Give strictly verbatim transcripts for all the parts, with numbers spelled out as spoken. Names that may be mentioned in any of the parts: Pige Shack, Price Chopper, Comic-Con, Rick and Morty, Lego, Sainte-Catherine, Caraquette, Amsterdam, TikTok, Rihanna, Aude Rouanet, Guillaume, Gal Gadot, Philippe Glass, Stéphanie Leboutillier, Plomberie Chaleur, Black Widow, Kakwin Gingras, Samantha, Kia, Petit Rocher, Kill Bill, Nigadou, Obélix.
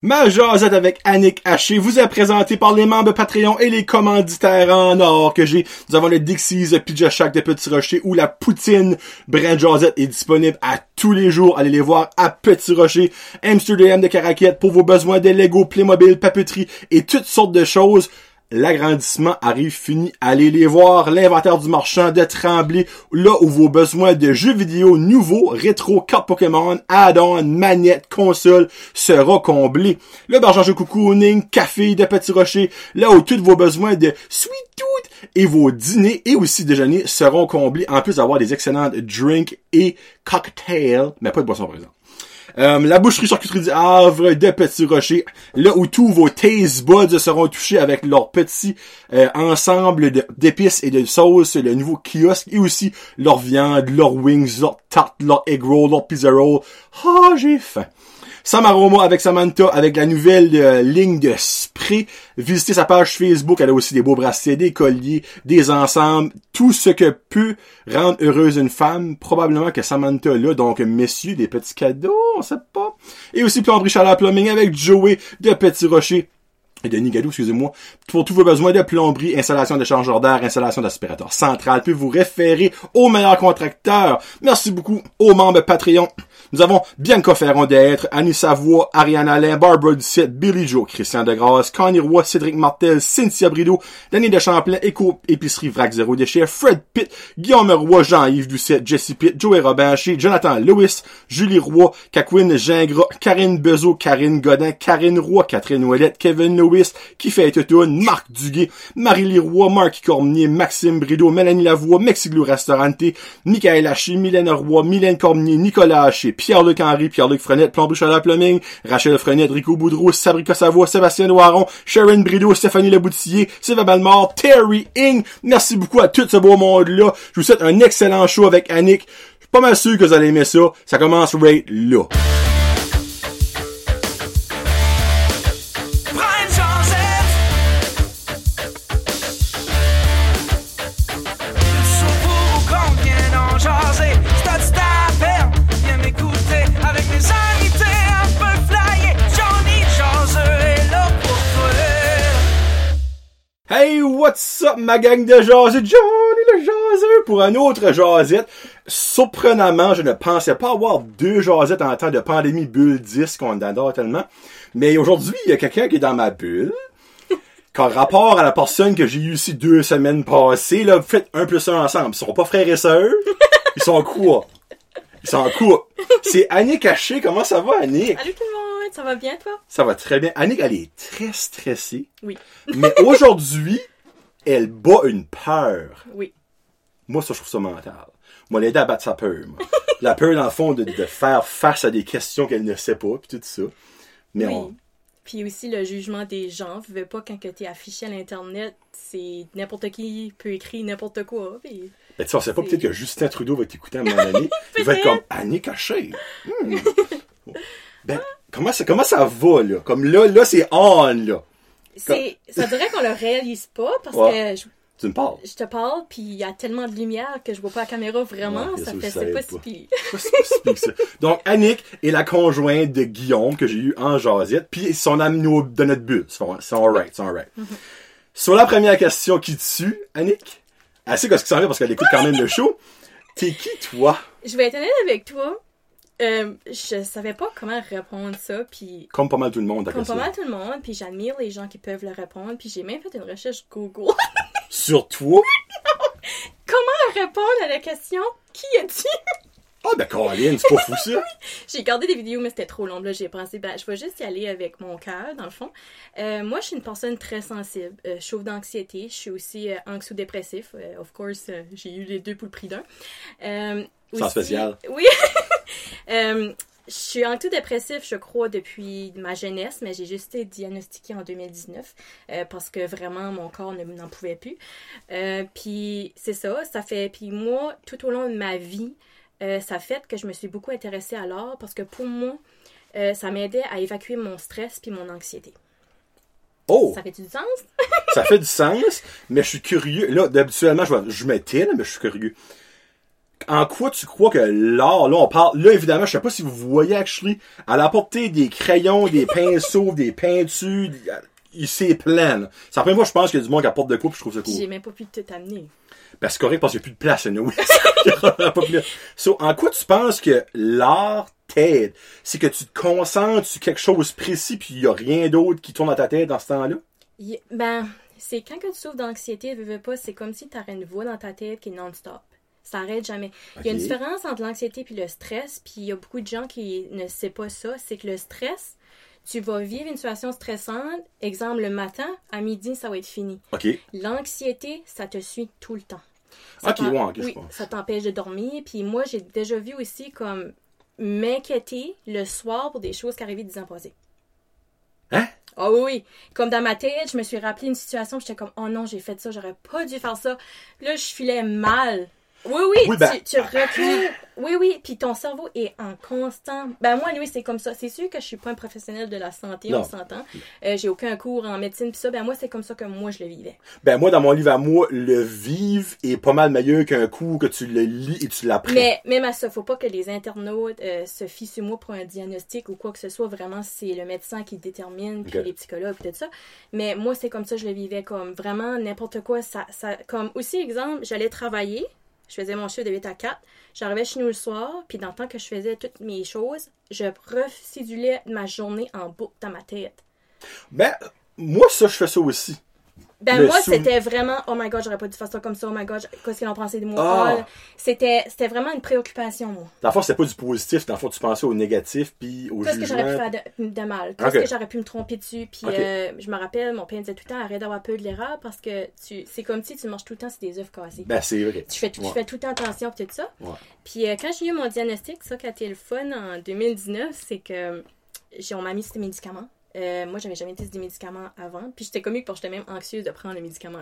Major Z avec Annick Haché vous est présenté par les membres Patreon et les commanditaires en or que j'ai. Nous avons le Dixie, le Pige Shack de Petit Rocher où la poutine Brand Josette est disponible à tous les jours. Allez les voir à Petit Rocher, Amsterdam de Caraquette pour vos besoins des Lego, Playmobil, papeterie et toutes sortes de choses. L'agrandissement arrive fini. Allez les voir, l'inventaire du marchand de Tremblay, là où vos besoins de jeux vidéo nouveaux, rétro, cartes Pokémon, add-on, manettes, consoles sera comblé. Le marchand de cocooning, café de Petit Rocher, là où tous vos besoins de sweet tooth et vos dîners et aussi déjeuners seront comblés, en plus d'avoir des excellents drinks et cocktails, mais pas de boisson par exemple. Euh, la boucherie charcuterie du Havre de Petit Rocher, là où tous vos taste buds seront touchés avec leur petit euh, ensemble de, d'épices et de sauces, le nouveau kiosque, et aussi leur viande, leur wings, leur tarte, leur egg roll, leur pizza roll. Ah, j'ai faim! Samaroma avec Samantha, avec la nouvelle euh, ligne de spray. Visitez sa page Facebook, elle a aussi des beaux bracelets, des colliers, des ensembles, tout ce que peut rendre heureuse une femme. Probablement que Samantha là, donc messieurs, des petits cadeaux, on sait pas. Et aussi Plomberie Chaleur Plumbing avec Joey de Petit Rocher. Et de Nigadou, excusez-moi, pour tous vos besoins de plomberie, installation de changeur d'air, installation d'aspirateur central, puis vous référer au meilleur contracteur. Merci beaucoup aux membres Patreon. Nous avons Bianca Ferron d'être, Annie Savoie, Ariane Alain, Barbara Ducette, Billy Joe, Christian Degrasse, Connie Roy, Cédric Martel, Cynthia Brideau, Danny de Champlain, Éco, Épicerie Vrac Zéro Déchet, Fred Pitt, Guillaume Roy, Jean-Yves Ducette, Jesse Pitt, Joey Robin, Jonathan Lewis, Julie Roy, Kakwin Gingras, Karine Bezo, Karine Godin, Karine Roy, Catherine Ouellette, Kevin Lewis, qui fait tout, Marc Duguay, Marie Leroy, Marc Cormier, Maxime Brideau, Mélanie Lavoie, Mexiglou Restaurante, Michael Haché, Mylène Roy, Mylène Cormier, Nicolas Haché, Pierre-Luc Henry, Pierre-Luc Frenette, Plomberie Chaleur Plumbing, Rachel Frenette, Rico Boudreau, Sabrica Savoie, Sébastien Noiron, Sharon Brideau, Stéphanie Leboutillier, Sylvain Balmore, Terry Ing. Merci beaucoup à tout ce beau monde-là. Je vous souhaite un excellent show avec Annick. Je suis pas mal sûr que vous allez aimer ça. Ça commence right là. Hey, what's up, ma gang de jaseux? Johnny le jaseux pour un autre jasette. Surprenamment, je ne pensais pas avoir deux jasettes en temps de pandémie bulle dix qu'on adore tellement. Mais aujourd'hui, il y a quelqu'un qui est dans ma bulle. Qu'en rapport à la personne que j'ai eue ici deux semaines passées, là, faites un plus un ensemble. Ils sont pas frères et sœurs. Ils sont quoi? Ils sont quoi? C'est Annick Haché. Comment ça va, Annick? Salut tout le monde. Ça va bien, toi? Ça va très bien. Annick, elle est très stressée. Oui. Mais aujourd'hui, elle bat une peur. Oui. Moi, ça, je trouve ça mental. Moi, l'aider à battre sa peur. Moi. La peur, dans le fond, de, de faire face à des questions qu'elle ne sait pas, puis tout ça. Mais oui. On... Puis aussi, le jugement des gens. Vous ne pas, quand tu es affiché à l'Internet, c'est n'importe qui peut écrire n'importe quoi. Puis... Ben, tu sais, on sait pas, peut-être que Justin Trudeau va t'écouter à un moment donné. Il va être comme Annick Haché. Hmm. Ben, comment ça, comment ça va, là? Comme là, là, c'est on, là. C'est, ça dirait qu'on le réalise pas, parce ouais. que... Je, tu me parles. Je te parle, puis il y a tellement de lumière que je vois pas la caméra, vraiment, ouais, ça fait, c'est pas si pire. Donc, Annick est la conjointe de Guillaume, que j'ai eu en jasette, puis son ami de notre bulle. C'est alright, c'est alright. Mm-hmm. Sur la première question qui tue, Annick, elle sait ce qui s'en fait, parce qu'elle écoute quand même le show. T'es qui, toi? Je vais être honnête avec toi. Euh, je savais pas comment répondre ça, puis... Comme pas mal tout le monde, d'accord. Comme pas mal tout le monde, puis j'admire les gens qui peuvent le répondre, puis j'ai même fait une recherche Google. Sur toi? Comment répondre à la question « Qui es-tu? » Ah, ben Caroline, c'est pas fou ça! J'ai regardé des vidéos, mais c'était trop long, là, j'ai pensé, ben, je vais juste y aller avec mon cœur, dans le fond. Euh, moi, je suis une personne très sensible, euh, je souffre d'anxiété, je suis aussi euh, anxio-dépressif, euh, of course, euh, j'ai eu les deux pour le prix d'un. Euh, Sans aussi, spécial. Oui. euh, je suis anxio-dépressif, je crois, depuis ma jeunesse, mais j'ai juste été diagnostiquée en deux mille dix-neuf euh, parce que vraiment, mon corps ne, n'en pouvait plus. Euh, puis c'est ça, ça fait... Puis moi, tout au long de ma vie, euh, ça fait que je me suis beaucoup intéressée à l'art parce que pour moi, euh, ça m'aidait à évacuer mon stress puis mon anxiété. Oh! Ça fait-tu du sens? Ça fait du sens, mais je suis curieux. Là, habituellement, je, je me tais, mais je suis curieux. en quoi tu crois que l'art, là, on parle, là, évidemment, je sais pas si vous voyez, actually, à la portée des crayons, des pinceaux, des peintures, il s'est plein, là. C'est la première fois, je pense qu'il y a du monde qui apporte de quoi, puis je trouve ça cool. J'ai même pas pu tout t'amener. Ben, c'est correct, parce qu'il n'y a plus de place, hein, oui. So, en quoi tu penses que l'art t'aide? C'est que tu te concentres sur quelque chose précis, puis il n'y a rien d'autre qui tourne dans ta tête dans ce temps-là? Y- ben, c'est quand que tu souffres d'anxiété, veux, veux pas, c'est comme si tu aurais une voix dans ta tête qui est non-stop. Ça n'arrête jamais. Okay. Il y a une différence entre l'anxiété puis le stress, puis il y a beaucoup de gens qui ne savent pas ça. C'est que le stress, tu vas vivre une situation stressante, exemple le matin, à midi, ça va être fini. Okay. L'anxiété, ça te suit tout le temps. Ça okay, ouais, okay, oui, je pense. Ça t'empêche de dormir. Puis moi, j'ai déjà vu aussi comme m'inquiéter le soir pour des choses qui arrivaient dix ans passés. Hein? Ah oh oui, comme dans ma tête, je me suis rappelé une situation, j'étais comme, oh non, j'ai fait ça, j'aurais pas dû faire ça. Là, je filais mal. Oui, oui, oui ben... tu, tu recules. Oui, oui, puis ton cerveau est en constant... Ben moi, oui, c'est comme ça. C'est sûr que je suis pas un professionnel de la santé, non. On s'entend. Euh, j'ai aucun cours en médecine, puis ça, ben moi, c'est comme ça que moi, je le vivais. Ben moi, dans mon livre à moi, le vivre est pas mal meilleur qu'un cours que tu le lis et tu l'apprends. Mais même à ça, faut pas que les internautes euh, se fient sur moi pour un diagnostic ou quoi que ce soit. Vraiment, c'est le médecin qui détermine, puis okay. Les psychologues, peut-être ça. Mais moi, c'est comme ça je le vivais, comme vraiment n'importe quoi. Ça, ça, comme aussi, exemple, j'allais travailler... Je faisais mon chiffre de huit à quatre. J'arrivais chez nous le soir, puis dans le temps que je faisais toutes mes choses, je recidulais ma journée en boucle dans ma tête. Ben, moi, ça, je fais ça aussi. Ben, le moi, sou... c'était vraiment, oh my god, j'aurais pas dû faire ça comme ça, oh my god, qu'est-ce qu'ils ont pensé de moi? Ah. Oh, c'était, c'était vraiment une préoccupation, moi. Dans le fond, c'était pas du positif, dans le fond, tu pensais au négatif, puis au qu'est-ce jugement. Qu'est-ce que j'aurais pu faire de, de mal? Qu'est-ce okay. que j'aurais pu me tromper dessus? Puis okay. euh, je me rappelle, mon père disait tout le temps, arrête d'avoir peur de l'erreur, parce que tu, c'est comme si tu manges tout le temps sur des œufs cassés. Ben, c'est vrai. Tu fais tout, ouais. tu fais tout le temps attention, puis tout ça. Ouais. Puis euh, quand j'ai eu mon diagnostic, ça, qui a été le fun en deux mille dix-neuf, c'est que j'ai, on m'a mis sur des médicaments. Euh, moi, j'avais jamais été des médicaments avant. Puis j'étais comique parce que j'étais même anxieuse de prendre les médicaments.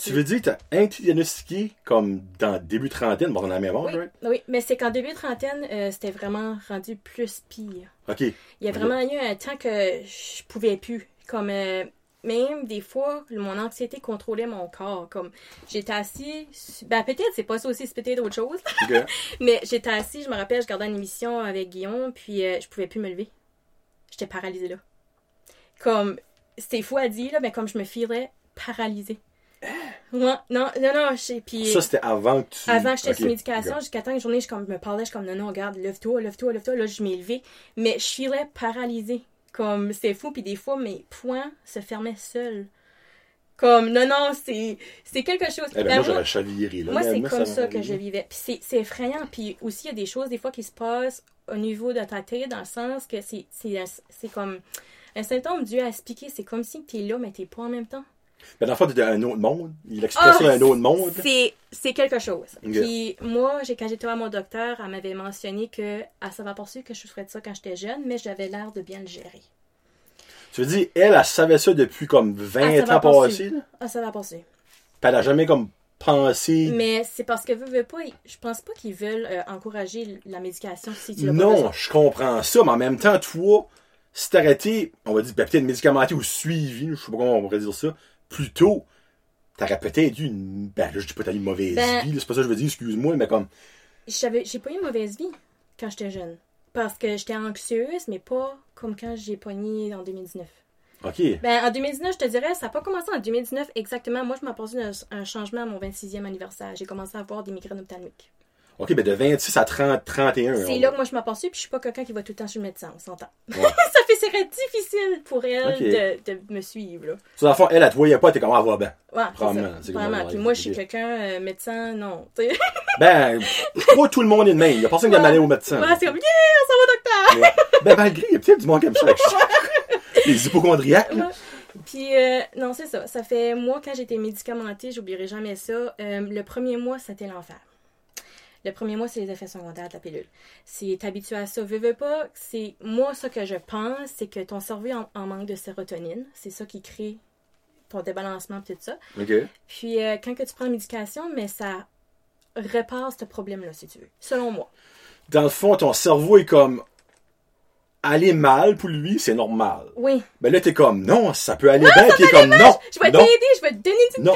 Tu veux dire que t'as anti-diagnostiqué comme dans début trentaine, bon, on a la même âge, oui, right? Oui, mais c'est qu'en début trentaine, euh, c'était vraiment rendu plus pire. OK. Il y a vraiment okay. eu un temps que je pouvais plus. Comme euh, même des fois, mon anxiété contrôlait mon corps. Comme j'étais assise... Ben peut-être, c'est pas ça aussi, c'est peut-être autre chose. Okay. Mais j'étais assise, je me rappelle, je regardais une émission avec Guillaume, puis euh, je pouvais plus me lever. J'étais paralysée là. Comme, c'était fou à dire, là, mais comme je me filais paralysée. Non, non, non, non. Je, puis, ça, c'était avant que tu... Avant que j'étais okay. sous médication, okay. jusqu'à temps que une journée, je comme, me parlais, je comme, non, non, regarde, lève-toi, lève-toi, lève-toi. Là, je m'élevais, mais je filais paralysée. Comme, c'était fou, puis des fois, mes poings se fermaient seuls. Comme, non, non, c'est, c'est quelque chose... Eh ben, ben, moi, j'aurais chaviré, là. Moi, c'est moi, comme ça, ça que je vivais. Puis c'est, c'est effrayant. Puis aussi, il y a des choses, des fois, qui se passent au niveau de ta tête, dans le sens que c'est, c'est, c'est comme... Un symptôme dû à expliquer, c'est comme si t'es là, mais t'es pas en même temps. Ben, dans le fond, t'es d'un autre monde. L'expression d'un oh, autre monde. C'est, c'est quelque chose. Okay. Puis, moi, j'ai, quand j'étais à mon docteur, elle m'avait mentionné que, à savoir pour sûr que je souffrais de ça quand j'étais jeune, mais j'avais l'air de bien le gérer. Tu veux dire, elle, elle savait ça depuis comme vingt ans passés, là? Ah, ça va passer. Puis, elle a jamais comme pensé. Mais c'est parce que, veux, veux pas, je pense pas qu'ils veulent euh, encourager la médication si tu l'as non, pas besoin. Je comprends ça, mais en même temps, toi, si t'arrêtais, on va dire, ben, peut-être médicamenté ou suivi, je sais pas comment on pourrait dire ça, plus tôt, t'aurais peut-être eu une... Ben là, je dis pas t'as eu une mauvaise ben, vie, là, c'est pas ça que je veux dire, excuse-moi, mais comme... J'avais, j'ai pas eu une mauvaise vie quand j'étais jeune, parce que j'étais anxieuse, mais pas comme quand j'ai pogné en deux mille dix-neuf. OK. Ben, en deux mille dix-neuf, je te dirais, ça n'a pas commencé en deux mille dix-neuf exactement. Moi, je m'en passais un, un changement à mon vingt-sixième anniversaire. J'ai commencé à avoir des migraines ophtalmiques. OK, ben de vingt-six à trente, trente et un. C'est là que moi je m'aperçois, puis je suis pas quelqu'un qui va tout le temps chez le médecin, on s'entend. Ouais. Ça fait, serait difficile pour elle okay. de, de me suivre, là. Sur la fois, elle, elle te voyait pas, t'es comme, ah, va bien. Ouais, probablement. C'est ça. C'est probablement. Puis moi, je suis okay. quelqu'un, euh, médecin, non, tu sais. Ben, pas tout le monde est de même. Il y a personne qui aime aller au médecin. Ouais, c'est comme, yeah, ça va, docteur! Ouais. Ben, malgré, il y a peut-être du monde comme ça. Les hypochondriaques, ouais. Puis, euh, non, c'est ça. Ça fait, moi, quand j'étais médicamentée, j'oublierai jamais ça. Euh, le premier mois, c'était l'enfer. Le premier mois, c'est les effets secondaires de la pilule. Si t'habitues à ça, veux, veux pas, c'est... Moi, ce que je pense, c'est que ton cerveau en, en manque de sérotonine. C'est ça qui crée ton débalancement et tout ça. Okay. Puis, euh, quand que tu prends la médication, mais ça répare ce problème-là, si tu veux. Selon moi. Dans le fond, ton cerveau est comme... Aller mal, pour lui, c'est normal. Oui. Mais ben là, t'es comme, non, ça peut aller non, bien, t'es comme, mal. Non. Je vais t'aider, je vais te donner du... Non.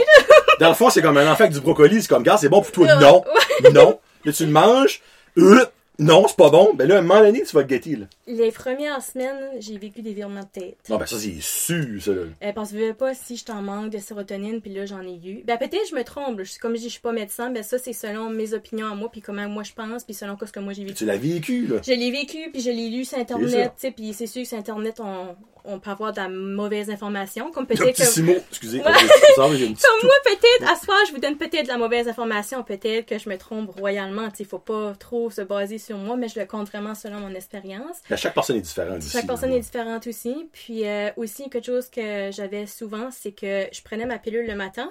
Dans le fond, c'est comme un enfant avec du brocoli. C'est comme, gars, c'est bon pour toi. Non. Ouais. Non. Là, tu le manges. Euh, non, c'est pas bon. Ben là, à un moment donné, tu vas le gâter, là. Les premières semaines, j'ai vécu des virements de tête. Non, ben ça, c'est sûr, ça, là. Euh, parce que je ne savais pas si je t'en manque de sérotonine, puis là, j'en ai eu. Ben peut-être je me trompe. Je, comme je dis, je suis pas médecin. Ben ça, c'est selon mes opinions à moi, puis comment moi je pense, puis selon ce que moi j'ai vécu. Tu l'as vécu, là. Je l'ai vécu, puis je l'ai lu sur Internet. Tu sais, puis c'est sûr que sur Internet, on... on peut avoir de la mauvaise information, comme peut-être que... Simo, excusez, ouais. Comme moi, peut-être, à ce soir, je vous donne peut-être de la mauvaise information, peut-être que je me trompe royalement, il ne faut pas trop se baser sur moi, mais je le compte vraiment selon mon expérience. Chaque personne est différente aussi. Chaque personne est différente aussi, puis euh, aussi, quelque chose que j'avais souvent, c'est que je prenais ma pilule le matin,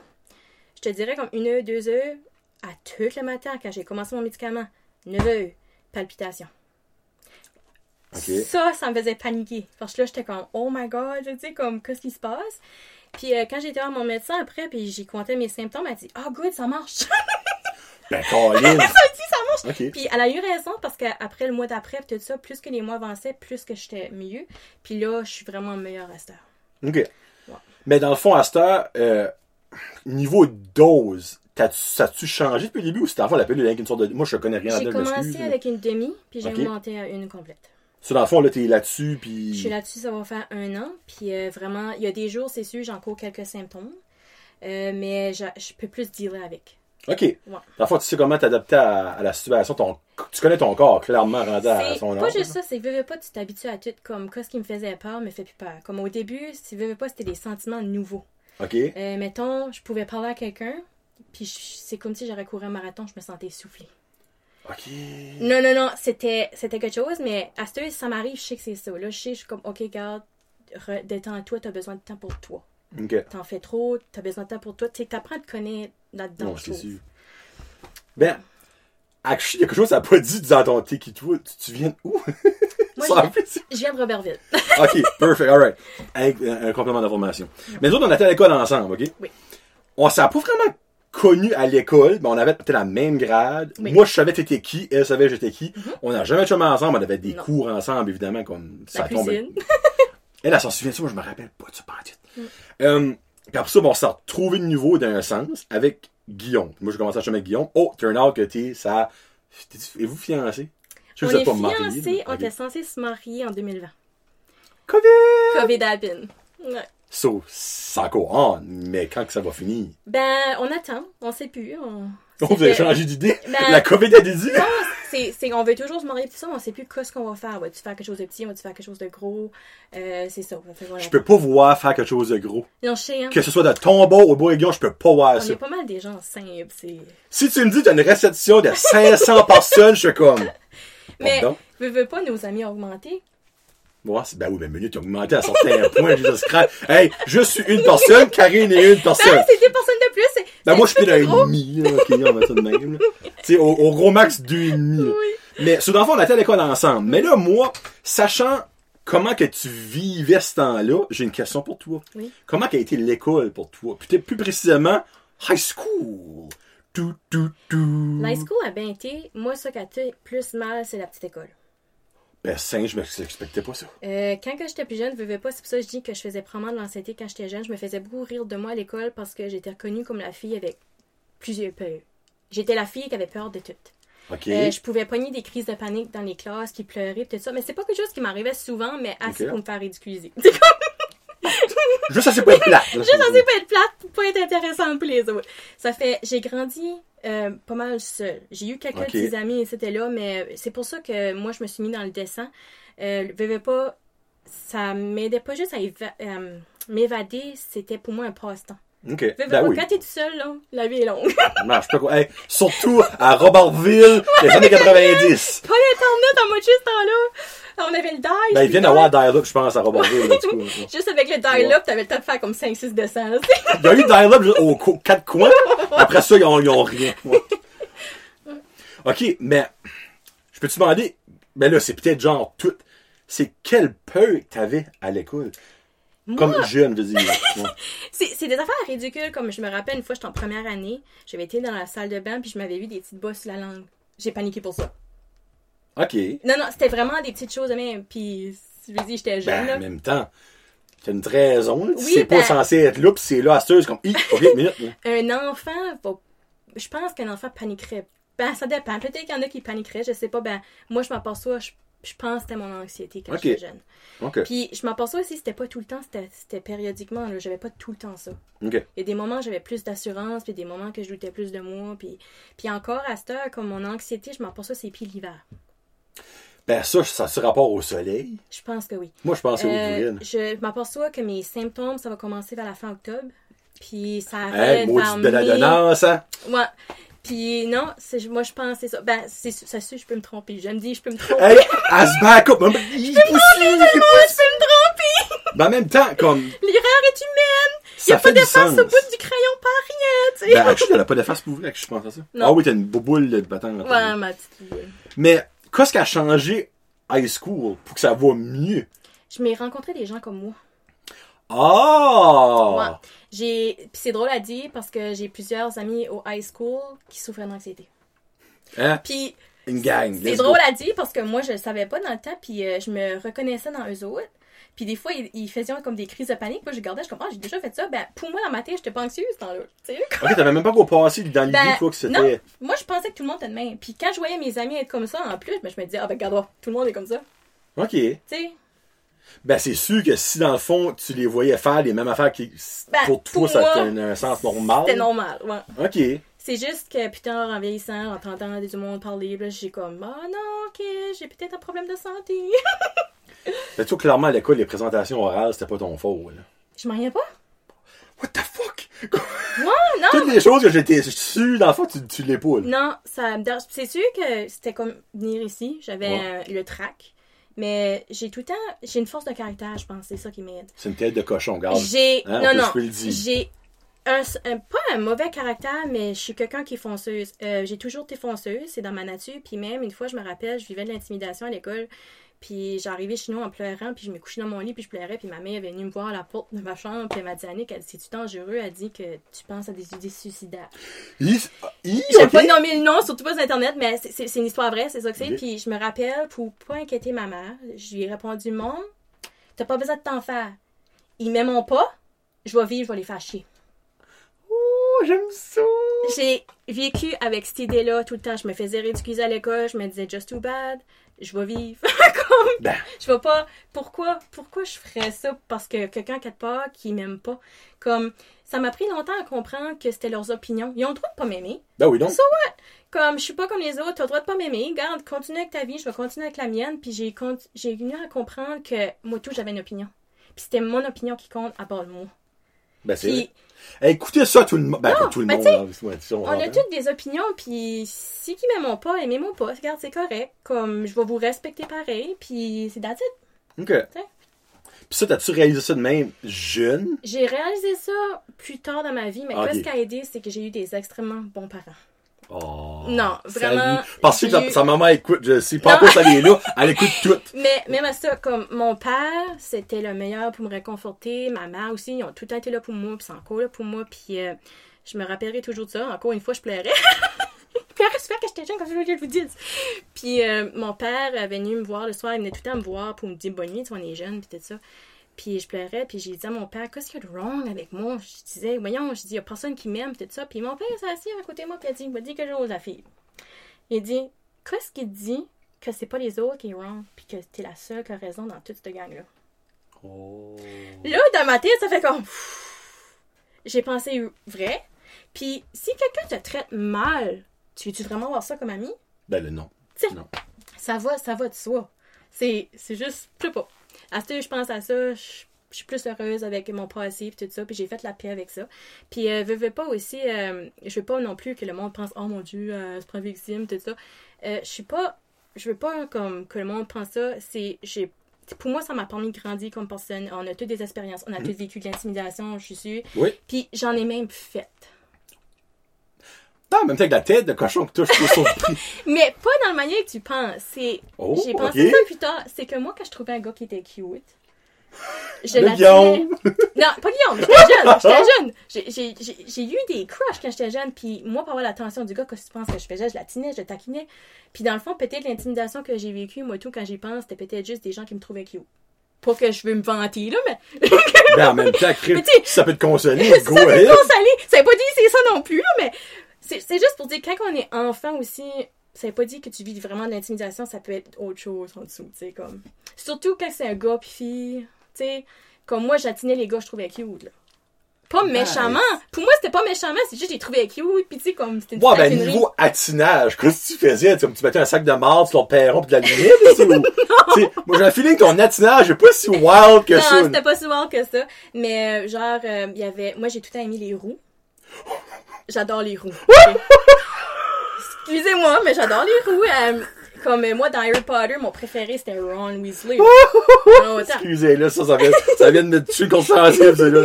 je te dirais comme une heure, deux heures, à tout le matin, quand j'ai commencé mon médicament, neuf heures, palpitations. Okay. Ça, ça me faisait paniquer. Parce que là, j'étais comme, oh my god, tu sais, comme, qu'est-ce qui se passe? Puis euh, quand j'étais voir mon médecin après, puis j'ai compté mes symptômes, elle a dit, oh good, ça marche! Ben, Colin! Elle a dit, ça marche! Okay. Puis elle a eu raison, parce qu'après le mois d'après, tout ça, plus que les mois avançaient, plus que j'étais mieux. Puis là, je suis vraiment meilleure à cette heure. OK. Ouais. Mais dans le fond, à cette heure, euh, niveau dose, T'as-tu, ça a-tu changé depuis le début ou c'était avant la pilule avec une sorte de. Moi, je connais rien. J'ai commencé avec une demi, puis j'ai okay. Augmenté à une complète. Ça, dans le fond, là, t'es là-dessus, puis... Je suis là-dessus, ça va faire un an, puis euh, vraiment, il y a des jours, c'est sûr, j'en cours quelques symptômes, euh, mais je, je peux plus dealer avec. OK. Ouais. Dans le fond, tu sais comment t'adapter à, à la situation, ton, tu connais ton corps, clairement, rendu à son âge. C'est pas juste ça, c'est que, veux, veux pas, tu t'habitues à tout, comme, quoi, ce qui me faisait peur me fait plus peur. Comme au début, si veux, veux pas, c'était des sentiments nouveaux. OK. Euh, mettons, je pouvais parler à quelqu'un, puis je, c'est comme si j'aurais couru un marathon, je me sentais essoufflée. Okay. Non, non, non, c'était, c'était quelque chose, mais à ce ça m'arrive, je sais que c'est ça. Là, je sais, je suis comme, OK, garde, re, détends-toi, t'as besoin de temps pour toi. Okay. T'en fais trop, t'as besoin de temps pour toi. Tu sais, t'apprends à te connaître là-dedans. Non, c'est sûr. Ben, il y a quelque chose, ça n'a pas dit, disant ton t'es qui toi, tu, tu viens de où? Moi, ça je, viens, je viens de Robertville. OK, perfect, all right. Avec un, un complément d'information. Mm-hmm. Mais nous autres, on était à l'école ensemble, OK? Oui. On s'est pas vraiment... connus à l'école, ben on avait peut-être la même grade. Oui. Moi, je savais t'étais qui, elle savait j'étais qui. Mm-hmm. On n'a jamais chômé ensemble, on avait des non. cours ensemble, évidemment, comme la ça cuisine. Tombe. Elle, elle s'en souvient de ça, moi, je me rappelle pas de ça, pas en tout. Puis après ça, ben, on s'est retrouvés de nouveau dans un sens avec Guillaume. Moi, je commençais à chômer avec Guillaume. Oh, turn out que t'es ça. Et vous fiancés? Je on est pas fiancés, mariés, on était censés se marier en deux mille vingt. COVID! COVID happen. Ouais. So, ça go on, mais quand que ça va finir? Ben, on attend, on sait plus. On, on veut changer d'idée? Ben, la COVID a des idées? Non, c'est, c'est, on veut toujours se marier, tout ça, mais on sait plus qu'est-ce qu'on va faire. Va-tu faire quelque chose de petit, va-tu faire quelque chose de gros? Euh, c'est ça. On fait, voilà. Je peux pas voir faire quelque chose de gros. Non, je sais, hein. Que ce soit de tombeau ou beau aiguillon, je peux pas voir on ça. On est pas mal des gens simples. C'est... Si tu me dis que t'as une réception de cinq cents personnes, je suis comme... Mais, veux, veux pas nos amis augmenter? Moi, c'est, ben oui, ben minute, tu as augmenté à certains points, je dis, hey, je suis une personne, Karine est une personne. Ben, c'est deux personnes de plus. C'est, ben c'est moi, je suis d'un demi, là, ok, on va ça de même, tu sais, au, au gros max, deux et demi. Oui. Mais, sur d'enfant, on était à l'école ensemble. Mais là, moi, sachant comment que tu vivais ce temps-là, j'ai une question pour toi. Oui. Comment qu'a été l'école pour toi? Peut-être plus précisément, high school. Tout, tout, tout. L'high school a bien été, moi, ça qui a été plus mal, c'est la petite école. Ben, singe, je m'expectais pas ça. Euh, quand que j'étais plus jeune, je vivais pas. C'est pour ça que je dis que je faisais probablement de l'anxiété quand j'étais jeune. Je me faisais beaucoup rire de moi à l'école parce que j'étais reconnue comme la fille avec plusieurs peurs. J'étais la fille qui avait peur de tout. Okay. Euh, je pouvais pogner des crises de panique dans les classes, qui pleuraient, tout ça. Mais c'est pas quelque chose qui m'arrivait souvent, mais assez okay. Pour me faire ridiculiser. Juste assez pour être plate. Juste assez pour être plate, pour pas être intéressante pour les autres. Ça fait, j'ai grandi... Euh, pas mal seule. J'ai eu quelques okay. petits amis et c'était là, mais c'est pour ça que moi, je me suis mis dans le dessin. Euh, vivais pas, ça m'aidait pas juste à éva- euh, m'évader, c'était pour moi un passe-temps. Okay. Vivais ben pas, oui. Quand t'es tout seul, là, la vie est longue. Non, je peux... hey, surtout à Robertville, les années quatre-vingt-dix. Pas l'internet en mode juste temps-là. On avait le dial. Ben, ils viennent d'avoir un dial-up, je pense, à Robertville. Là, coup, juste avec le dial-up, ouais. T'avais le temps de faire comme cinq six dessins. Là, il y a eu dial-up aux co- quatre coins. Après ça, ils ont, ils ont rien. Ouais. OK, mais je peux te demander, mais là, c'est peut-être genre tout. C'est quelle peur t'avais à l'école? Moi, comme jeune, je veux dire. Ouais. c'est, c'est des affaires ridicules. Comme je me rappelle, une fois, j'étais en première année, j'avais été dans la salle de bain, puis je m'avais vu des petites bosses sur la langue. J'ai paniqué pour ça. OK. Non, non, c'était vraiment des petites choses de même. Puis, je veux dire, j'étais jeune. Ben, en même temps, t'as une raison. Là. Oui, c'est ben, pas censé être là, puis c'est là, astuce, comme, hi, OK, minute. Un enfant, va... je pense qu'un enfant paniquerait Ben, ça dépend. Peut-être qu'il y en a qui paniqueraient, je sais pas. Ben, moi, je m'aperçois, je, je pense que c'était mon anxiété quand okay. j'étais jeune. Okay. Puis, je m'aperçois aussi, c'était pas tout le temps, c'était, c'était périodiquement. Là, j'avais pas tout le temps ça. Okay. Il y a des moments où j'avais plus d'assurance, puis des moments que je doutais plus de moi. Puis, puis encore, à cette heure, comme mon anxiété, je m'aperçois, c'est pire l'hiver. Ben, ça, ça se rapporte au soleil. Je pense que oui. Moi, je pense que euh, oui. Je m'aperçois que mes symptômes, ça va commencer vers la fin octobre. Puis, ça arrête. Hey, maudite belladonnance, hein? Ouais. Puis non, c'est, moi je pense c'est ça. Ben, c'est, ça se je peux me tromper. Je me dis, je peux me tromper. Hey, elle se back up. Je peux me tromper tellement, je peux me tromper. Ben, en même temps, comme... L'erreur est humaine. Il n'y a pas d'efface au bout du crayon par rien, tu sais. Ben, elle n'a pas d'efface pour vous, là, que je pense à ça. Non. Ah oui, t'as une boule de bâton. Ouais, ma petite boule. Mais qu'est-ce qui a changé high school pour que ça va mieux? Je m'ai rencontré des gens comme moi. Ah! Oh! Ouais. J'ai... Puis c'est drôle à dire parce que j'ai plusieurs amis au high school qui souffraient d'anxiété. Hein? Puis une gang. C'est, c'est drôle à dire parce que moi, je le savais pas dans le temps, puis euh, je me reconnaissais dans eux autres. Puis des fois, ils, ils faisaient comme des crises de panique. Moi, je regardais, je comme, ah, j'ai déjà fait ça. Ben, pour moi, dans ma tête, j'étais pas anxieuse dans le. Ok, t'avais même pas qu'au passé dans l'idée ben, quoi que c'était. Non, moi, je pensais que tout le monde était de même. Puis quand je voyais mes amis être comme ça, en plus, ben, je me disais, ah, ben, regarde, tout le monde est comme ça. Ok. Tu sais? Ben, c'est sûr que si, dans le fond, tu les voyais faire les mêmes affaires qui, ben, pour toi, ça tenait un sens normal. C'était normal, ouais. OK. C'est juste que, putain, en vieillissant, en entendant du monde parler, là, j'ai comme, ah oh, non, OK, j'ai peut-être un problème de santé. Ben, tu vois, clairement, à l'école, les présentations orales, c'était pas ton faux, là. Je m'en rien pas. What the fuck? Non, non. Toutes les choses que j'étais sûre, dans le fond, tu, tu les poules. Non, ça me dérange. C'est sûr que c'était comme venir ici, j'avais ouais. euh, le trac. Mais j'ai tout le temps... J'ai une force de caractère, je pense. C'est ça qui m'aide. C'est une tête de cochon, regarde. J'ai... Hein, non, non. J'ai un, un... Pas un mauvais caractère, mais je suis quelqu'un qui est fonceuse. Euh, j'ai toujours été fonceuse. C'est dans ma nature. Puis même, une fois, je me rappelle, je vivais de l'intimidation à l'école. Puis j'arrivais chez nous en pleurant. Puis je me couchais dans mon lit, puis je pleurais. Puis ma mère est venue me voir à la porte de ma chambre. Puis elle m'a dit, Annick, elle dit, c'est-tu dangereux? Elle dit que tu penses à des idées suicidaires. Hi, hi, J'aime okay. pas nommer le nom, surtout pas sur Internet, mais c'est, c'est, c'est une histoire vraie, c'est ça que c'est. Okay. Puis je me rappelle, pour pas inquiéter ma mère, je lui ai répondu, Mom, t'as pas besoin de t'en faire. Ils m'aimeront pas, je vais vivre, je vais les fâcher. Oh, j'aime ça! J'ai vécu avec cette idée-là tout le temps. Je me faisais ridiculiser à l'école, je me disais, just too bad. Je vais vivre. Comme, ben. Je vais pas. Pourquoi, pourquoi je ferais ça? Parce que quelqu'un qui a peur, qui m'aime pas. Comme, ça m'a pris longtemps à comprendre que c'était leurs opinions. Ils ont le droit de pas m'aimer. Ben oui, donc. So what? Comme, je suis pas comme les autres, t'as le droit de pas m'aimer. Garde, continue avec ta vie, je vais continuer avec la mienne. Puis j'ai, conti- j'ai venu à comprendre que moi, tout, j'avais une opinion. Puis c'était mon opinion qui compte à part le mot. Ben c'est puis, hey, écoutez ça tout le monde. Ben, non, tout le ben, monde. Ouais, on a hein. toutes des opinions, puis si qui m'aiment pas, aimez-moi pas. Regarde, c'est correct. Comme, je vais vous respecter pareil, puis c'est that's it. OK. T'sais? Puis ça, t'as-tu réalisé ça de même jeune? J'ai réalisé ça plus tard dans ma vie, mais okay. qu'est-ce qui a aidé, c'est que j'ai eu des extrêmement bons parents. Oh, non, vraiment. Parce que eu... sa maman écoute, je sais pas pourquoi ça vient là, elle écoute tout. Mais même à ça, comme mon père, c'était le meilleur pour me réconforter, ma mère aussi, ils ont tout le temps été là pour moi, puis c'est encore là pour moi, puis euh, je me rappellerai toujours de ça. Encore une fois, je pleurais. J'espère que j'étais jeune quand je voulais vous dire. Puis euh, mon père est venu me voir le soir, il venait tout le temps me voir pour me dire bonne nuit, tu vois, on est jeunes, puis tout ça. Puis je pleurais, puis j'ai dit à mon père, qu'est-ce qu'il y a de wrong avec moi? Je disais, voyons, je dis, il n'y a personne qui m'aime, tout ça. Puis mon père s'est assis à côté de moi, puis il a dit, il m'a dit quelque chose, la fille. Il dit, qu'est-ce qu'il dit que c'est pas les autres qui est wrong, puis que t'es la seule qui a raison dans toute cette gang-là? Oh. Là, dans ma tête, ça fait comme. J'ai pensé vrai. Puis si quelqu'un te traite mal, tu veux-tu vraiment voir ça comme ami? Ben, le non. Tu sais, ça va, ça va de soi. C'est, c'est juste, je sais pas. À ce que je pense à ça, je, je suis plus heureuse avec mon passé et tout ça, puis j'ai fait la paix avec ça. Puis euh, veux, veux pas aussi, euh, je veux pas non plus que le monde pense « Oh mon Dieu, euh, se prend victime, tout ça euh, ». Je suis pas, je veux pas comme que le monde pense ça, c'est, j'ai, pour moi ça m'a permis de grandir comme personne, on a toutes des expériences, on a mmh. toutes vécu de l'intimidation, je suis sûre, oui. Puis j'en ai même fait. Non, même avec la tête de cochon que toi, je trouve ça. Mais pas dans la manière que tu penses. C'est... Oh, j'ai pensé okay. ça plus tard. C'est que moi, quand je trouvais un gars qui était cute, je l'attirais. Guillaume! Non, pas Guillaume, j'étais jeune. J'étais jeune. J'ai, j'ai, j'ai, j'ai eu des crushs quand j'étais jeune. Puis moi, pour avoir l'attention du gars, quand tu penses que je faisais, je l'attinais, je taquinais. Puis dans le fond, peut-être l'intimidation que j'ai vécue, moi, tout, quand j'y pense, c'était peut-être juste des gens qui me trouvaient cute. Pas que je veux me vanter, là, mais. Ben, en même temps, ça peut te consoler, go ahead. Ça peut te consoler. Ça veut pas dire c'est ça non plus, là, mais. C'est, c'est juste pour dire, quand on est enfant aussi, ça veut pas dire que tu vis vraiment de l'intimidation, ça peut être autre chose en dessous, tu sais, comme... Surtout quand c'est un gars pis fille, tu sais, comme moi, j'attinais les gars, je trouvais cute, là. Pas méchamment! Ah, pour moi, c'était pas méchamment, c'est juste que j'ai trouvé cute, pis tu sais, comme... C'était ouais, ben, niveau attinage, qu'est-ce que tu faisais? T'sais, comme tu mettais un sac de marde sur ton perron pis de la lumière, c'est où? Moi, j'ai un feeling que ton attinage est pas si wild que non, ça. Non, c'était pas si wild que ça. Mais, genre, il euh, y avait... Moi, j'ai tout le temps aimé les roues. J'adore les roues. Okay. Excusez-moi, mais j'adore les roues. Euh, comme euh, moi, dans Harry Potter, mon préféré, c'était Ron Weasley. Oh, excusez-le, ça, ça vient, ça vient de me tuer conscientieusement, celui-là.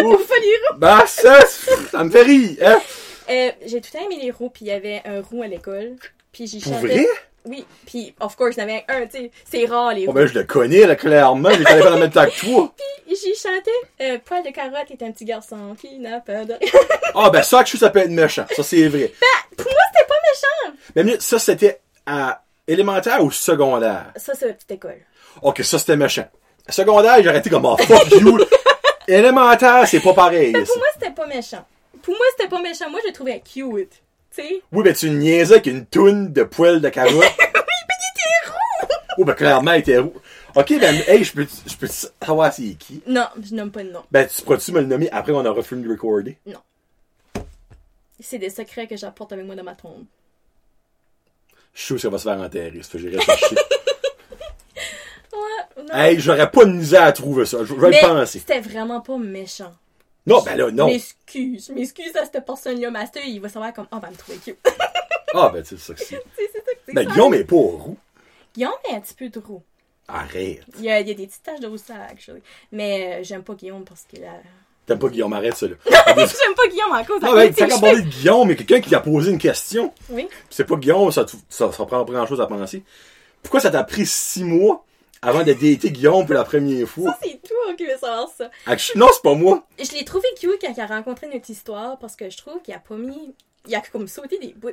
Pourquoi tu fais les roues? Bah, ça, ça me fait rire, hein? Euh, j'ai tout le temps aimé les roues, puis il y avait un roux à l'école. Puis j'y chantais. Pour vrai? Oui, puis of course, il y en avait un, tu sais. C'est rare, les roues. Oh, ben, je le connais, là, clairement. Je les connais pas dans le même temps que toi. Puis j'y chantais euh, Poil de carotte est un petit garçon qui n'a pas de. Ah, ben, ça, que ça peut être méchant. Ça, c'est vrai. Ben, pour moi, c'était pas méchant. Mais ça, c'était à élémentaire ou secondaire? Ça, c'est la petite école. Ok, ça, c'était méchant. Secondaire, j'ai arrêté comme oh, fuck you. Élémentaire, c'est pas pareil. Ben, pour moi, c'était pas méchant. Pour moi, c'était pas méchant. Moi, je le trouvais cute. T'sais? Oui, ben tu niaisais avec une toune de poils de carotte. Oui, ben il était roux! Oh, ben clairement, il était roux. Ok, ben, hey, je peux je peux savoir c'est qui? Non, je nomme pas de nom. Ben, tu pourras-tu me le nommer après qu'on aura fini de recorder? Non. C'est des secrets que j'apporte avec moi dans ma tombe. Je suis sûr que ça va se faire enterrer, ça fait que j'irai chercher. Ouais, non. Hey, j'aurais pas de misère à trouver ça, je vais le penser. C'était vraiment pas méchant. Non, ben là, non. M'excuse, m'excuse à cette personne-là, master, il va savoir comme, ah, oh, ben, me trouver cute. Ah, ben, c'est ça que c'est. c'est, c'est ça que c'est ben, ça. Guillaume est pas roux. Guillaume est un petit peu de roux. Arrête. Il y a, il y a des petites taches de rousseur, actually. Mais euh, j'aime pas Guillaume parce qu'il a... T'aimes pas Guillaume, arrête ça, là. J'aime pas Guillaume à cause de ça. Non, ben, t'as qu'à parler de Guillaume, mais quelqu'un qui a posé une question. Oui. Puis c'est pas Guillaume, ça, ça, ça prend pas grand-chose à penser. Pourquoi ça t'a pris six mois avant de dater Guillaume pour la première fois? Ça, c'est toi qui veux savoir ça. Non, c'est pas moi. Je l'ai trouvé cute quand il a rencontré notre histoire parce que je trouve qu'il a pas mis... Il a comme sauté des bouts.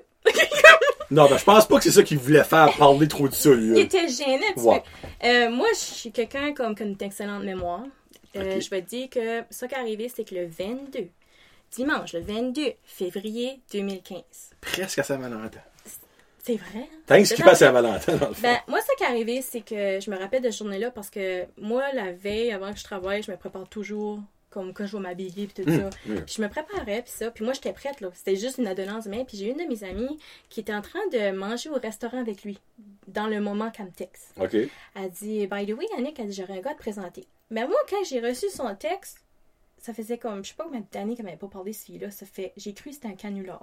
Non, ben je pense pas que c'est ça qu'il voulait faire, parler trop de ça, lui. Il était gêné, tu ouais. euh, Moi, je suis quelqu'un comme qui a une excellente mémoire. Euh, okay. Je vais te dire que ça qui est arrivé, c'est que le vingt-deux, dimanche, le vingt-deux février deux mille quinze. Presque à Saint-Valentin. C'est vrai. Thanks ce qui passe à Valentin, dans le fond. Ben, moi, ce qui est arrivé, c'est que je me rappelle de cette journée-là parce que moi, la veille, avant que je travaille, je me prépare toujours, comme quand je vais m'habiller et tout mmh, ça. Mmh. Puis je me préparais, puis ça. Puis moi, j'étais prête, là. C'était juste une adonnance de main. Puis j'ai une de mes amies qui était en train de manger au restaurant avec lui, dans le moment qu'elle me texte. OK. Elle dit, by the way, Annick, elle dit, j'aurais un gars à te présenter. Mais moi, quand j'ai reçu son texte, ça faisait comme, je sais pas combien d'années qu'elle m'avait pas parlé de ce fille-là. Ça fait, j'ai cru que c'était un canular.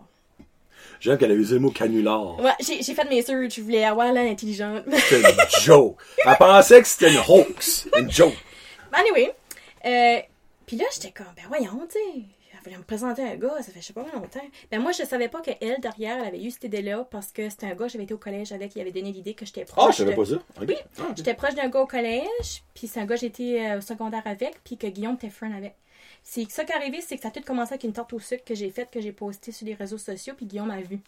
J'aime qu'elle a usé le mot canular. Ouais, j'ai, j'ai fait mes searches, je voulais avoir l'air intelligente. C'était une joke. Elle pensait que c'était une hoax. Une joke. Anyway, euh, pis là, j'étais comme, ben voyons, tu sais, elle voulait me présenter un gars, ça fait je sais pas longtemps. Ben moi, je savais pas qu'elle, derrière, elle avait eu cette idée-là parce que c'était un gars, j'avais été au collège avec, il avait donné l'idée que j'étais proche. Ah, je savais de... pas ça. Okay. Oui, ah, okay. J'étais proche d'un gars au collège, pis c'est un gars j'étais euh, au secondaire avec, pis que Guillaume était friend avec. C'est ça qui est arrivé, c'est que ça a tout commencé avec une tarte au sucre que j'ai faite, que j'ai postée sur les réseaux sociaux, puis Guillaume a vu.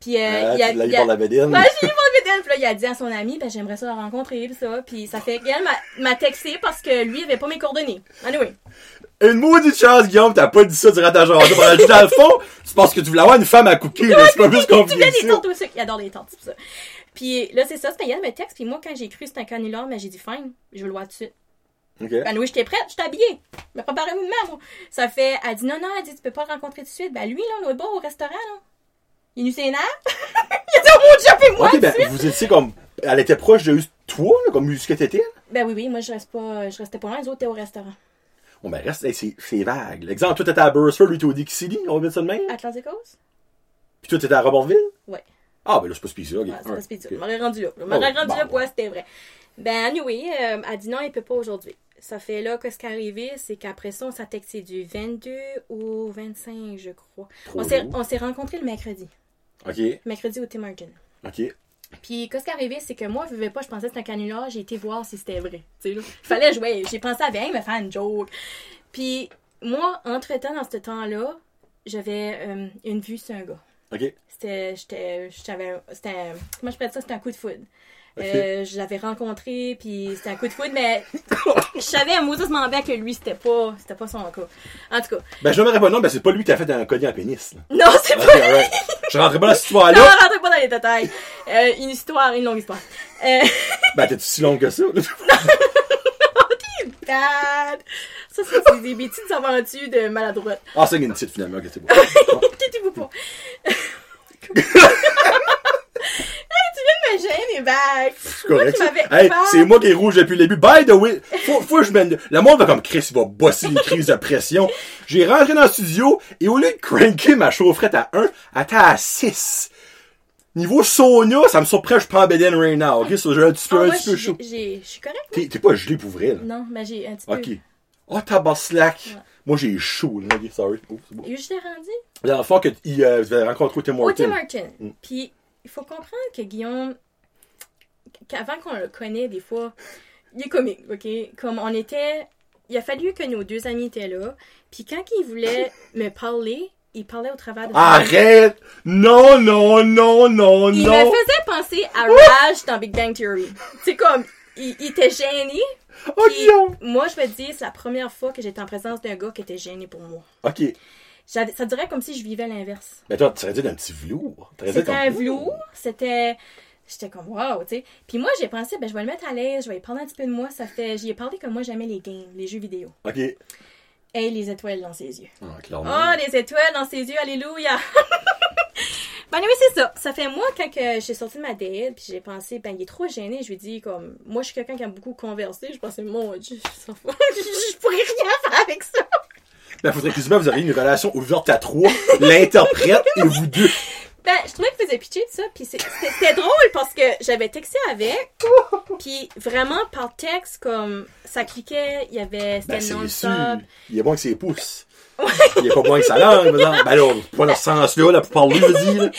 Puis, euh, euh, il a, tu l'as eu pour la bédine. Ben, j'ai eu pour la bédine. Puis là, il a dit à son ami, ben, j'aimerais ça la rencontrer, puis ça. Puis ça fait qu'elle m'a, m'a texté parce que lui, il avait pas mes coordonnées. Anyway. Une maudite chance, Guillaume, t'as pas dit ça durant ta journée. Dans le fond, tu penses que tu voulais avoir une femme à cookies, là, c'est pas plus compliqué. Tu voulais des tartes au sucre. Il adore les tartes, c'est ça. Puis là, c'est ça, c'est qu'elle me texte, puis moi, quand j'ai cru que c'était un canular, ben, j'ai dit, fine, je veux le voir tout de suite. Okay. Ben oui, j'étais prête, j'étais habillée. Je me préparais moi-même. Ça fait, elle dit non, non, elle dit, tu peux pas le rencontrer tout de suite. Ben lui, là, on est beau au restaurant, là. Il est nu sénère. Il a dit, oh mon Dieu, moi. Ok, ben, suite. Vous étiez comme, elle était proche de toi, là, comme ce que t'étais. Ben oui, oui, moi, je reste pas, je restais pas loin, les autres étaient au restaurant. Bon, ben reste, hey, c'est, c'est vague. L'exemple, toi, t'étais à Burger, lui, t'es au Dixie, on va mettre ça de même. Atlantic Coast. Puis toi, t'étais à Robertville? Ouais. Ah, ben là, c'est pas spécial, ok. Ouais, c'est pas spécial. Je m'aurais rendu là. Je m'aurais rendu là, ouais, c'était vrai. Ben, anyway, euh, elle dit non, elle peut pas aujourd'hui. Ça fait là que ce qui est arrivé, c'est qu'après ça, on s'est texté du vingt-deux au vingt-cinq, je crois. On s'est, on s'est rencontrés le mercredi. OK. Mercredi au Tim Hortons. OK. Puis, qu'est-ce qui est arrivé, c'est que moi, je ne vivais pas, je pensais que c'était un canular, j'ai été voir si c'était vrai. Tu sais, là. Il fallait jouer. J'ai pensé à bien me faire une joke. Puis, moi, entre-temps, dans ce temps-là, j'avais euh, une vue sur un gars. OK. C'était, j'étais, j'avais, c'était, comment je peux dire ça, c'était un coup de foudre. Okay. Euh, je l'avais rencontré, puis c'était un coup de foudre, mais je savais à maudissement bien que lui, c'était pas, c'était pas son cas. En tout cas. Ben, je me rappelle, non, ben, c'est pas lui qui a fait un collier en pénis. Là. Non, c'est okay, pas right. lui. Je rentrais pas dans cette histoire-là. Non, je rentrais pas dans les détails. Euh, une histoire, une longue histoire. Euh... Ben, t'es-tu si longue que ça? Non, t'es bad. Ça, c'est, c'est des petites aventures de maladroite. Ah, c'est une petite, finalement. Ok, c'est bon. Qu'est-ce vous pas? J'ai mes bagues. C'est correct. Moi, hey, c'est moi qui est rouge depuis le début. By the way, faut, faut que je mène. Le monde va comme Chris, il va bosser une crise de pression. J'ai rentré dans le studio et au lieu de cranker ma chaufferette à un, elle était à six. Niveau sauna, ça me surprend, je suis pas en bed in right now. Ok, ça, j'ai un petit peu, ah, un moi, petit peu chaud. Je suis correct. T'es, t'es pas gelé pour vrai, là. Non, mais j'ai un petit peu. Ok. Oh, tabarnak. Ouais. Moi, j'ai chaud, là. Ok, sorry. Oh, c'est beau. Et je t'ai rendu. Dans le fond, que tu euh, avais rencontré Tim Horton. Tim Horton. Mm. Puis, il faut comprendre que Guillaume, qu'avant qu'on le connaît, des fois, il est comique, ok? Comme on était... Il a fallu que nos deux amis étaient là, puis quand il voulait me parler, il parlait au travers de... Arrête! Non, non, non, non, il non! Il me faisait penser à Raj dans Big Bang Theory. C'est comme, il, il était gêné. Oh, Guillaume! Moi, je vais te dire, c'est la première fois que j'étais en présence d'un gars qui était gêné pour moi. OK. J'avais, ça dirait comme si je vivais l'inverse. Mais toi, tu serais dit d'un petit velours. T'aurais c'était un velours, c'était... J'étais comme, wow, tu sais. Puis moi, j'ai pensé, ben je vais le mettre à l'aise, je vais lui parler un petit peu de moi. Ça fait... J'y ai parlé comme moi, j'aimais les games, les jeux vidéo. OK. Et les étoiles dans ses yeux. Ah, clairement. Oh, les étoiles dans ses yeux, alléluia! Ben oui, c'est ça. Ça fait moi, quand que j'ai sorti de ma date, puis j'ai pensé, ben il est trop gêné. Je lui ai dit, comme, moi, je suis quelqu'un qui aime beaucoup converser. Je pensais, mon Dieu, je, je pourrais rien faire avec ça. Ben, faudrait que vous auriez une relation ouverte à trois, l'interprète et vous deux. Ben, je trouvais qu'il faisait pitié de ça, pis c'est, c'était, c'était drôle parce que j'avais texté avec, pis vraiment par texte, comme, ça cliquait, il y avait, c'était ben, non-stop. Il est bon que ses pouces. Ouais. Il est pas bon que sa langue, ben alors, pas dans ce sens-là, là, pour parler, je dis, là.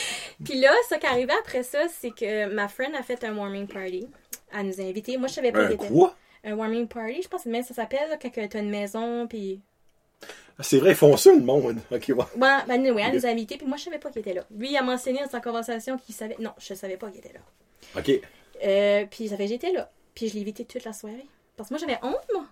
Pis là, ce qui arrivait après ça, c'est que ma friend a fait un warming party. Elle nous a invités. Moi, je savais pas c'était. Quoi? Un warming party, je pense que ça s'appelle, là, quand t'as une maison, pis... C'est vrai, ils font ça, le monde. OK, ouais. Ouais, ben oui, elle nous a invités, puis moi, je savais pas qu'il était là. Lui, il a mentionné dans sa conversation qu'il savait... Non, je savais pas qu'il était là. OK. Euh, puis j'avais, j'étais là. Puis je l'ai évité toute la soirée. Parce que moi, j'avais honte, moi.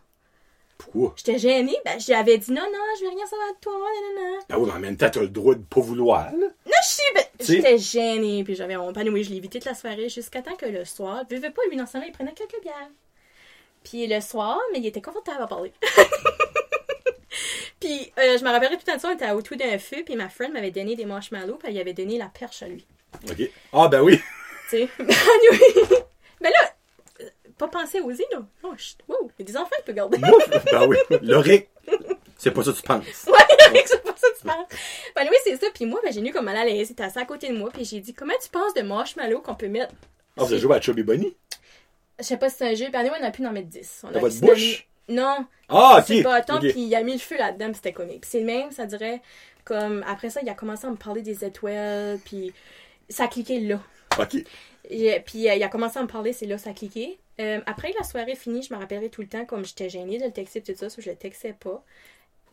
Pourquoi? J'étais gênée. Ben, j'avais dit, non, non, je veux rien savoir de toi, nanana. Ben oui, mais en même temps, t'as le droit de pas vouloir. Non, je sais, ben, j'étais gênée, puis j'avais honte. Ben oui, je l'ai évité toute la soirée, jusqu'à temps que le soir... Je veux pas, lui, dans ce temps-là, il prenait quelques bières. Puis le soir, mais il était confortable à parler. Puis, euh, je me rappellerai tout le temps de ça, on était autour d'un feu, puis ma friend m'avait donné des marshmallows, puis elle avait donné la perche à lui. OK. Ah, ben oui! Tu sais, ben là, pas penser à oser, là. Oh, chut, wow, il y a des enfants qui peuvent garder. Ben oui, Loric, c'est pas ça que tu penses. Ouais, Loric, c'est pas ça que tu penses. Ben oui, c'est ça, puis moi, ben j'ai nu comme mal à l'aise, il était assis à côté de moi, puis j'ai dit, comment tu penses de marshmallows qu'on peut mettre? Ah, vous avez joué à Chubby Bunny? Je sais pas si c'est un jeu, ben oui, on a pu en mettre dix. Dans votre bouche? Non, ah, okay. C'est pas tant, okay. Puis il a mis le feu là-dedans, puis c'était comique. Puis c'est le même, ça dirait, comme, après ça, il a commencé à me parler des étoiles, puis ça a cliqué là. OK. Et, puis euh, il a commencé à me parler, c'est là, ça a cliqué. Euh, après la soirée finie, je me rappellerai tout le temps, comme j'étais gênée de le texter, tout ça, parce que je le textais pas.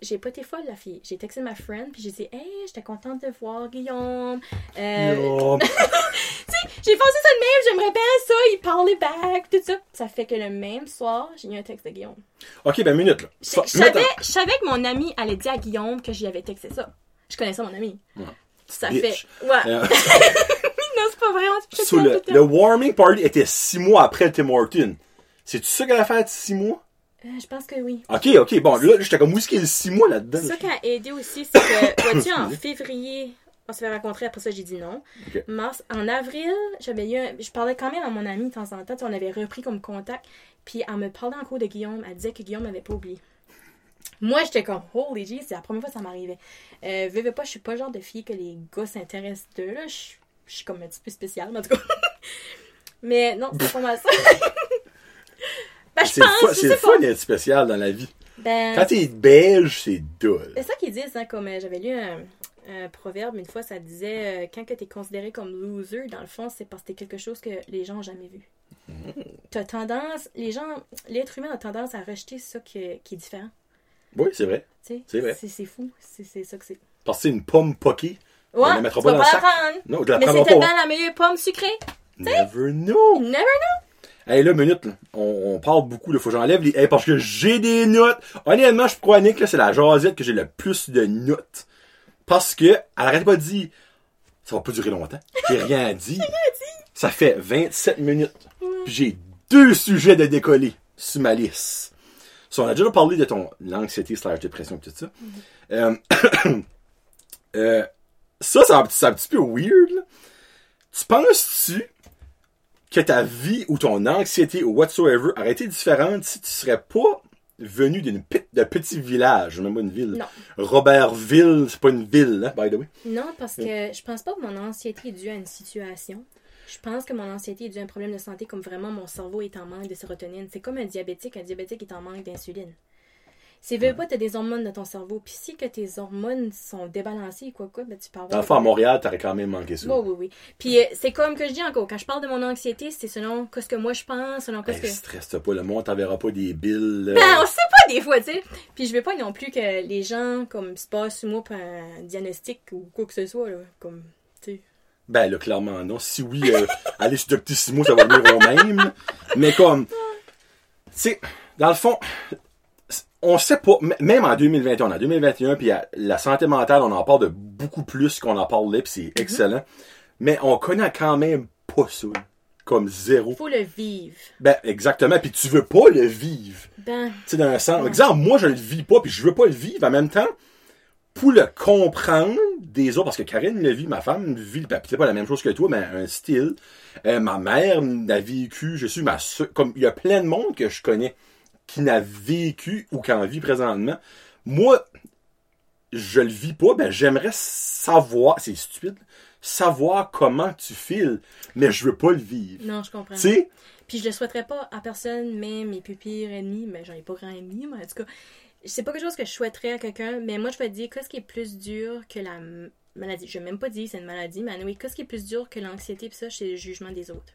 J'ai pas été folle, la fille. J'ai texté ma friend, puis j'ai dit, hey, j'étais contente de voir Guillaume. Euh... No. Tu sais, j'ai pensé ça de même, j'aimerais bien ça, il parlait back, tout ça. Ça fait que le même soir, j'ai eu un texte de Guillaume. OK, ben, minute, là. Je, je, savais, je savais que mon ami allait dire à Guillaume que j'y avais texté ça. Je connaissais mon ami. Ouais. Ça Bitch. Fait. Ouais. Euh... non, c'est pas vrai, on se so le, le warming party était six mois après le Tim Horton. C'est-tu ça qu'elle a fait six mois? Euh, je pense que oui. OK, OK. Bon, là, j'étais comme, où est-ce qu'il y a six mois là-dedans? Ça qui a aidé aussi, c'est que, vois-tu, en février, on se fait rencontrer, après ça, j'ai dit non. Okay. Mars, en avril, j'avais eu un... Je parlais quand même à mon amie de temps en temps, on avait repris comme contact, puis en me parlant en cours de Guillaume, elle disait que Guillaume m'avait pas oublié. Moi, j'étais comme, holy jeez, c'est la première fois que ça m'arrivait. Euh, veux, veux pas, je suis pas le genre de fille que les gars s'intéressent d'eux, là. Je, je suis comme un petit peu spéciale, en tout cas. Mais non, c'est pas mal ça. Ben, c'est pense, le, fun, c'est le fun d'être spécial dans la vie. Ben, quand t'es belge, c'est dull. C'est ça qu'ils disent, hein, comme euh, j'avais lu un, un proverbe une fois, ça disait euh, quand que t'es considéré comme loser, dans le fond, c'est parce que t'es quelque chose que les gens n'ont jamais vu. Mm-hmm. T'as tendance, les gens, l'être humain a tendance à rejeter ça qui est, qui est différent. Oui, c'est vrai. T'sais, c'est vrai. C'est, c'est fou, c'est, c'est ça que c'est. Parce que c'est une pomme poquée, ouais, on la mettra pas dans le sac. Non, je la prends pas. Mais c'était pas, dans la meilleure pomme sucrée. T'sais? Never know. Never know. Allez, là, minute, là. On, on parle beaucoup, là. Faut que j'enlève les. Hey, parce que j'ai des notes. Honnêtement, je crois, Nick, là, c'est la jasette que j'ai le plus de notes. Parce que, elle arrête pas de dire, ça va pas durer longtemps. J'ai rien dit. Ça fait vingt-sept minutes. Mmh. Puis j'ai deux sujets de décoller sur ma liste. So, on a déjà parlé de ton anxiété slash dépression et tout ça. Mmh. Euh, euh, ça, c'est un, c'est un petit peu weird, là. Tu penses-tu que ta vie ou ton anxiété ou whatsoever aurait été différente si tu serais pas venu d'une p- d'un petit village, même pas une ville? Non. Robertville, c'est pas une ville, hein, by the way. Non, parce que je pense pas que mon anxiété est due à une situation. Je pense que mon anxiété est due à un problème de santé, comme vraiment mon cerveau est en manque de sérotonine. C'est comme un diabétique, un diabétique est en manque d'insuline. Si tu veux pas, t'as des hormones dans ton cerveau. Puis si que tes hormones sont débalancées et quoi quoi, ben tu peux avoir... Enfin, à Montréal, t'aurais quand même manqué ça. Oui, oui, oui. Puis euh, c'est comme que je dis encore, quand je parle de mon anxiété, c'est selon ce que moi je pense, selon ben, ce que... stresse pas, le monde t'enverra pas des billes... Euh... Ben, on sait pas des fois, tu sais. Puis je veux pas non plus que les gens, comme, se passent sous moi pour un diagnostic ou quoi que ce soit, là, comme, tu sais. Ben là, clairement, non. Si oui, euh, aller chez Doctissimo, ça va venir au même. Mais comme, tu sais, dans le fond... On sait pas, même en deux mille vingt et un, on est en deux mille vingt et un, puis la santé mentale, on en parle de beaucoup plus qu'on en parle là, puis c'est excellent. Mm-hmm. Mais on connaît quand même pas ça, comme zéro. Faut le vivre. Ben, exactement, puis tu veux pas le vivre. Ben. Tu sais, dans un sens. Ouais. Exemple, moi, je le vis pas, puis je veux pas le vivre en même temps, pour le comprendre des autres, parce que Karine le vit, ma femme vit, ben, c'est pas la même chose que toi, mais un style. Euh, ma mère l'a vécu, je suis ma soeur, comme il y a plein de monde que je connais qui n'a vécu ou qui en vit présentement. Moi, je le vis pas, ben j'aimerais savoir, c'est stupide, savoir comment tu files, mais je veux pas le vivre. Non, je comprends. Tu sais? Puis je le souhaiterais pas à personne, même mes plus pires ennemis, mais j'en ai pas grand ennemi, mais en tout cas, c'est pas quelque chose que je souhaiterais à quelqu'un, mais moi je vais te dire, qu'est-ce qui est plus dur que la maladie? Je vais même pas dire que c'est une maladie, mais oui, qu'est-ce qui est plus dur que l'anxiété, pis ça, c'est le jugement des autres.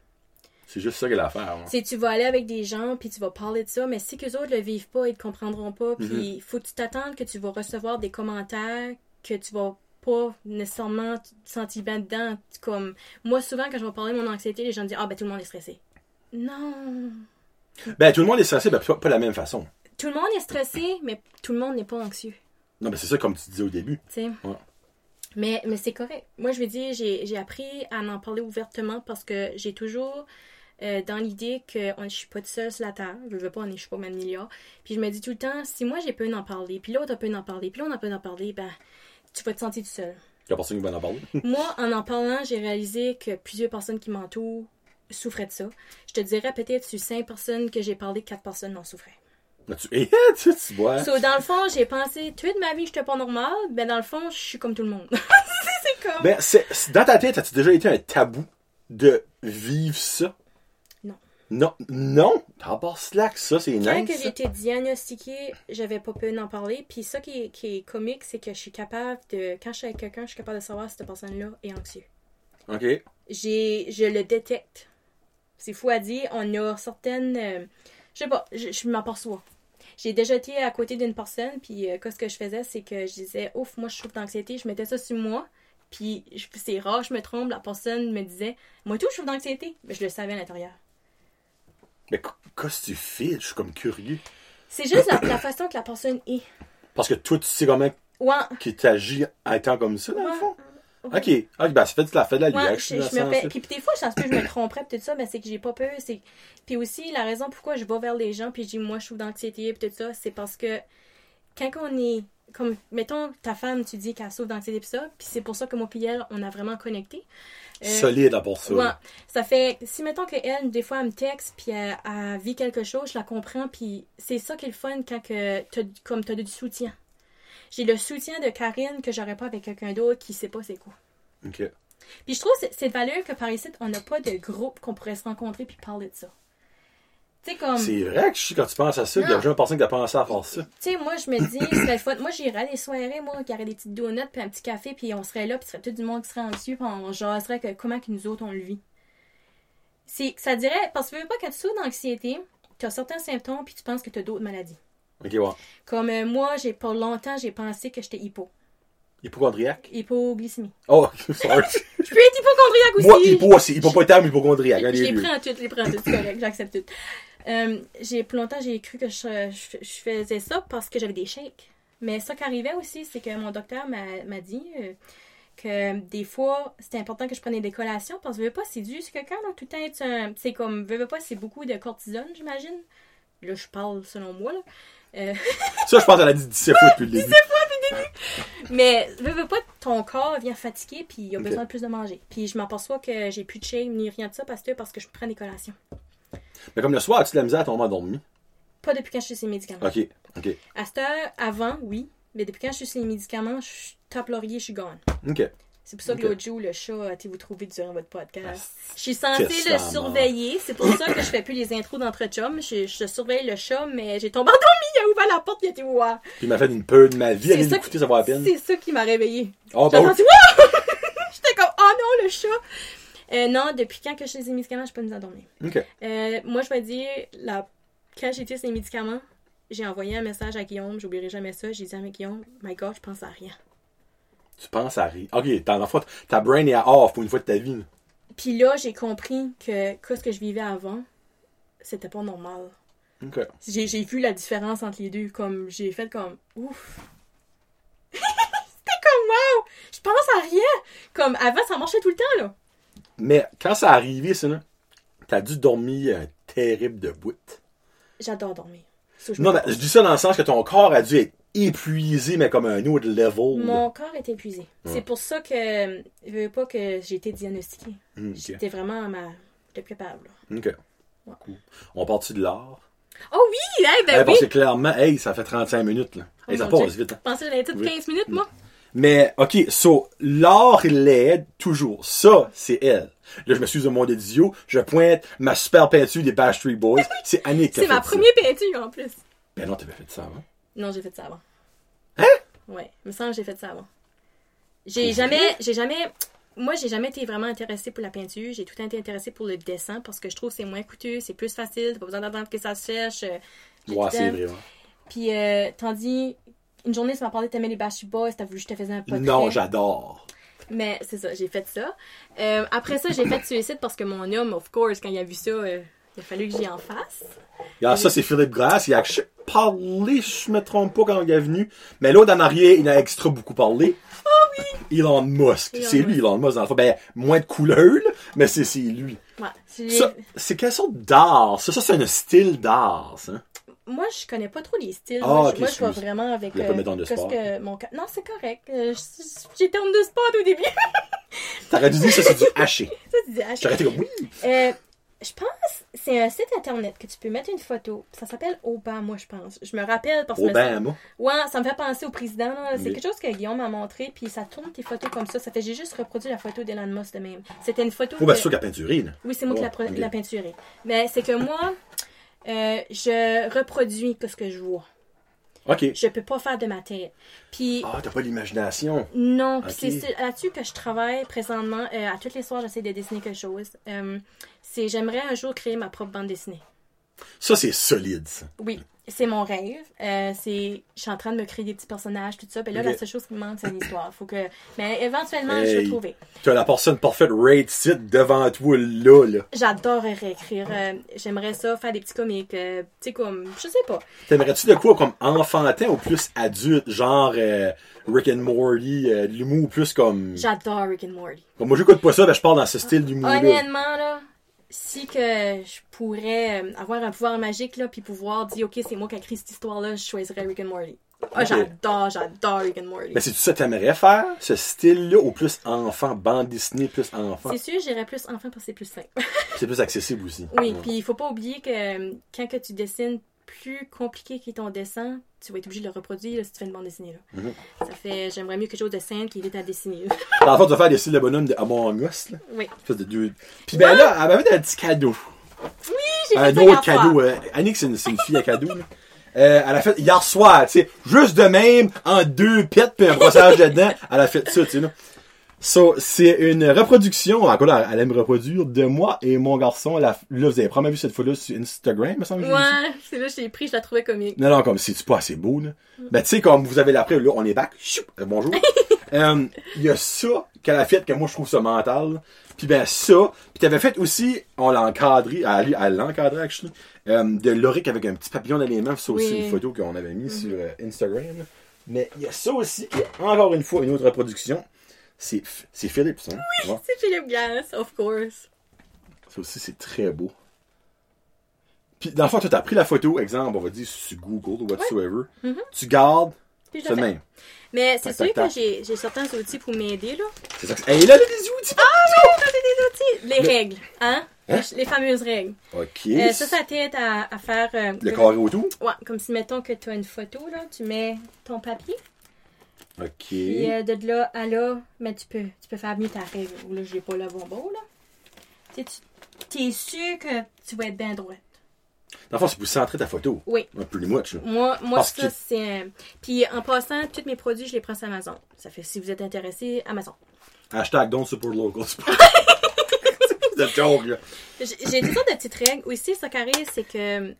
C'est juste ça que l'affaire. Hein. C'est tu vas aller avec des gens puis tu vas parler de ça, mais si qu'eux autres le vivent pas, ils te comprendront pas. Puis il mm-hmm. faut que tu t'attendes que tu vas recevoir des commentaires que tu vas pas nécessairement te sentir bien dedans. Comme moi souvent quand je vais parler de mon anxiété, les gens me disent ah ben tout le monde est stressé. Non. Ben tout le monde est stressé, ben pas de la même façon. Tout le monde est stressé, mais tout le monde n'est pas anxieux. Non ben c'est ça comme tu disais au début. Tu sais. Ouais. Mais mais c'est correct. Moi je veux dire j'ai j'ai appris à en parler ouvertement parce que j'ai toujours Euh, dans l'idée que on, je suis pas toute seule sur la terre, je veux pas, on est, je suis pas même milliard. Puis je me dis tout le temps, si moi j'ai peur d'en parler, puis l'autre a peur d'en parler, puis l'autre a peur d'en parler, ben tu vas te sentir tout seul. Il y a personne qui va en parler. Moi, en en parlant, j'ai réalisé que plusieurs personnes qui m'entourent souffraient de ça. Je te dirais peut-être sur cinq personnes que j'ai parlé, quatre personnes en souffraient. Mais tu es, tu tu vois. So, dans le fond, j'ai pensé toute ma vie que j'étais pas normale, ben dans le fond, je suis comme tout le monde. c'est, c'est comme. Ben c'est, c'est dans ta tête, as-tu déjà été un tabou de vivre ça? Non, non, t'as pas slack, ça, c'est nice. Quand que j'ai été diagnostiquée, j'avais pas peur d'en parler. Puis ça qui est, qui est comique, c'est que je suis capable de... Quand je suis avec quelqu'un, je suis capable de savoir si cette personne-là est anxieuse. OK. J'ai, je le détecte. C'est fou à dire, on a certaines... Euh, je sais pas, je, je m'aperçois. J'ai déjà été à côté d'une personne, puis euh, ce que je faisais, c'est que je disais, ouf, moi, je souffre d'anxiété, je mettais ça sur moi. Puis je, c'est rare, je me trompe, la personne me disait, moi, tout, je souffre d'anxiété. Mais je le savais à l'intérieur. Mais qu'est-ce que tu files? Je suis comme curieux. C'est juste la, la façon que la personne est. Parce que toi, tu sais comment ouais. qu'il t'agit en étant comme ça, dans ouais. le fond? Ouais. OK. Ah, ben, ça fait de la fête de la ouais, lumière. Je, je je me... Puis des fois, je pense que je me tromperais, puis tout ça, mais c'est que j'ai pas peur. C'est... Puis aussi, la raison pourquoi je vais vers les gens, puis je dis, moi, je souffre d'anxiété, puis tout ça, c'est parce que quand on est... Comme, mettons, ta femme, tu dis qu'elle souffre d'anxiété pis ça, pis c'est pour ça que moi pis elle, on a vraiment connecté. Euh, Solide à part ça. Ouais. Ça fait, si mettons qu'elle, des fois, elle me texte pis elle, elle vit quelque chose, je la comprends pis c'est ça qui est le fun quand que t'as, comme t'as du soutien. J'ai le soutien de Karine que j'aurais pas avec quelqu'un d'autre qui sait pas c'est quoi. OK. Pis je trouve que c'est de valeur que par ici, on n'a pas de groupe qu'on pourrait se rencontrer pis parler de ça. T'sais, comme... C'est vrai que je suis quand tu penses à ça, il y a déjà une personne qui a pensé à faire ça. Tu sais, moi, je me dis, c'est le fun. Moi, j'irais à des soirées, moi, qui aurait des petites donuts, puis un petit café, puis on serait là, puis serait tout du monde qui serait en dessus, puis on jaserait que comment que nous autres, on le vit. C'est, ça dirait, parce que tu veux pas, quand tu souffres d'anxiété, tu as certains symptômes, puis tu penses que tu as d'autres maladies. OK, ouais. Comme euh, moi, j'ai pas longtemps, j'ai pensé que j'étais hypo. Hypochondriaque? Hypoglycémie. Oh, sorry. Je peux être hypochondriaque aussi. Moi, hypo aussi. Hypopotame, hypochondriaque. Je les prends toutes, je les prends toutes. C'est correct, j'accepte toutes. Euh, j'ai, pour longtemps, j'ai cru que je, je, je faisais ça parce que j'avais des shakes. Mais ça qui arrivait aussi, c'est que mon docteur m'a, m'a dit euh, que des fois, c'était important que je prenne des collations parce que je veux pas, c'est dû, c'est que quand on tout le temps est un, c'est comme, je veux pas, c'est beaucoup de cortisone, j'imagine. Là, je parle selon moi, là. Euh... ça, je pense qu'elle a dit dix-sept fois depuis le début. dix-sept fois depuis le début! Mais, veux, veux pas, ton corps vient fatigué, puis il a okay. besoin de plus de manger. Puis je m'aperçois que j'ai plus de shake ni rien de ça parce que, parce que je prends des collations. Mais comme le soir, as-tu de la misère à tomber endormi? Pas depuis quand je suis sur les médicaments. OK, OK. À cette heure, avant, oui. Mais depuis quand je suis sur les médicaments, je suis top laurier, je suis gone. OK. C'est pour ça que okay. l'autre jour, le chat a été vous trouvé durant votre podcast. Ah, je suis censée le surveiller. C'est pour ça que je fais plus les intros d'entre chums. Je, je surveille le chat, mais j'ai tombé endormi. Il a ouvert la porte, il a été voir. Puis il m'a fait une peur de ma vie. Elle vient d'écouter, ça vaut la peine. C'est ça qui m'a réveillée. Oh, j'ai bah senti, oui. J'étais comme, oh non, le chat. Euh, non, depuis quand que je suis sur les médicaments, je peux nous endormir. Okay. Euh, moi, je vais dire, la... quand j'étais sur les médicaments, j'ai envoyé un message à Guillaume. J'oublierai jamais ça. J'ai dit à Guillaume, my God, je pense à rien. Tu penses à rien. OK, la fois, ta brain est à off pour une fois de ta vie. Puis là, j'ai compris que, que ce que je vivais avant, c'était pas normal. OK. J'ai, j'ai vu la différence entre les deux. Comme, j'ai fait comme, ouf. C'était comme, wow, je pense à rien. Comme, avant, ça marchait tout le temps, là. Mais quand ça arrivait, ça, là, t'as dû dormir un terrible de bout. J'adore dormir. So, je non, mais je dis ça dans le sens que ton corps a dû être épuisé, mais comme un autre level. Mon corps est épuisé. Ouais. C'est pour ça que je ne veux pas que j'ai été diagnostiquée. Okay. J'étais vraiment à ma... J'étais capable. OK. Ouais. Cool. On part-tu de l'art? Oh oui! Hey, ben hey, oui! Parce que clairement, hey, ça fait trente-cinq minutes. Là. Oh hey, ça passe vite. Je pensais que j'avais tout quinze minutes, moi. Mais, OK, so, l'art l'aide toujours. Ça, c'est elle. Là, je me suis au monde idiot. Je pointe ma super peinture des Bastry Boys. C'est Annick. C'est ma première peinture, en plus. Ben non, t'avais fait ça avant. Non, j'ai fait ça avant. Hein? Ouais, il me semble que j'ai fait ça avant. J'ai mmh. jamais, j'ai jamais, moi j'ai jamais été vraiment intéressée pour la peinture. J'ai tout le temps été intéressée pour le dessin parce que je trouve que c'est moins coûteux, c'est plus facile, t'as pas besoin d'attendre que ça se sèche. Ouais, c'est vrai. Puis euh, tandis, une journée, ça m'a parlé, t'aimais les Bastard Boys, t'as voulu que je te faisais un portrait. Non, j'adore. Mais c'est ça, j'ai fait ça. Euh, après ça, j'ai fait suicide parce que mon homme, of course, quand il a vu ça, euh, il a fallu que j'y en fasse. Alors, ça, c'est Philippe Grasse. Il a parlé, je me trompe pas, quand il est venu. Mais l'autre, en arrière, il a extra beaucoup parlé. Oh oui! Elon Musk. Elon c'est Musk. Lui, Elon Musk, dans le fond. Ben, moins de couleurs, mais c'est, c'est lui. Ouais, c'est... Ça, c'est quelle sorte d'art? Ça, ça c'est un style d'art, ça. Moi, je connais pas trop les styles. Ah, moi, okay, moi je vois vraiment avec... Euh, de sport. Que mon... Non, c'est correct. Euh, j'étais en de sport au début. T'aurais dû dire ça, c'est du haché. Ça, c'est du haché. J'aurais été comme, oui! Euh, Je pense, c'est un site internet que tu peux mettre une photo. Ça s'appelle Obama, je pense. Je me rappelle parce que... Obama? Ouais, ça me fait penser au président. Là. C'est oui. quelque chose que Guillaume m'a montré, puis ça tourne tes photos comme ça. Ça fait, j'ai juste reproduit la photo d'Elon Musk de même. C'était une photo... Oh, ben c'est toi qui a peinturé, là. Oui, c'est moi oh, qui l'a, okay. l'a peinturé. Mais c'est que moi, euh, je reproduis ce que je vois. OK. Je peux pas faire de ma tête. Puis... Ah, t'as pas l'imagination. Non, okay. Puis c'est là-dessus que je travaille présentement. Euh, à tous les soirs, j'essaie de dessiner quelque chose. Euh, c'est j'aimerais un jour créer ma propre bande dessinée. Ça, c'est solide, ça. Oui, c'est mon rêve. Euh, c'est... Je suis en train de me créer des petits personnages, tout ça. Puis là, okay. la seule chose qui me manque, c'est une histoire. Faut que... Mais éventuellement, hey, je vais trouver. Tu as la personne parfaite raid site devant toi, là, là. J'adorerais écrire. Euh, j'aimerais ça, faire des petits comiques. Euh, tu sais, comme... Je sais pas. T'aimerais-tu de quoi, comme enfantin ou plus adulte? Genre euh, Rick and Morty, euh, l'humour plus comme... J'adore Rick and Morty. Bon, moi, j'écoute pas ça, mais je parle dans ce style d'humour-là. Honnêtement, là... Si que je pourrais avoir un pouvoir magique, là, puis pouvoir dire, OK, c'est moi qui ai écrit cette histoire-là, je choisirais Rick and Morty. Ah, okay. J'adore, j'adore Rick and Morty. Mais c'est-tu ça que t'aimerais faire, ce style-là, ou plus enfant, bande dessinée, plus enfant? C'est sûr, j'irais plus enfant parce que c'est plus simple. C'est plus accessible aussi. Oui, ouais. Puis il faut pas oublier que quand que tu dessines plus compliqué qu'est ton dessin, tu vas être obligé de le reproduire là, si tu fais une bande dessinée. Là. Mm-hmm. Ça fait, j'aimerais mieux quelque chose de simple qui évite à dessiner. Dans le fond, tu vas faire des styles de bonhomme de Among Us. Là. Oui. De... Puis ben là, elle m'a mis un petit cadeau. Oui, j'ai un fait un autre cadeau. Euh, Annick, c'est une, c'est une fille à cadeau. Là. Euh, elle a fait hier soir, tu sais, juste de même, en deux pets puis un brossage dedans, elle a fait ça, tu sais. Là. So, c'est une reproduction, encore là, elle aime reproduire, de moi et mon garçon. La, là, vous avez probablement vu cette photo sur Instagram, me semble. Ouais, c'est là que je l'ai pris, je la trouvais comique. Non, non, comme, c'est-tu pas assez beau, là? Mm. Ben, tu sais, comme vous avez l'après, là, on est back. Chou, bonjour. Il um, y a ça qu'elle a fait que moi je trouve ça mental. Puis ben ça. Puis t'avais fait aussi, on l'a encadré, elle, elle l'a encadré actually, um, de Loric avec un petit papillon dans les mains. C'est aussi oui. une photo qu'on avait mise mm-hmm. sur euh, Instagram. Mais il y a ça aussi, qui est encore une fois une autre production. C'est, c'est Philippe, ça. Hein? Oui, ouais. C'est Philippe Glass, of course. Ça aussi, c'est très beau. Puis, dans le fond, toi, t'as pris la photo, exemple, on va dire, sur Google ou whatsoever. Ouais. Mm-hmm. Tu gardes, c'est le même. Mais c'est tac, sûr tac, que j'ai, j'ai certains outils pour m'aider, là. C'est ça que c'est. Hey, là, il y a des outils! Ah oui, il y a des outils! Les le... règles, hein? Hein? Les fameuses règles. OK. Euh, ça, ça t'aide à, à faire... Euh, le de... carré autour? Ouais, comme si, mettons, que tu as une photo, là, tu mets ton papier. OK. Puis euh, de là à là, mais tu peux, tu peux faire venir ta règle. Là, j'ai pas le bonbon, là. Tu t'es sûr que tu vas être bien droite. Dans le fond, c'est pour centrer ta photo. Oui. Un peu plus much. Là. Moi, moi ça, que... c'est... Puis en passant, tous mes produits, je les prends sur Amazon. Ça fait, si vous êtes intéressé, Amazon. Hashtag don't support local. De joke, là. J'ai des sortes de petites règles. Aussi, ça carré, c'est que...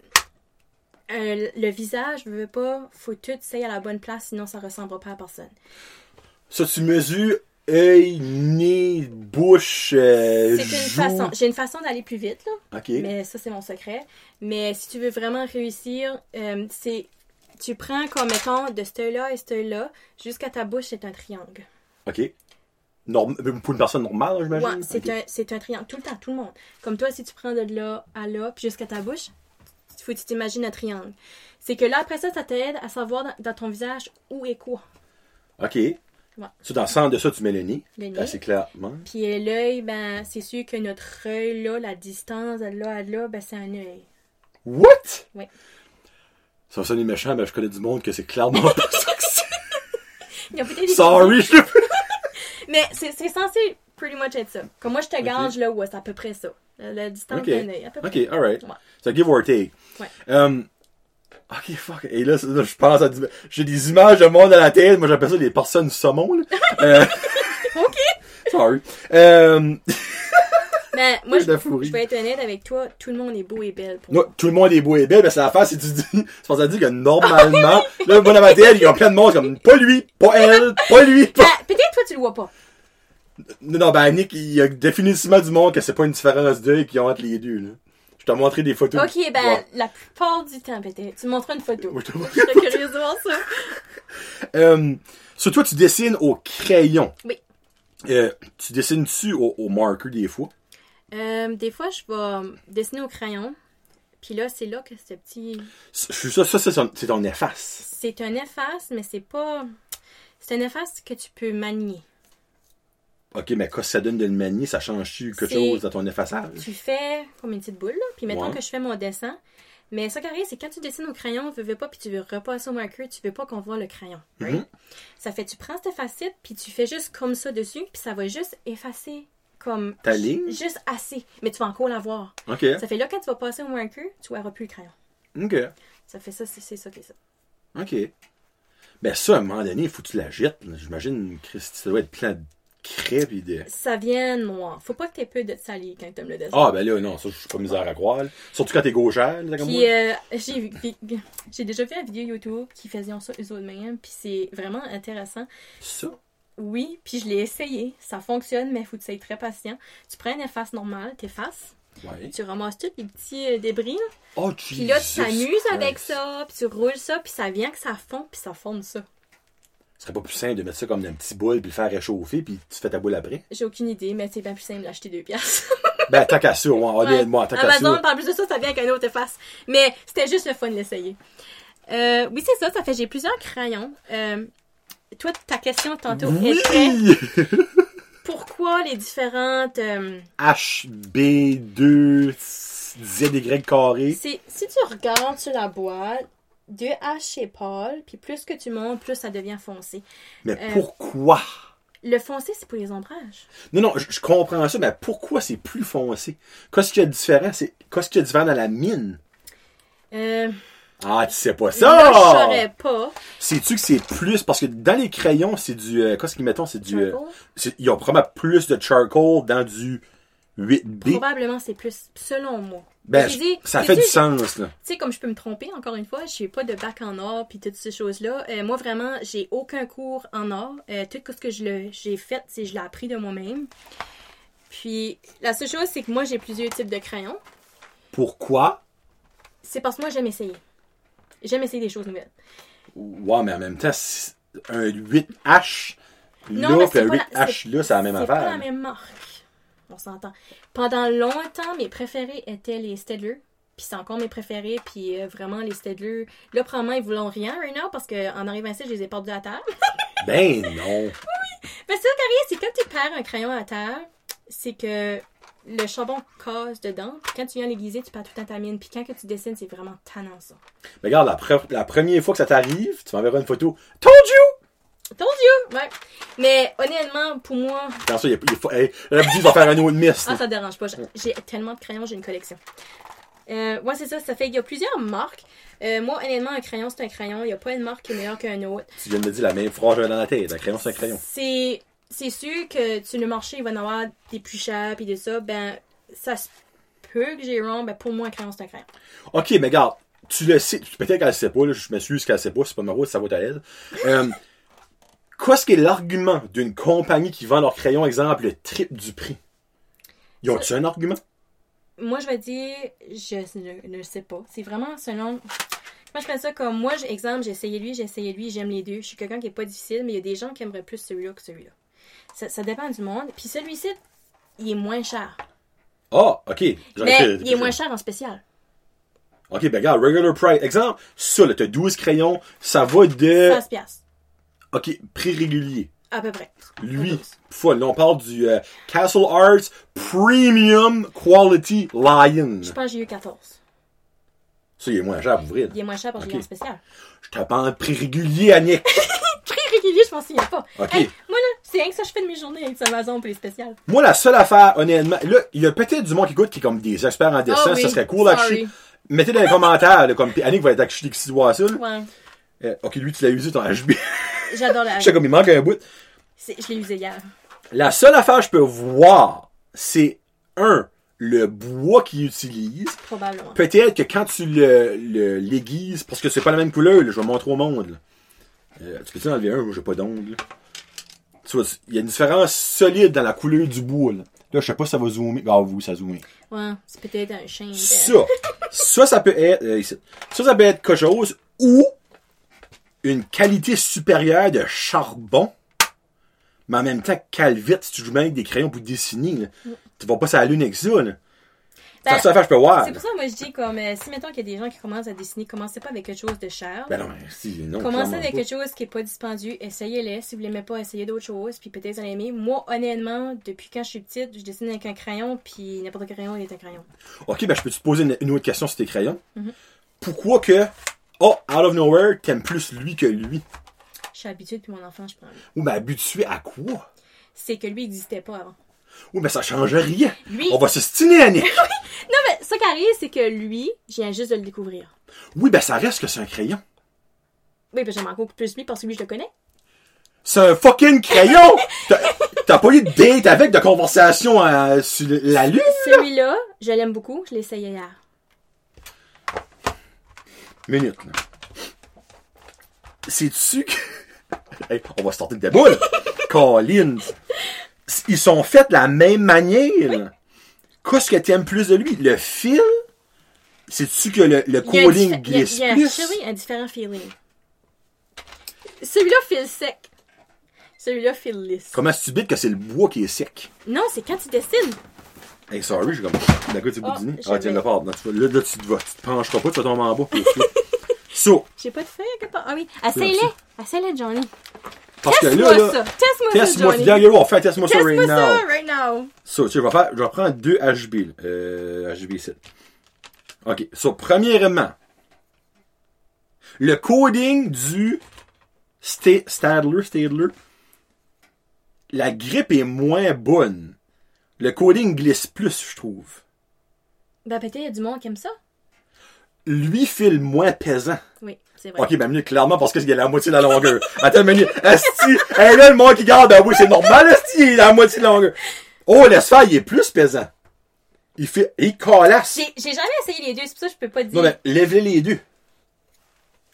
Euh, le visage, je veux pas, faut tout essayer à la bonne place, sinon ça ressemble pas à personne. Ça, tu mesures œil, nez, bouche, euh, c'est une joue. Façon. J'ai une façon d'aller plus vite, là. OK. Mais ça, c'est mon secret. Mais si tu veux vraiment réussir, euh, c'est... Tu prends, comme, mettons, de ce là et ce là jusqu'à ta bouche, c'est un triangle. OK. Norm- pour une personne normale, j'imagine? Ouais, c'est, okay. un, c'est un triangle. Tout le temps, tout le monde. Comme toi, si tu prends de là à là, puis jusqu'à ta bouche... Faut que tu t'imagines un triangle. C'est que là, après ça, ça t'aide à savoir dans, dans ton visage où est quoi. OK. Ouais. So, dans le centre de ça, tu mets le nez. Le nez. Assez clairement. Puis euh, l'œil, ben, c'est sûr que notre œil, là, la distance, là, à là, ben, c'est un œil. What? Oui. Ça va sonner méchant, mais ben, je connais du monde que c'est clairement pas ça que c'est. Sorry, je Mais c'est, c'est censé pretty much être ça. Comme moi, je te gage, okay. là, ouais, c'est à peu près ça. La distance okay. d'un œil, à peu près. OK, all right. Ouais. So, give or take. Ouais. Um, OK, fuck. Et là, là je pense à... Du... J'ai des images de monde à la tête. Moi, j'appelle ça les personnes saumon, là. euh... OK. Sorry. Um... Ben, moi, je, je vais être honnête avec toi. Tout le monde est beau et belle. Pour moi. Tout le monde est beau et belle. Ben, c'est l'affaire si tu dis... C'est pour ça dire que normalement... là, moi, dans ma tête, il y a plein de monde comme... Pas lui, pas elle, pas lui, pas... Ben, peut-être toi, tu le vois pas. Non, non, ben Annick, il y a définitivement du monde que c'est pas une différence d'œil qu'ils ont entre les deux, là. Je t'ai montré des photos. OK, ben, ouais. La plupart du temps, peut-être. Tu me montres une photo. Oui, je serais curieuse de voir ça. euh, sur toi, tu dessines au crayon. Oui. Euh, tu dessines-tu au, au marker des fois? Euh, des fois, je vais dessiner au crayon. Puis là, c'est là que ce petit... Ça, ça c'est, son, c'est ton efface. C'est un efface, mais c'est pas... C'est un efface que tu peux manier. OK, mais qu'est-ce que ça donne de le manier? Ça change-tu quelque c'est, chose dans ton effaçage? Tu fais comme une petite boule, là. Puis mettons ouais. que je fais mon dessin. Mais ça qui arrive, c'est quand tu dessines au crayon, tu veux pas, puis tu veux repasser au marqueur, tu veux pas qu'on voit le crayon. Right? Mm-hmm. Ça fait, tu prends cette facette, puis tu fais juste comme ça dessus, puis ça va juste effacer comme... Ta ligne? Juste assez. Mais tu vas encore la voir. OK. Ça fait là, quand tu vas passer au marqueur, tu verras plus le crayon. OK. Ça fait ça, c'est, c'est ça qui est ça. OK. Ben ça, à un moment donné, il faut que tu la jettes. J'imagine, Christy, ça doit être plein de... Crêpe et de... Ça vient de moi. Faut pas que t'aies peu de salive quand t'aimes le dessin. Ah, ben là, non, ça, je suis pas misère à croire. Surtout quand t'es gauchère, là, comme puis, moi. Euh, j'ai, j'ai déjà vu une vidéo YouTube qui faisait ça eux autres-mêmes, puis c'est vraiment intéressant. Ça? Oui, puis je l'ai essayé. Ça fonctionne, mais faut que tu sois très patient. Tu prends une efface normale, t'effaces. Ouais. Tu ramasses tous les petits débris. Oh, Jesus puis là, tu t'amuses avec ça, puis tu roules ça, puis ça vient que ça fond, puis ça fonde ça. Ce serait pas plus simple de mettre ça comme dans une petite boule puis le faire réchauffer puis tu fais ta boule après? J'ai aucune idée, mais c'est bien plus simple d'acheter deux piastres. Ben, tant qu'à ça, ouais, ouais. moi, tant qu'à ça. Amazon, en plus de ça, ça vient avec un autre efface. Mais c'était juste le fun de l'essayer. Euh, oui, c'est ça, ça fait, j'ai plusieurs crayons. Euh, toi, ta question tantôt oui! était pourquoi les différentes. Euh, H B deux, Z Y carré? Si tu regardes sur la boîte, deux H c'est pâle, puis plus que tu montes, plus ça devient foncé. Mais euh, pourquoi? Le foncé, c'est pour les ombrages. Non, non, je, je comprends ça, mais pourquoi c'est plus foncé? Qu'est-ce qu'il y a de différent? C'est, qu'est-ce qu'il y a de différent dans la mine? Euh, ah, tu sais pas ça! Non, je saurais pas. Sais-tu que c'est plus... Parce que dans les crayons, c'est du... Euh, qu'est-ce qu'ils mettent? C'est du... Euh, c'est, ils ont probablement plus de charcoal dans du huit D. Probablement, c'est plus, selon moi. Ben, je, dit, ça fait du sens, là. Tu sais, comme je peux me tromper, encore une fois, je n'ai pas de bac en art puis toutes ces choses-là. Euh, moi, vraiment, j'ai aucun cours en art. Euh, tout ce que je le, j'ai fait, c'est je l'ai appris de moi-même. Puis, la seule chose, c'est que moi, j'ai plusieurs types de crayons. Pourquoi? C'est parce que moi, j'aime essayer. J'aime essayer des choses nouvelles. Ouais, mais en même temps, un huit H non, là, puis un huit H la, là, c'est la même c'est affaire. C'est pas la même marque. On s'entend. Pendant longtemps, mes préférés étaient les Staedtler. Puis c'est encore mes préférés. Puis euh, vraiment, les Staedtler. Là, probablement, ils ne voulaient rien right now parce qu'en arrivant ici, je les ai perdus à terre. Ben non! Oui! Mais c'est ça qui arrive, c'est quand tu perds un crayon à terre, c'est que le charbon casse dedans. Puis quand tu viens à l'aiguiser, tu perds tout en ta mine. Puis quand que tu dessines, c'est vraiment tannant ça. Mais regarde, la, pre- la première fois que ça t'arrive, tu m'enverras une photo. Told you! Ton Dieu! Ouais. Mais honnêtement, pour moi. Dans ça, il faut. Hey, la petite va faire un autre miss. Ah, ça ne dérange pas. J'ai, j'ai tellement de crayons, j'ai une collection. Euh, ouais, c'est ça. Ça fait. Il y a plusieurs marques. Euh, moi, honnêtement, un crayon, c'est un crayon. Il n'y a pas une marque qui est meilleure qu'un autre. Tu viens de me dire la même phrase dans la tête. Un crayon, c'est un crayon. C'est, c'est sûr que sur le marché, il va y en avoir des plus chers et de ça. Ben, ça se peut que j'ai wrong. Ben, pour moi, un crayon, c'est un crayon. OK, mais regarde. Tu le sais. Peut-être qu'elle ne sait pas. Là, je m'excuse qu'elle ne sait pas. C'est pas de ma route, ça vaut à elle. Euh, Qu'est-ce qu'est l'argument d'une compagnie qui vend leurs crayons, exemple, le triple du prix? Ils ont-tu un argument? Moi, je vais dire, je ne sais pas. C'est vraiment selon... Moi, je prends ça comme moi, exemple, j'ai essayé lui, j'ai essayé lui, j'aime les deux. Je suis quelqu'un qui n'est pas difficile, mais il y a des gens qui aimeraient plus celui-là que celui-là. Ça, ça dépend du monde. Puis celui-ci, il est moins cher. Ah, oh, OK. J'aurais mais il est plus moins cher en spécial. OK, ben regarde, regular price. Exemple, ça, là, t'as douze crayons, ça va de... quinze dollars. OK, prix régulier. À peu près. Lui, fois, là, on parle du euh, Castle Arts Premium Quality Lion. Je pense que j'ai eu quatorze. Ça, il est moins cher pour vrai. Il est moins cher parce qu'il est en spécial. Je te parle prix régulier, Annick. Prix régulier, je pense qu'il n'y a pas. OK. Hey, moi, là, c'est rien que ça, je fais de mes journées avec Amazon pour les spéciales. Moi, la seule affaire, honnêtement, là, il y a peut-être du monde qui écoute qui est comme des experts en dessin. Oh, oui. Ça serait cool à chier. Mettez dans les commentaires, là, comme Annick va être à chier d'ici à ça. Ouais. Euh, OK, lui, tu l'as usé ton H B. J'adore la... Je sais comme il manque un bout. C'est... Je l'ai usé hier. La seule affaire que je peux voir, c'est un, le bois qu'il utilise. Probablement. Peut-être que quand tu le, le, l'aiguises, parce que c'est pas la même couleur, là, je vais montrer au monde. Euh, tu peux-tu enlever un? Moi, j'ai pas d'ongle. Tu vois, il y a une différence solide dans la couleur du bois. Là, là je sais pas si ça va zoomer. Ah, vous, ça zoome. Ouais, c'est peut-être un chien. De... Ça, ça, ça peut être... Euh, ici. Ça, ça peut être quelque chose ou... une qualité supérieure de charbon, mais en même temps, cale vite si tu joues bien avec des crayons pour dessiner. Là. Mm. Tu vas pas sur la lune avec ça. Ben, ça, ça fait, je peux voir. C'est pour ça que moi, je dis, comme euh, si mettons qu'il y a des gens qui commencent à dessiner, commencez pas avec quelque chose de cher. Ben non, si, non. Commencez avec pas. Quelque chose qui est pas dispendieux. Essayez-les. Si vous l'aimez pas, essayez d'autres choses, puis peut-être vous allez aimer. Moi, honnêtement, depuis quand je suis petite, je dessine avec un crayon, puis n'importe quel crayon, il est un crayon. OK, ben je peux te poser une, une autre question sur tes crayons. Mm-hmm. Pourquoi que... Oh, out of nowhere, t'aimes plus lui que lui. Je suis habituée depuis mon enfant, je prends lui. Ou bien habituée à quoi? C'est que lui, il n'existait pas avant. Oui, mais ça change rien. Lui... On va se stiner, Annick. Non, mais ça qui arrive, c'est que lui, je viens juste de le découvrir. Oui, ben ça reste que c'est un crayon. Oui, ben j'aime encore plus lui parce que lui, je le connais. C'est un fucking crayon! t'as, t'as pas eu de date avec, de conversation euh, sur la lune? Celui-là, je l'aime beaucoup, je l'ai essayé hier. Minute, là. Sais-tu que... Hey, on va se sortir de boule! Colin! Ils sont faits de la même manière. Oui. Qu'est-ce que t'aimes plus de lui? Le fil? Sais-tu que le, le cooling dif... glisse il y a, il y a plus? Il y a un différent feeling. Celui-là, fil sec. Celui-là, fil lisse. Comment est-ce que tu bites que c'est le bois qui est sec? Non, c'est quand tu dessines. Hey, sorry, j'ai comme... D'accord, tu es bout du nez. Ah, tiens, le part. Là, tu te pencheras pas, tu vas tomber en bas. So. J'ai pas de feuille à quelque part. Ah oui, essaie-les. Essaie-les, Johnny. Parce que là, là... Teste-moi ça. Teste-moi ça, Johnny. Viens, on va faire teste-moi ça right now. right now. So, tu vas faire... Je vais prendre deux H B. Euh... H B ici. OK. So, premièrement, le coding du Staedtler, Staedtler, la grippe est moins bonne. Le coding glisse plus, je trouve. Ben, peut-être, il y a du monde qui aime ça. Lui file moins pesant. Oui, c'est vrai. OK, ben, minute, clairement, parce qu'il y a la moitié de la longueur. Attends une minute. Esti, hey, là, le monde qui garde, ben oui, c'est normal, esti, il a la moitié de la longueur. Oh, laisse faire, il est plus pesant. Il fait. Il calasse. J'ai, j'ai jamais essayé les deux, c'est pour ça que je peux pas dire. Non, mais lève-les les deux.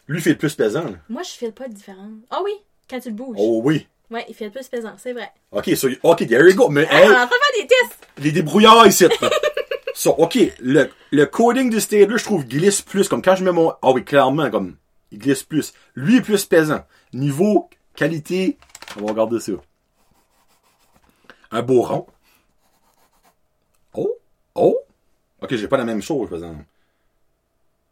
Lui, il fait le plus pesant, là. Moi, je file pas de différence. Ah oh, oui, quand tu le bouges. Oh oui. Ouais, il fait le plus pesant, c'est vrai. Ok, so, ok, there you go. Mais ah, hey, on va faire des tests. Les débrouillards ici. So, ok, le, le coding du Staedtler, je trouve, glisse plus. Comme quand je mets mon. Ah oh, oui, clairement, comme. Il glisse plus. Lui, est plus pesant. Niveau, qualité. On va regarder ça. Un beau rond. Oh. Oh. Ok, j'ai pas la même chose, par exemple.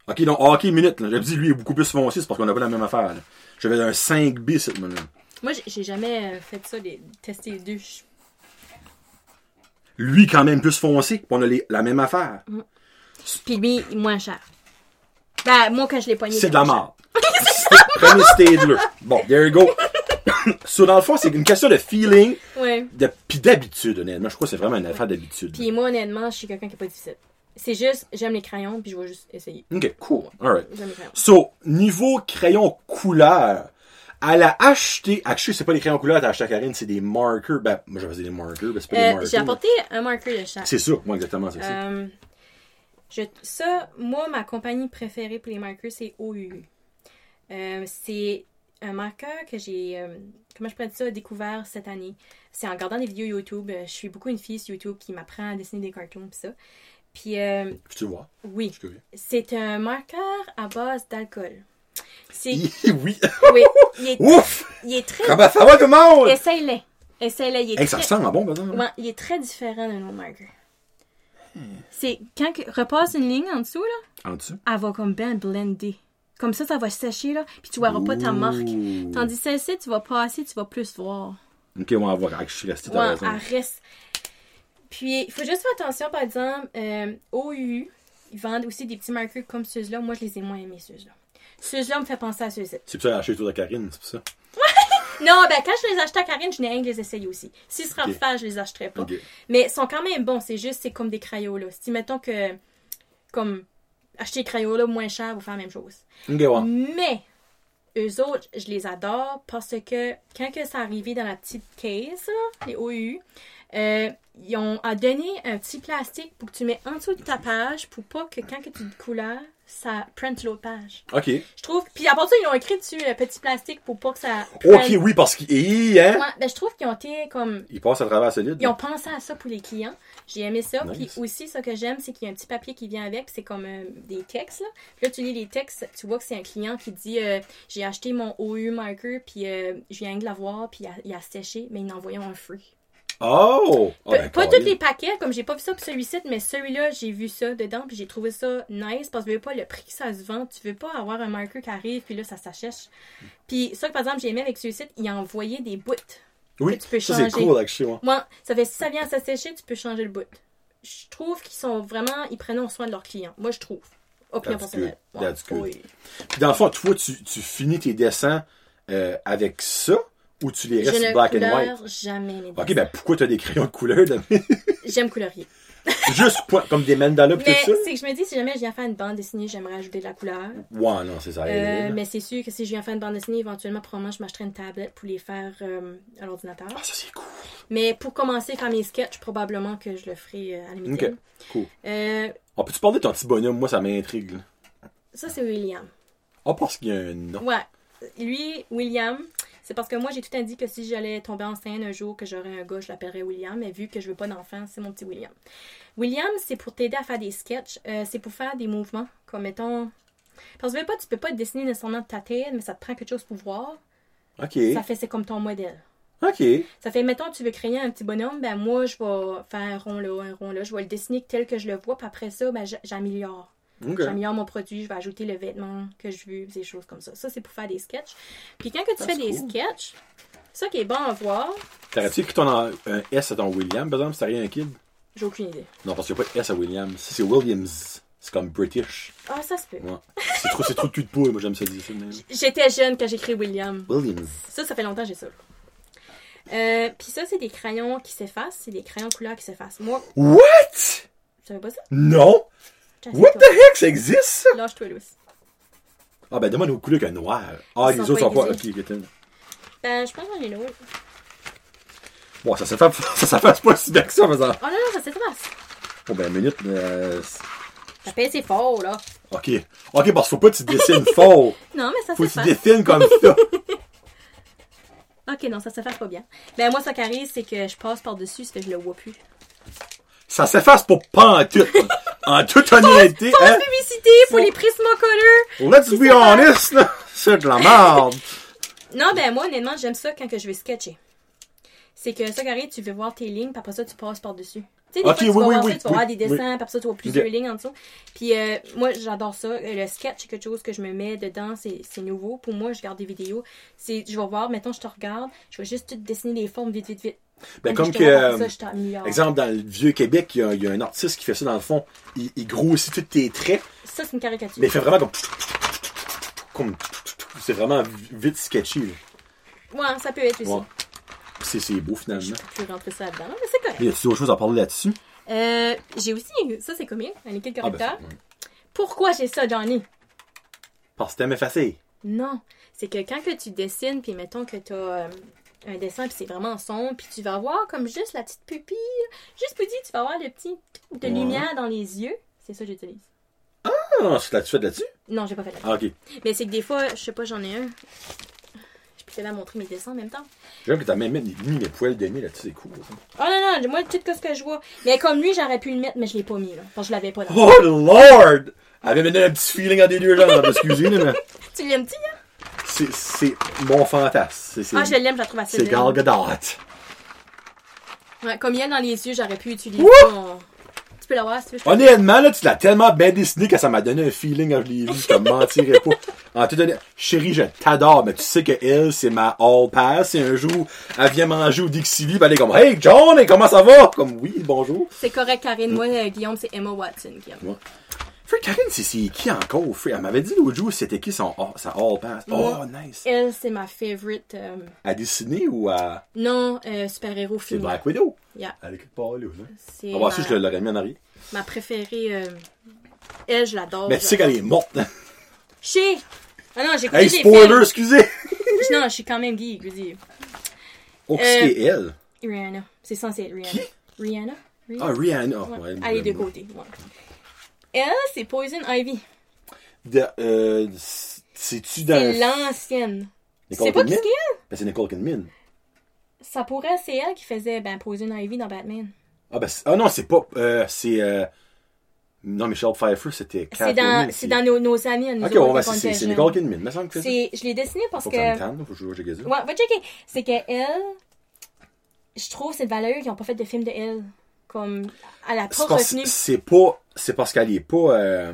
Ok, donc, ok, minute, là. J'avais dit, lui, est beaucoup plus foncé, c'est parce qu'on n'a pas la même affaire, là. J'avais un cinq B, cette minute. Moi, j'ai jamais fait ça, les, tester les deux. Lui, quand même, plus foncé, on a les, la même affaire. Mm. Puis lui, moins cher. Ben, moi, quand je l'ai pogné. C'est de la merde. Premier Staedtler. Bon, there you go. So, dans le fond, c'est une question de feeling. Ouais. De, pis d'habitude, honnêtement. Je crois que c'est vraiment une affaire d'habitude. Puis moi, honnêtement, je suis quelqu'un qui n'est pas difficile. C'est juste, j'aime les crayons, puis je vais juste essayer. Ok, cool. Alright. J'aime les crayons. So, niveau crayon couleur, elle a acheté. Actually, c'est pas des crayons couleur, t'as acheté à Karine, c'est des markers. Ben, moi, j'avais des markers, ben, c'est pas euh, des markers. J'ai apporté mais... un marker de chaque. C'est ça, moi, exactement, c'est ça. Euh, je... Ça, moi, ma compagnie préférée pour les markers, c'est O U. Euh, c'est. Un marqueur que j'ai, euh, comment je pourrais dire ça, découvert cette année. C'est en regardant des vidéos YouTube. Je suis beaucoup une fille sur YouTube qui m'apprend à dessiner des cartoons pis ça. Puis, euh, tu vois? Oui. C'est un marqueur à base d'alcool. C'est... oui. Oui. Il est... Ouf! Il est très... Comment ça va tout le monde? Essaye-le. Essaye-le. Il est hey, très... Ça ressemble à bon, par exemple. Ouais, il est très différent d'un autre marqueur. Hmm. C'est quand tu repasses une ligne en dessous, là. En dessous? Elle va comme bien blender. Comme ça, ça va sécher, là, puis tu verras pas ta marque. Tandis que celle-ci, tu vas passer, tu vas plus voir. Ok, on va voir. Je suis restée, t'as raison. Ouais, elle reste. Puis, il faut juste faire attention, par exemple, euh, O U, ils vendent aussi des petits marqueurs comme ceux-là. Moi, je les ai moins aimés, ceux-là. Ceux-là me fait penser à ceux-là. C'est pour ça que j'ai acheté tout à Karine, c'est pour ça? Non, ben, quand je les achetais à Karine, je n'ai rien que les essayer aussi. S'ils se okay. refaire, je les achèterais pas. Okay. Mais ils sont quand même bons, c'est juste, c'est comme des crayons, là. Si, mettons que, comme... acheter les crayons là moins cher pour faire la même chose. Okay, ouais. Mais, eux autres, je les adore parce que quand que ça arrivait dans la petite case, là, les O U, euh, ils ont donné un petit plastique pour que tu mets en dessous de ta page pour pas que quand que tu découlères, ça printe l'autre page. OK. Je trouve... Puis à part ça, ils l'ont écrit dessus, le petit plastique, pour pas que ça... Prenne... OK, oui, parce qu'ils... Hey, hein? Ouais, ben, je trouve qu'ils ont été comme... Ils passent à travers solide. Ils ont pensé à ça pour les clients. J'ai aimé ça. Nice. Puis aussi, ça que j'aime, c'est qu'il y a un petit papier qui vient avec. C'est comme euh, des textes, là. Puis là, tu lis les textes, tu vois que c'est un client qui dit euh, « J'ai acheté mon O U marker, puis euh, je viens de l'avoir, puis il a, a séché, mais il m'a envoyé un fruit. » Oh! oh ben, pas tous les paquets, comme j'ai pas vu ça pour celui-ci, mais celui-là, j'ai vu ça dedans, puis j'ai trouvé ça nice, parce que tu veux pas le prix que ça se vend, tu veux pas avoir un marqueur qui arrive, puis là, ça s'achèche. Puis ça, par exemple, j'ai aimé avec celui-ci, il a envoyé des bouts. Oui, que tu peux ça changer. C'est cool, actually. Moi, ouais, ça fait si ça vient à s'assécher, tu peux changer le bout. Je trouve qu'ils sont vraiment, ils prennent soin de leurs clients. Moi, je trouve. Opinion personnelle. Ouais. That's good. Oui. Puis dans le fond, tu vois, tu, tu finis tes dessins euh, avec ça. Ou tu les restes black and white? Je ne jamais les dessins. Ok, ben pourquoi tu as des crayons de couleur? J'aime colorier. Juste pour, comme des mandalas pis tout ça? Mais c'est que je me dis, si jamais je viens faire une bande dessinée, j'aimerais ajouter de la couleur. Ouais, non, c'est ça. Euh, mais c'est sûr que si je viens faire une bande dessinée, éventuellement, probablement, je m'achèterais une tablette pour les faire euh, à l'ordinateur. Ah, ça, c'est cool. Mais pour commencer à faire mes sketchs, probablement que je le ferai euh, à la midi. Ok, cool. Euh, oh, peux-tu parler de ton petit bonhomme? Moi, ça m'intrigue. Là. Ça, c'est William. Ah, oh, parce qu'il y a un nom. Ouais. Lui, William... C'est parce que moi, j'ai tout le temps dit que si j'allais tomber enceinte un jour, que j'aurais un gars, je l'appellerais William. Mais vu que je veux pas d'enfant, c'est mon petit William. William, c'est pour t'aider à faire des sketchs. Euh, c'est pour faire des mouvements. Comme, mettons... Parce que tu peux pas te dessiner nécessairement de ta tête, mais ça te prend quelque chose pour voir. OK. Ça fait, c'est comme ton modèle. OK. Ça fait, mettons, tu veux créer un petit bonhomme, ben moi, je vais faire un rond là, un rond là. Je vais le dessiner tel que je le vois, puis après ça, ben j'améliore. Okay. J'améliore mon produit, je vais ajouter le vêtement que je veux, des choses comme ça. Ça, c'est pour faire des sketchs. Puis quand que tu That's fais cool. des sketchs, ça qui est bon à voir... T'aurais-tu écrit un S à ton William, par exemple, si t'as rien un kid? J'ai aucune idée. Non, parce qu'il n'y a pas de S à William. Ça, c'est Williams. C'est comme British. Ah, ça se peut. Ouais. C'est trop, c'est trop de cul de poule, moi, j'aime ça dire ça. Même. J'étais jeune quand j'ai écrit William. Williams. Ça, ça fait longtemps que j'ai ça. Euh, puis ça, c'est des crayons qui s'effacent. C'est des crayons couleurs qui s'effacent. Moi... What? Tu savais pas ça? Non! What the heck, ça existe ça? Lâche-toi, Louis. Ah ben demande aux couleurs qu'un noir. Ah, les autres sont pas... Ok, écoutez. Ben, je pense qu'on est l'autre. Bon, ça s'efface pas si bien que ça, par exemple. Oh non, non, ça s'efface. Oh, ben, minute. Euh... Ta paix, c'est faux, là. OK. OK, parce qu'il faut pas que tu te dessines faux. Non, mais ça se fait. Faut que tu te dessines comme ça. OK, non, ça s'efface pas bien. Ben, moi, ça qui arrive, c'est que je passe par-dessus, c'est que je le vois plus. Ça s'efface pour pas en tout. En toute honnêteté. Pas de publicité pour les prismacolors. Let's be honest, là. C'est de la merde. Non, ben, moi, honnêtement, j'aime ça quand que je vais sketcher. C'est que ça qui arrive, tu veux voir tes lignes, puis après ça, tu passes par-dessus. Tu sais, des okay, fois, tu oui, vas oui, voir oui, ça, tu vas oui, voir des dessins, oui. Puis après ça, tu vois plusieurs okay. lignes en dessous. Puis euh, moi, j'adore ça. Le sketch, c'est quelque chose que je me mets dedans, c'est, c'est nouveau. Pour moi, je regarde des vidéos. C'est, je vais voir, mettons, je te regarde, je vais juste tout dessiner les formes vite, vite, vite. Ben, comme que, euh, ça, exemple, dans le vieux Québec, il y, a, il y a un artiste qui fait ça dans le fond. Il, il grossit tous tes traits. Ça, c'est une caricature. Mais il fait vraiment comme... comme... C'est vraiment vite sketchy. Là. Ouais, ça peut être aussi. Ouais. C'est, c'est beau finalement. Je peux plus rentrer ça dedans, mais c'est correct. Il y a-t-il autre chose à parler là-dessus? Euh, j'ai aussi, ça c'est combien? Un liquide correcteur. Ah ben, pourquoi j'ai ça, Johnny? Parce que t'aimes effacer. Non, c'est que quand que tu dessines, puis mettons que t'as euh, un dessin, puis c'est vraiment sombre, puis tu vas avoir comme juste la petite pupille, juste pour dire, tu vas avoir le petit de lumière ouais. dans les yeux. C'est ça que j'utilise. Ah, tu l'as fait là-dessus? Non, j'ai pas fait là-dessus. Ah, ok. Mais c'est que des fois, je sais pas, j'en ai un. Je vais la montrer mes dessins en même temps. J'aime que t'as même mis mes poils de nez là-dessus, c'est cool. Ça. Oh non, non, moi, tout ce que je vois. Mais comme lui, j'aurais pu le mettre, mais je l'ai pas mis, là. Parce que je l'avais pas là. Oh Lord! Elle avait donné un petit feeling en délire, là. Excusez, mais. Tu l'aimes-tu, là? C'est, c'est mon fantasme. C'est, c'est... Ah, je l'aime, je la trouve assez belle. C'est Gal Gadot. Ouais, comme il y a dans les yeux, j'aurais pu utiliser. Ton... Tu peux l'avoir si tu veux. Je honnêtement, là, tu l'as tellement bien dessiné que ça m'a donné un feeling quand je l'ai vu. Je te mentirais pas. En tout cas, chérie, je t'adore, mais tu sais que elle, c'est ma all pass. Et un jour, elle vient manger au Dixie, puis elle est comme « Hey, John, et comment ça va? » Comme « Oui, bonjour. » C'est correct, Karine. Mm. Moi, euh, Guillaume, c'est Emma Watson qui aime. Ouais. Frère, Karine, c'est, c'est qui encore? Frère? Elle m'avait dit l'autre jour, c'était qui son oh, sa all pass? Moi, oh, nice. Elle, c'est ma favorite. Euh... À dessiner ou à... Non, euh, super-héros film. C'est Black Widow. Yeah. Elle est quelque part là. On va voir si je l'aurais mis en arrière. Ma préférée, euh... elle, je l'adore. Mais tu sais qu'elle est morte. Chier! Ah non, j'ai écouté hey, des spoiler, films. Excusez! Non, je suis quand même gay, je veux dire. Oh, qui euh, c'est elle? Rihanna. C'est censé être Rihanna. Qui? Rihanna? Rihanna? Ah, Rihanna. Ouais. Ouais, elle est de côté. Ouais. Elle, c'est Poison Ivy. De, euh, c'est-tu dans... C'est l'ancienne. Nicole c'est Kidman? Pas qui c'est elle? Ben, c'est Nicole Kidman. Ça pourrait, c'est elle qui faisait ben, Poison Ivy dans Batman. Ah ben, ah non, c'est pas... Euh, c'est... Euh... Non, Michelle Pfeiffer, c'était Catherine. C'est dans, c'est dans nos, nos amis. Nous ok, on va c'est, c'est Nicole Kidman, me semble que c'est. Je l'ai dessinée parce faut que. Ça me tente, faut que je joue au jeu de gazette. Ouais, va checker. C'est qu'elle. Je trouve c'est de valeur qu'ils n'ont pas fait de film de elle. Comme. Elle a pas retenu. C'est pas. C'est parce qu'elle n'est pas. Euh,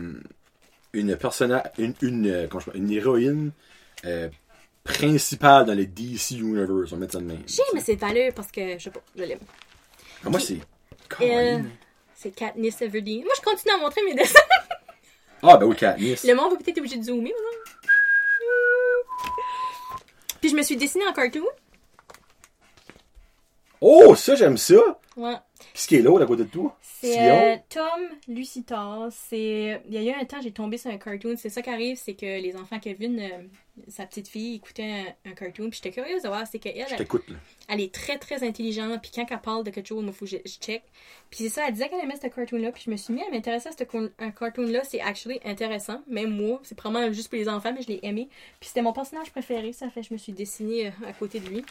une personnage. Une, une, comment je parle, une héroïne. Euh, principale dans le D C Universe. On met ça de même. Je sais, mais c'est de valeur parce que. Je sais pas, je l'aime. Ah, moi, c'est. Elle. C'est Katniss Everdeen. Moi, je continue à montrer mes dessins. Ah, ben oui, Katniss. Le monde va peut-être être obligé de zoomer. Maintenant. Puis je me suis dessinée en cartoon. Oh, ça, j'aime ça. Ouais. Qu'est-ce qui est l'autre à côté de toi? C'est euh, Tom Lucitas. C'est... Il y a eu un temps, j'ai tombé sur un cartoon. C'est ça qui arrive, c'est que les enfants Kevin, euh, sa petite fille, écoutaient un, un cartoon. Puis j'étais curieuse de voir, c'est qu'elle... Je t'écoute, là. Elle est très, très intelligente. Puis quand elle parle de quelque chose, il faut que je, je check. Puis c'est ça, elle disait qu'elle aimait ce cartoon-là. Puis je me suis mis à m'intéresser à ce un cartoon-là. C'est actually intéressant. Même moi, c'est probablement juste pour les enfants, mais je l'ai aimé. Puis c'était mon personnage préféré. Ça fait que je me suis dessinée à côté de lui.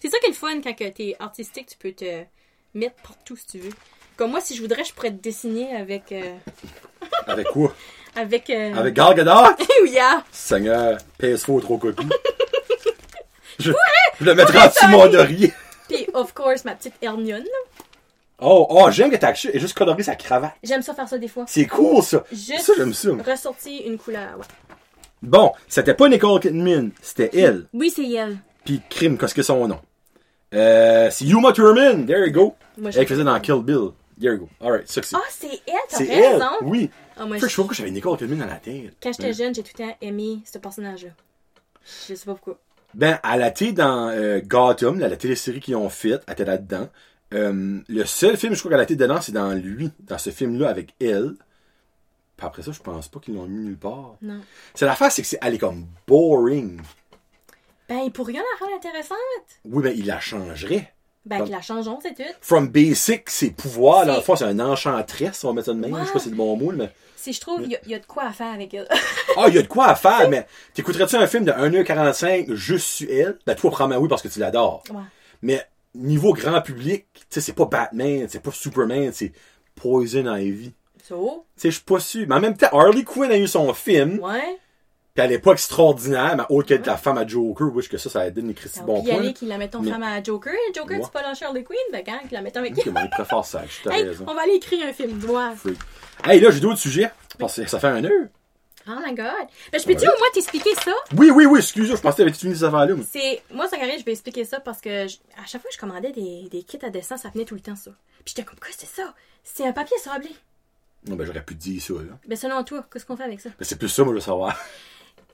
C'est ça qui est le fun quand t'es artistique. Tu peux te... mettre partout si tu veux. Comme moi, si je voudrais, je pourrais te dessiner avec... Euh... avec quoi? Avec... Euh... Avec Gal Gadot? Oui, yeah. Seigneur, P S quatre trop copies. Je, je le mettrai en dessous mon laurier. Puis, of course, ma petite Hermione. Oh, oh, j'aime que t'as et juste coloré sa cravate. J'aime ça faire ça des fois. C'est cool, ça. Juste ça, j'aime ça. Ressortir une couleur, ouais. Bon, c'était pas Nicole Kidman, c'était elle. Oui, c'est elle. Puis, crime, qu'est-ce que son nom? Euh, c'est Uma Thurman, there you go. Moi, elle faisait dans Kill Bill, there you go. Alright, ça c'est. Ah, oh, c'est elle, t'as c'est raison. Elle. Oui. Oh, moi, je sais pas pourquoi j'avais Nicole Kidman dans la tête. Quand j'étais ouais. jeune, j'ai tout le temps aimé ce personnage-là. Je sais pas pourquoi. Ben, elle a été dans euh, Gotham, là, la télésérie qu'ils ont faite, elle était là-dedans. Euh, le seul film, je crois qu'elle a été dedans, c'est dans lui, dans ce film-là avec elle. Puis après ça, je pense pas qu'ils l'ont mis nulle part. Non. C'est l'affaire, c'est que c'est, elle est comme boring. Ben, il pourrait la rendre intéressante. Oui, ben, il la changerait. Ben, qu'ils la changeons, c'est tout. From basic, ses pouvoirs, là, fois, c'est une enchantresse, on va mettre ça de même. Wow. Je sais pas si c'est le bon mot, mais. Si je trouve, il mais... y, y a de quoi à faire avec elle. Ah, il y a de quoi à faire, mais t'écouterais-tu un film de une heure quarante-cinq juste sur elle? Ben, toi, prends ma oui parce que tu l'adores. Ouais. Mais, niveau grand public, tu sais, c'est pas Batman, c'est pas Superman, c'est Poison Ivy. So? Tu sais, je suis pas sûr. Mais en même temps, Harley Quinn a eu son film. Ouais. Puis elle est pas extraordinaire, mais autre que de la femme à Joker, wesh, que ça, ça donne les Christy bon point. Puis qu'il la mettons mais... femme à Joker. Joker, ouais. Tu peux lâcher Harley Quinn, ben quand, qu'il la mettons avec elle. Okay, préfère ça, je hey, on va aller écrire un film, doigt. Hey, là, j'ai d'autres sujets. Parce que ça fait un heure. Oh my god. Ben, je peux-tu ouais. au moins t'expliquer ça? Oui, oui, oui, excuse-moi, je pensais que t'avais fini ces affaires-là. Mais... C'est... Moi, ça arrive, je vais expliquer ça parce que je... à chaque fois que je commandais des... des kits à dessin, ça venait tout le temps, ça. Puis j'étais comme, quoi, c'est ça? C'est un papier sablé. Non, ben, j'aurais pu te dire ça, là. Ben, selon toi, qu'est-ce qu'on fait avec ça? Ben, c'est plus ça, moi, je veux savoir.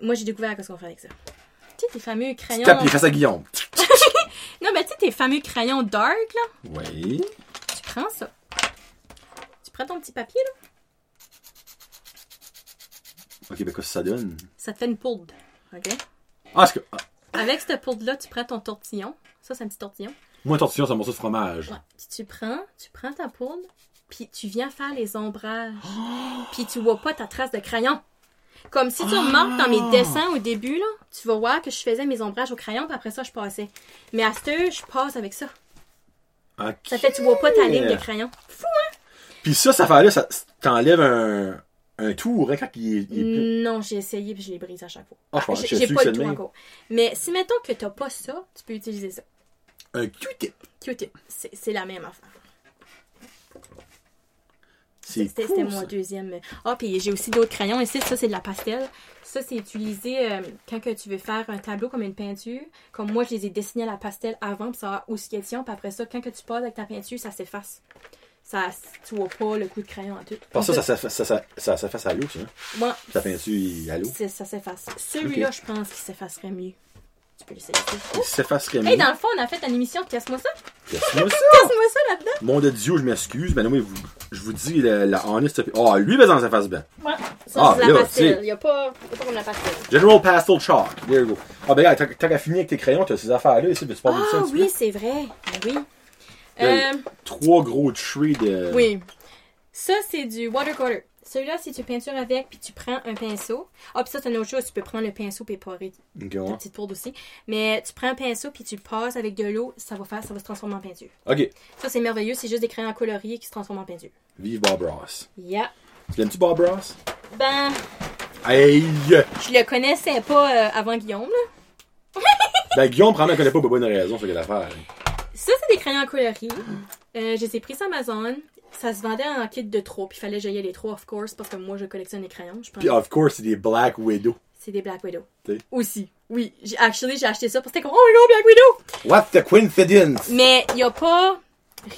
Moi, j'ai découvert qu'est-ce qu'on fait avec ça. Tu sais, tes fameux crayons... Tape les fesses à Guillaume. Non, mais tu sais, tes fameux crayons dark, là. Oui. Tu prends ça. Tu prends ton petit papier, là. OK, ben qu'est-ce que ça donne? Ça te fait une poudre, OK? Ah, est-ce que... Ah. Avec cette poudre-là, tu prends ton tortillon. Ça, c'est un petit tortillon. Moi, un tortillon, c'est un morceau de fromage. Ouais. Puis tu prends, tu prends ta poudre, puis tu viens faire les ombrages. Oh! Puis tu vois pas ta trace de crayon. Comme si tu remarques dans mes dessins au début, là, tu vas voir que je faisais mes ombrages au crayon, puis après ça, je passais. Mais à ce heure, je passe avec ça. OK. Ça fait que tu vois pas ta ligne de crayon. Fou, hein? Puis ça, ça fait là, ça t'enlève un... Un tour, hein, quand il est... Il... Non, j'ai essayé puis je les brise à chaque fois. Ah, ah, j'ai, j'ai pas le tout encore. Mais si, mettons que t'as pas ça, tu peux utiliser ça. Un Q-tip. Q-tip. C'est, c'est la même affaire. C'est c'était, cool, c'était mon ça. Deuxième. Ah, puis j'ai aussi d'autres crayons ici. Ça, c'est de la pastel. Ça, c'est utilisé euh, quand que tu veux faire un tableau comme une peinture. Comme moi, je les ai dessinés à la pastel avant pour savoir où ce qu'ils sont. Puis après ça, quand que tu passes avec ta peinture, ça s'efface. Ça, tu vois pas le coup de crayon à tout. Parce que ça, ça, ça, ça, ça, ça s'efface à l'eau, ça. Ouais. Ta peinture à l'eau. C'est, ça s'efface. Celui-là, okay. Je pense qu'il s'effacerait mieux. Tu peux l'essayer. Il s'effacerait mieux. Et hey, dans le fond, on a fait une émission de Casse-moi ça. Casse-moi ça. Casse-moi ça là-dedans. Mon de Dieu, je m'excuse. Ben non, mais vous, je vous dis, la, la honest. Oh, lui, mais dans sa face bien. Ouais. Ça, c'est ah, la pastel. Il n'y a pas comme la pastel. General Pastel Chalk. There you go. Ah, ben, t'as, t'as fini avec tes crayons, t'as ces affaires-là. Ici, mais tu parles de ça. Ah, oui, c'est vrai. Oui. Euh, trois gros trees de... Oui. Ça, c'est du watercolor. Celui-là, c'est tu peintures avec, puis tu prends un pinceau. Ah, puis ça, c'est une autre chose. Tu peux prendre le pinceau puis éporer. Okay, ouais. Une petite poudre aussi. Mais tu prends un pinceau, puis tu le passes avec de l'eau. Ça va faire, ça va se transformer en peinture. OK. Ça, c'est merveilleux. C'est juste des crayons coloriés qui se transforment en peinture. Vive Bob Ross. Yeah. Tu l'aimes-tu, Bob Ross? Ben... Aïe! Je le connaissais pas euh, avant Guillaume, là. Ben, Guillaume, probablement, connaît pas pour bonne raison, ce qu'il a l'affaire. Ça, c'est des crayons colorés. Euh, je les ai pris sur Amazon. Ça se vendait en kit de trois. Puis il fallait que j'aille les trois, of course, parce que moi, je collectionne les crayons. Je pense. Puis, of course, c'est des Black Widow. C'est des Black Widow. T'es? Aussi. Oui. J'ai, actually, j'ai acheté ça parce que c'était comme, oh, no, Black Widow! What the coincidence? Mais il n'y a pas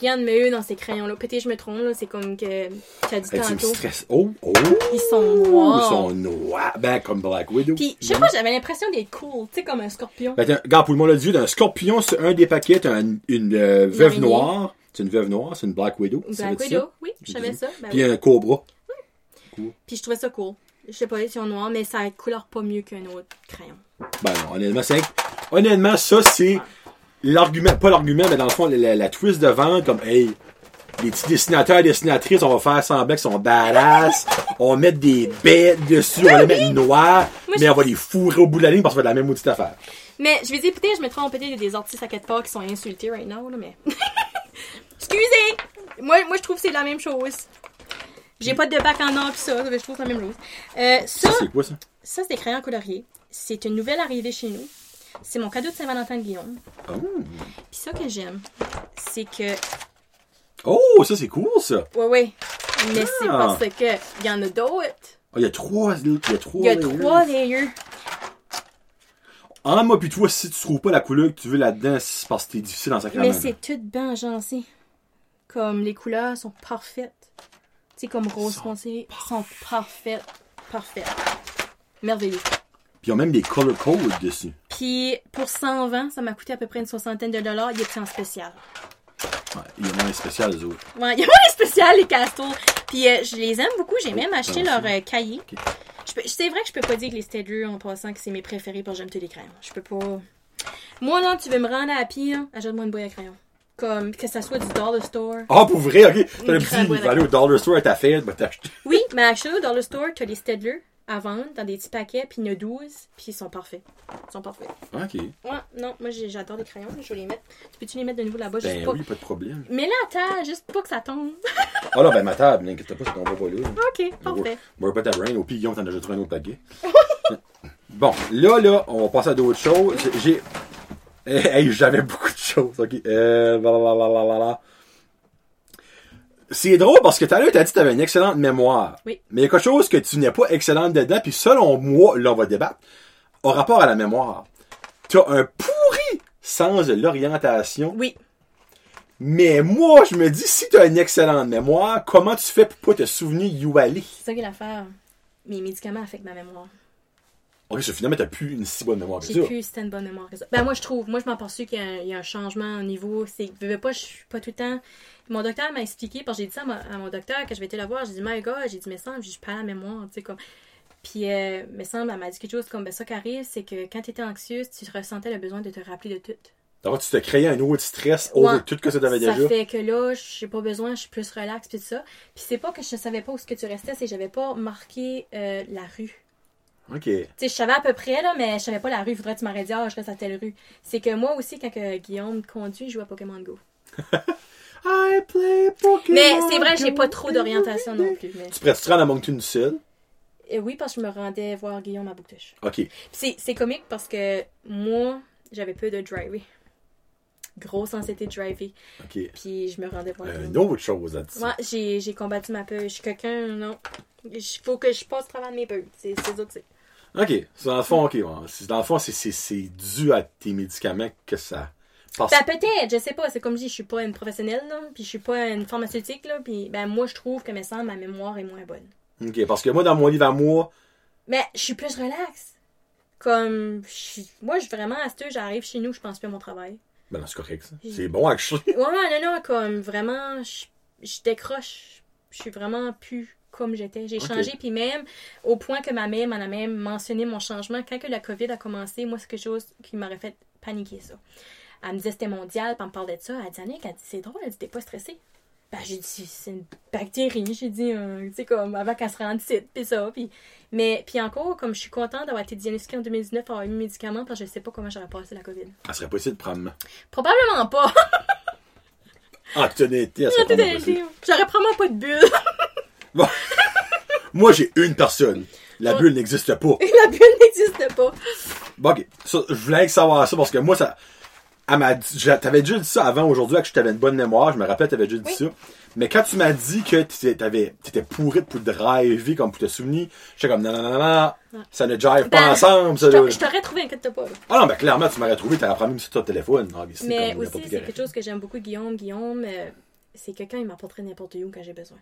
rien de mieux dans ces crayons-là. Peut-être je me trompe, là. C'est comme que tu as dit hey, tantôt. Oh, oh! Ils sont noirs. Ils sont noirs. Ben, comme Black Widow. Puis, je sais pas, j'avais l'impression d'être cool. Tu sais, comme un scorpion. Ben, regarde, pour le monde de Dieu, d'un scorpion, c'est un des paquets. T'as une, une euh, veuve noire. C'est une veuve noire, c'est une Black Widow. Black Widow, ça? Oui, je savais ça. Ben, puis, oui. Un cobra. Oui. Cool. Puis, je trouvais ça cool. Je sais pas, ils sont noirs, mais ça couleur pas mieux qu'un autre crayon. Ben, non, honnêtement, c'est... Honnêtement, ça, c'est... L'argument, pas l'argument, mais dans le fond, la, la, la twist de vente, comme, hey, les petits dessinateurs et dessinatrices, on va faire semblant qu'ils sont badass, on va mettre des bêtes dessus, oui, on va les mettre noirs, mais je... on va les fourrer au bout de la ligne parce que c'est la même petite affaire. Mais je vais dire, peut-être, je me trompe, peut-être, il y a des artistes à quatre parts qui sont insultés right now, là, mais. Excusez! Moi, moi, je trouve que c'est la même chose. J'ai pas de bac en or pis ça, je trouve que c'est la même chose. Euh, ça, ça, c'est quoi ça? Ça, c'est des crayons coloriés. C'est une nouvelle arrivée chez nous. C'est mon cadeau de Saint-Valentin de Guillaume. Oh. Puis ça que j'aime, c'est que... Oh, ça c'est cool ça! Oui, oui. Mais ah. C'est parce que il y en a d'autres. Il oh, y a trois layers. Il y a trois layers. En moi puis toi, si tu trouves pas la couleur que tu veux là-dedans, c'est parce que t'es difficile en sacrament. Mais c'est tout bien agencé. Comme les couleurs sont parfaites. Tu sais, comme rose foncé, sont parfaites. Parfaites. Merveilleux. Puis ils ont même des color codes dessus. Puis, pour cent vingt, ça m'a coûté à peu près une soixantaine de dollars. Il était en spécial. Ouais, il y en a un spécial, les autres. Ouais, il y en a un spécial, les castors. Puis, euh, je les aime beaucoup. J'ai oh, même acheté leur euh, cahier. Okay. Je peux, c'est vrai que je peux pas dire que les Staedtler, en passant, que c'est mes préférés parce que j'aime tous les crayons. Je peux pas... Moi, là, tu veux me rendre à la pire, hein? Achète-moi une boîte à crayons. Comme que ça soit du Dollar Store. Ah, oh, pour vrai, ok. T'as le petit, il va aller au Dollar Store à ta fête, va t'acheter. Oui, mais acheter au Dollar Store, t'as les Staedtler à vendre dans des petits paquets, puis il y en a douze, puis ils sont parfaits. Ils sont parfaits. Ok. Ouais, non, moi j'adore les crayons, je vais les mettre. Tu peux-tu les mettre de nouveau là-bas? Ben je oui, pas... pas de problème. Mais là, attends, juste pas que ça tombe. Ah là, ben ma table, n'inquiète pas, c'est qu'on va pas là. Ok, parfait. On va pas ta brain, au pire, Guillaume, t'en ajouteras un autre paquet. Bon, là, là, on va passer à d'autres choses. J'ai. Hey, j'avais beaucoup de choses, ok. Euh, blablabla. C'est drôle parce que tout à l'heure, t'as dit que t'avais une excellente mémoire. Oui. Mais il y a quelque chose que tu n'es pas excellente dedans, puis selon moi, là, on va débattre, au rapport à la mémoire. T'as un pourri sens de l'orientation. Oui. Mais moi, je me dis, si t'as une excellente mémoire, comment tu fais pour pas te souvenir où aller? C'est ça qui est l'affaire. Mes médicaments affectent ma mémoire. Ok, c'est finalement, t'as plus une si bonne mémoire que ça. J'ai plus si une bonne mémoire que ça. Ben, moi, je trouve. Moi, je m'en perçois qu'il y a, un, il y a un changement au niveau. C'est que je pas, je suis pas tout le temps. Mon docteur m'a expliqué, parce que j'ai dit ça à, ma, à mon docteur, quand je vais te la voir, j'ai dit, my God, j'ai dit, mais semble, j'ai pas la mémoire, tu sais, comme. Puis, euh, mais semble, elle m'a dit quelque chose comme, ben, ça qui arrive, c'est que quand t'étais anxieuse, tu ressentais le besoin de te rappeler de tout. Alors, tu te créais un autre stress ouais, over tout que ça t'avais déjà. Ça fait que là, j'ai pas besoin, je suis plus relax, puis tout ça. Puis, c'est pas que je savais pas où ce que tu restais, c'est que j'avais pas marqué euh, la rue. OK. Tu sais, je savais à peu près, là, mais je savais pas la rue. Faudrait que tu m'aurais dit, ah, je reste à telle rue. C'est que moi aussi, quand que Guillaume conduit, je joue à Pokémon Go. I play Pokémon mais c'est vrai, Go. J'ai pas trop d'orientation non plus. Mais... Tu pourrais-tu te rendre à Moncton-Sud? Euh, oui, parce que je me rendais voir Guillaume à Bouctouche. OK. C'est, c'est comique parce que moi, j'avais peu de driver. Grosse anxiété de driver. OK. Puis je me rendais voir. Euh, une autre chose à dire. Moi, j'ai, j'ai combattu ma peur. Je suis quelqu'un, non. Il faut que je passe au travers de mes peurs. C'est, c'est ça que c'est. OK. C'est dans le fond, OK. Dans le fond, c'est, c'est, c'est dû à tes médicaments que ça passe. Ben, peut-être, je sais pas. C'est comme je dis, je suis pas une professionnelle, là, puis je suis pas une pharmaceutique, là, puis ben, moi, je trouve que, me semble, ma mémoire est moins bonne. OK, parce que moi, dans mon livre à moi... Ben, je suis plus relax. Comme, je suis... Moi, je vraiment, à ce que j'arrive chez nous, je pense plus à mon travail. Ben non, c'est correct, ça. J'ai... C'est bon, actually. Ouais, non, non, comme, vraiment, je, je décroche. Je suis vraiment plus... comme j'étais. J'ai okay. changé, puis même au point que ma mère m'en a même mentionné mon changement. Quand que la COVID a commencé, moi, c'est quelque chose qui m'aurait fait paniquer, ça. Elle me disait c'était mondial, puis elle me parlait de ça. Elle dit, Annick, elle dit, c'est drôle, elle dit, t'es pas stressée. Ben, j'ai dit, c'est une bactérie. J'ai dit, euh, tu sais, comme, avant qu'elle se rende site, puis ça. Puis... Mais, puis encore, comme je suis contente d'avoir été diagnostiquée en deux mille dix-neuf, avoir eu mes médicaments, parce que je sais pas comment j'aurais passé la COVID. Elle serait possible, probablement. Probablement pas. En toute honnêteté, elle serait possible. J'aurais probablement pas de bulle. Bon. Moi, j'ai une personne. La bulle n'existe pas. La bulle n'existe pas. Bon, OK. Ça, je voulais savoir ça parce que moi, ça... Elle m'a dit... T'avais déjà dit ça avant aujourd'hui, que je t'avais une bonne mémoire. Je me rappelle, t'avais déjà dit oui. ça. Mais quand tu m'as dit que t'avais... t'étais pourri pour te driver, comme pour te souvenir, j'étais comme non, non, non, non, ça ne jive pas ben, ensemble. Ça, je, t'a... je t'aurais trouvé, inquiète pas. Là. Ah non, ben clairement, tu m'aurais trouvé, t'aurais probablement sur ton téléphone. Ah, ici, mais aussi, c'est carré. Quelque chose que j'aime beaucoup, Guillaume. Guillaume, euh, c'est quelqu'un, il m'apporterait n'importe où quand j'ai besoin.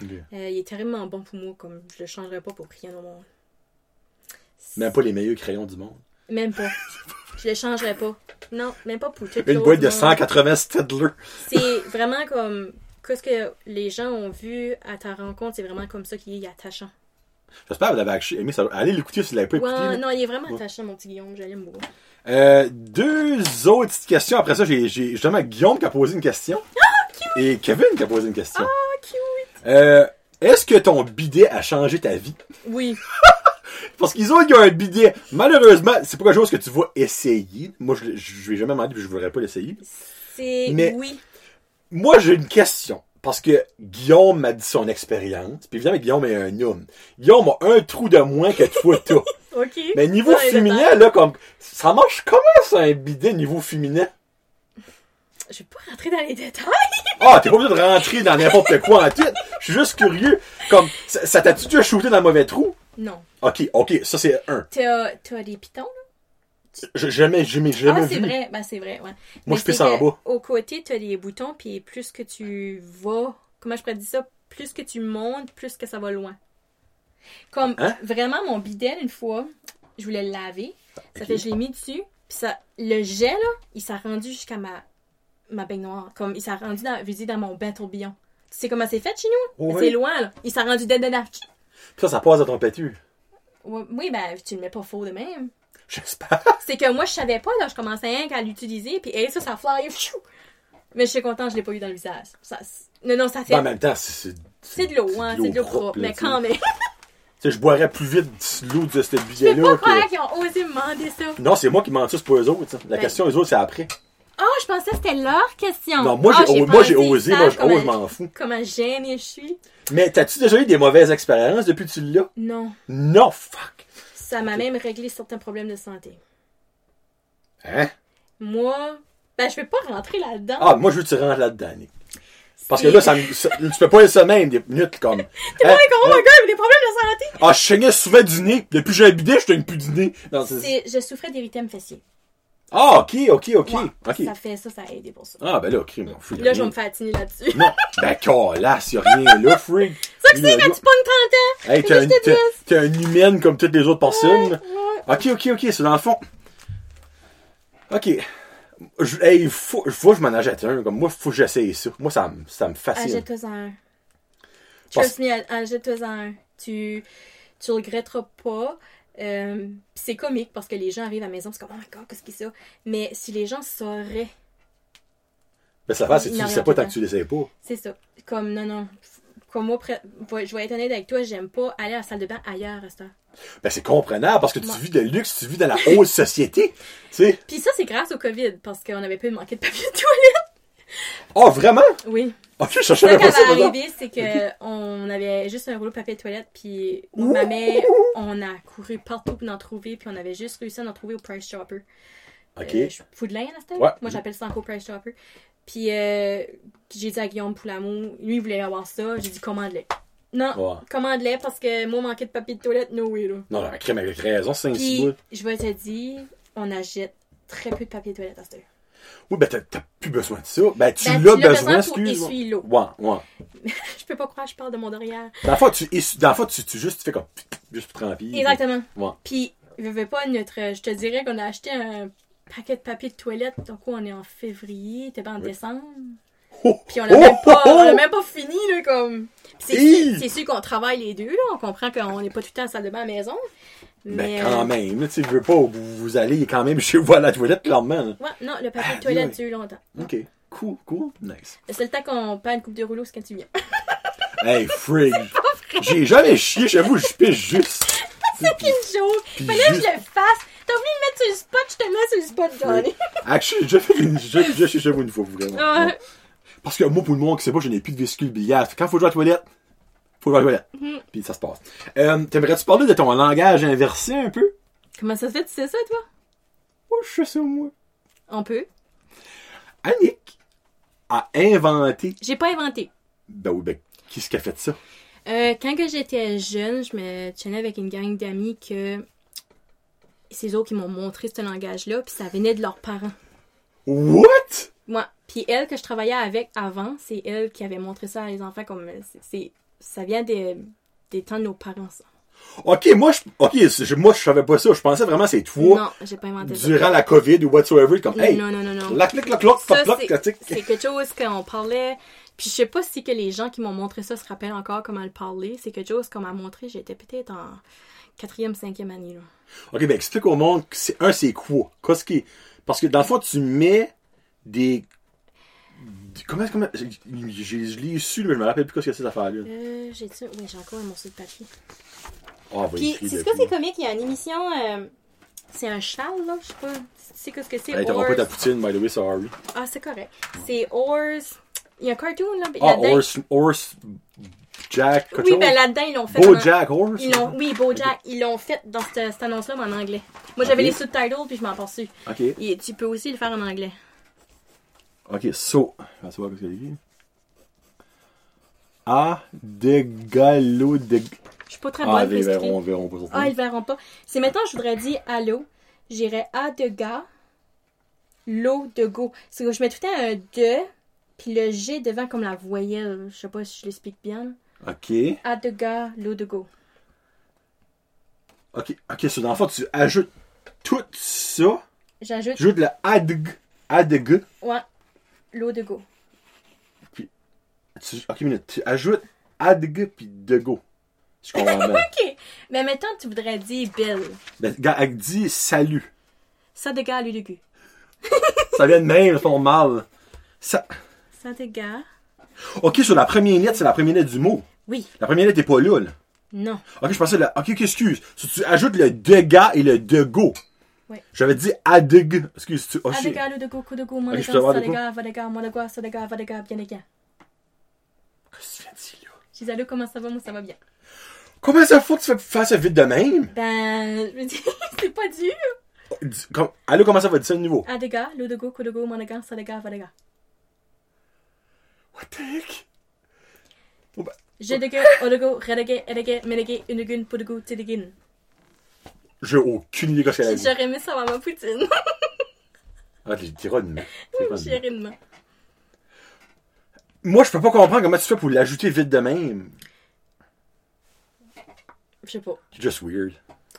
Okay. Euh, il est terriblement bon pour moi, comme je le changerais pas pour rien au monde. C'est... Même pas les meilleurs crayons du monde. Même pas. Je le changerais pas. Non, même pas pour tout. Une boîte de cent quatre-vingts Staedtler. C'est vraiment comme. Qu'est-ce que les gens ont vu à ta rencontre, c'est vraiment comme ça qu'il est attachant. J'espère que vous l'avez aimé. Ça... Allez l'écouter si vous l'avez pas écouté. Ouais, non, il est vraiment ouais. attachant, mon petit Guillaume. Je l'aime beaucoup. Euh, deux autres petites questions. Après ça, j'ai, j'ai justement Guillaume qui a posé une question. Ah, cute! Et Kevin qui a posé une question. Ah, cute! Euh, est-ce que ton bidet a changé ta vie? Oui. Parce qu'ils ont eu un bidet. Malheureusement, c'est pas quelque chose que tu vas essayer. Moi, je, je vais jamais m'en dire que je voudrais pas l'essayer. C'est... Mais oui. Moi, j'ai une question. Parce que Guillaume m'a dit son expérience. Puis évidemment, Guillaume est un homme. Guillaume a un trou de moins que toi, toi. OK. Mais niveau ouais, féminin, là, comme... Ça marche comment, ça, un bidet niveau féminin? Je vais pas rentrer dans les détails. Ah, t'es pas obligé de rentrer dans n'importe quoi en tout. Je suis juste curieux. Comme, ça, ça t'a-tu déjà shooté dans le mauvais trou? Non. Ok, ok, ça c'est un. T'as, t'as des pitons, là? Je, jamais, jamais, jamais. Ah, c'est vu. vrai, ben c'est vrai, ouais. Moi, mais je pisse en bas. Au côté, t'as des boutons, puis plus que tu vas, comment je pourrais dire ça, plus que tu montes, plus que ça va loin. Comme, hein? Vraiment, mon bidet, une fois, je voulais le laver. Okay. Ça fait, je l'ai mis dessus, puis ça, le jet, là, il s'est rendu jusqu'à ma. Ma baignoire. Comme, il s'est rendu dans, je dis, dans mon bain tourbillon. Tu sais comment c'est fait chez nous? Oui. C'est loin, là. Il s'est rendu dedans. Ça, ça passe dans ton pétu. Oui, ben, tu le mets pas faux de même. J'espère. C'est que moi, je savais pas, là. Je commençais rien qu'à l'utiliser, puis hey, ça, ça fly. Pfiou. Mais je suis contente, je l'ai pas eu dans le visage. Ça, non, non, ça fait. En même temps, c'est, c'est, c'est, c'est de l'eau, hein, c'est de l'eau propre, mais quand même. Tu sais, je boirais plus vite l'eau de ce billet-là. C'est pas que... qu'ils ont osé me demander ça. Non, c'est moi qui m'en tire, c'est pas eux autres. Ça. La ben... question, eux autres, c'est après. Ah, oh, je pensais que c'était leur question. Non, moi, oh, j'ai, j'ai, moi j'ai osé, moi, je, oh, je m'en fous. Comment gênée je suis. Mais t'as-tu déjà eu des mauvaises expériences depuis que tu l'as? Non. Non, fuck. Ça m'a okay. même réglé certains problèmes de santé. Hein? Moi, ben, je vais pas rentrer là-dedans. Ah, moi, je veux que tu rentres là-dedans, Annick. Parce que là, ça, ça, tu peux pas le semaine, des minutes comme. T'es pas un gros gars avec des problèmes de santé? Ah, je saignais souvent du nez. Depuis que j'ai un bidet, je taigne plus du nez. Non, c'est... C'est, je souffrais d'érythème fessier. Ah, ok, ok, ok. Ouais, okay. Ça fait ça, ça a aidé pour ça. Ah, ben là, ok, mon fou. Là, je vais me faire attiner là-dessus. Non, ben calasse, y'a rien là, freak. Ça que c'est quand tu pognes trente ans. Hey, t'es, un, t'es, t'es un humaine comme toutes les autres personnes. Ouais, ouais. Ok, ok, ok, c'est dans le fond. Ok. Je, hey, faut, faut que je m'en achète un. Comme moi, faut que j'essaye ça. Moi, ça, ça me fascine. Achète-toi un. Trust me, achète-toi un. Tu, tu regretteras pas. Euh, c'est comique parce que les gens arrivent à la maison, c'est comme, oh my god, qu'est-ce que c'est ça? Mais si les gens sauraient. Mais ça va, c'est que tu le sais pas tant que tu l'essayes pas. C'est ça. Comme, non, non. Comme moi, je vais être honnête avec toi, j'aime pas aller à la salle de bain ailleurs à cette heure. Ben, c'est comprenable parce que tu ouais. vis de luxe, tu vis dans la haute société. T'sais. Puis ça, c'est grâce au COVID parce qu'on avait peu manqué de papier de toilette. Oh, vraiment? Oui. Ok, je cherchais un peu ça. Ce qui m'est arrivé, c'est qu'on okay. avait juste un rouleau de papier de toilette, puis moi, ma mère, on a couru partout pour en trouver, puis on avait juste réussi à en trouver au Price Chopper. Ok. Euh, je suis fou de l'Inde à cette heure. Ouais. Moi, j'appelle ça encore Price Chopper. Puis euh, j'ai dit à Guillaume pour l'amour, lui, il voulait avoir ça. J'ai dit, commande-le. Non, ouais. commande-le parce que moi, manquer de papier de toilette, no way, là. Non, la crème avec raison, c'est ainsi. Je vais te dire, on achète très peu de papier de toilette à cette heure. Oui, ben t'as, t'as plus besoin de ça. Ben tu, ben, l'as, tu l'as besoin, besoin pour essuyer l'eau. Ouais, ouais. Je peux pas croire que je parle de mon derrière. Dans la fois, tu, dans la fois, tu, tu juste tu fais comme, juste pour te remplir. Exactement. Ouais. Puis, je veux pas notre, je te dirais qu'on a acheté un paquet de papier de toilette. Donc, on est en février, t'es pas en oui. décembre. Oh, puis on l'a, oh, même pas, oh, on l'a même pas fini, là, comme... C'est, c'est, c'est sûr qu'on travaille les deux, là. On comprend qu'on n'est pas tout le temps en salle de bain à la maison. Mais, mais quand même, tu sais, je veux pas, vous, vous allez quand même chez vous à la toilette, clairement. Ouais, non, le papier ah, de toilette dure longtemps. Ok, cool, cool, nice. C'est le temps qu'on perd une coupe de rouleau, c'est quand tu viens. Hey, freak! J'ai jamais chié, j'avoue, je piche juste. C'est qu'une joke! Fallait que je le fasse! T'as voulu me mettre sur le spot, je te mets sur le spot, Johnny. Actually, j'ai déjà chié chez vous une fois, vraiment. Ouais. Parce que moi, pour le monde qui sait pas, je n'ai plus de vésicule biliaire. Quand faut jouer à la toilette, faut jouer à la toilette. Mm-hmm. Puis ça se passe. Euh, t'aimerais-tu parler de ton langage inversé un peu? Comment ça se fait, tu sais ça, toi? Oh, je sais ça, moi. On peut. Annick a inventé... J'ai pas inventé. Ben oui, ben, qui est-ce qui a fait ça? Euh, quand que j'étais jeune, je me tenais avec une gang d'amis que... C'est eux qui m'ont montré ce langage-là, puis ça venait de leurs parents. What? Moi. Ouais. Puis elle que je travaillais avec avant, c'est elle qui avait montré ça à les enfants. Comme c'est, c'est, ça vient des, des temps de nos parents, ça. OK, moi, je okay, je, moi, je savais pas ça. Je pensais vraiment c'est toi. Non, j'ai pas inventé durant ça. Durant la COVID ou whatsoever. Comme, non, hey, non, non, non, non. La clique, la cloque, la cloque, la tic. C'est quelque chose qu'on parlait. Puis je sais pas si que les gens qui m'ont montré ça se rappellent encore comment le parler. C'est quelque chose qu'on m'a montré. J'étais peut-être en quatrième, cinquième année, là. OK, ben explique au monde, c'est, un, c'est quoi? Qu'est-ce qui... Parce que dans le fond, tu mets des... Comment, comment, je, je, je l'ai su, mais je me rappelle plus quoi c'est cette affaire-là. Euh, j'ai dit, oui, j'ai encore un morceau de papier. Ah, oh, puis, c'est ce que c'est comique, il y a une émission, euh, c'est un châle, là, je sais pas, tu sais quoi ce que c'est, hey, t'auras pas ta poutine, by the way, sorry. Ah, c'est correct. C'est Horse, il y a un cartoon, là. Ah, Horse, Horse, Jack, quelque chose. Oui, ben là-dedans, ils l'ont fait. BoJack, Horse? Ils l'ont, oui, BoJack, okay. Ils l'ont fait dans cette, cette annonce-là, mais en anglais. Moi, j'avais okay. les subtitles, puis je m'en passe dessus. OK. Et tu peux aussi le faire en anglais. Ok, so. Je vais savoir parce qu'il y a. A de gallo de. Je suis pas très bonne ah, pour les verront, on verront pas. Ah, ils verront pas. C'est maintenant, je voudrais dire allô. J'irais A de ga, l'eau de go. C'est que je mets tout le temps un de, puis le G devant comme la voyelle. Je sais pas si je l'explique bien. Ok. A de ga, l'eau de go. Ok, ok, so dans le fond, tu ajoutes tout ça. J'ajoute. J'ajoute le A de g. A de g. Ouais. L'eau de go. Puis, tu, ok, minute. Tu ajoutes adg puis de go. Je comprends bien. Ok. Mais mettons, tu voudrais dire Bill. Ben, elle dit salut. Ça de gars, lui de gu. Ça vient de même, ils font mal. Ça. Ça t'égare. OK, sur la première lettre, c'est la première lettre du mot. Oui. La première lettre n'est pas là, là. Non. OK, je pensais... La... OK, excuse. Si tu ajoutes le dégât et le dego. Oui. J'avais dit adég... Excuse, tu... Oh, adéga, le dego, coup de go, mon dégât, ça dégât, va dégât, mon dégât, ça dégât, va dégât, bien dégât. Qu'est-ce que tu viens de dire, là? Je disais, là, comment ça va, moi, ça va bien. Comment ça faut que tu fasses vite de même? Ben, je veux dire, c'est pas dur. Allô, comment ça va, dis ça de nouveau? Adéga, le dego, coup de go, mon dégât, ça dégât, va dégât. What the heck? Oh, ben... J'ai dégueu, odego, redégué, edégué, ménégué, unegun, podego, tédéguine. J'ai aucune idée de ce qu'elle a dit. J'aurais aimé savoir ma poutine. Ah, t'es tironnement. Oui, tironnement. Moi, je peux pas comprendre comment tu fais pour l'ajouter vite de même. Je sais pas. It's just weird.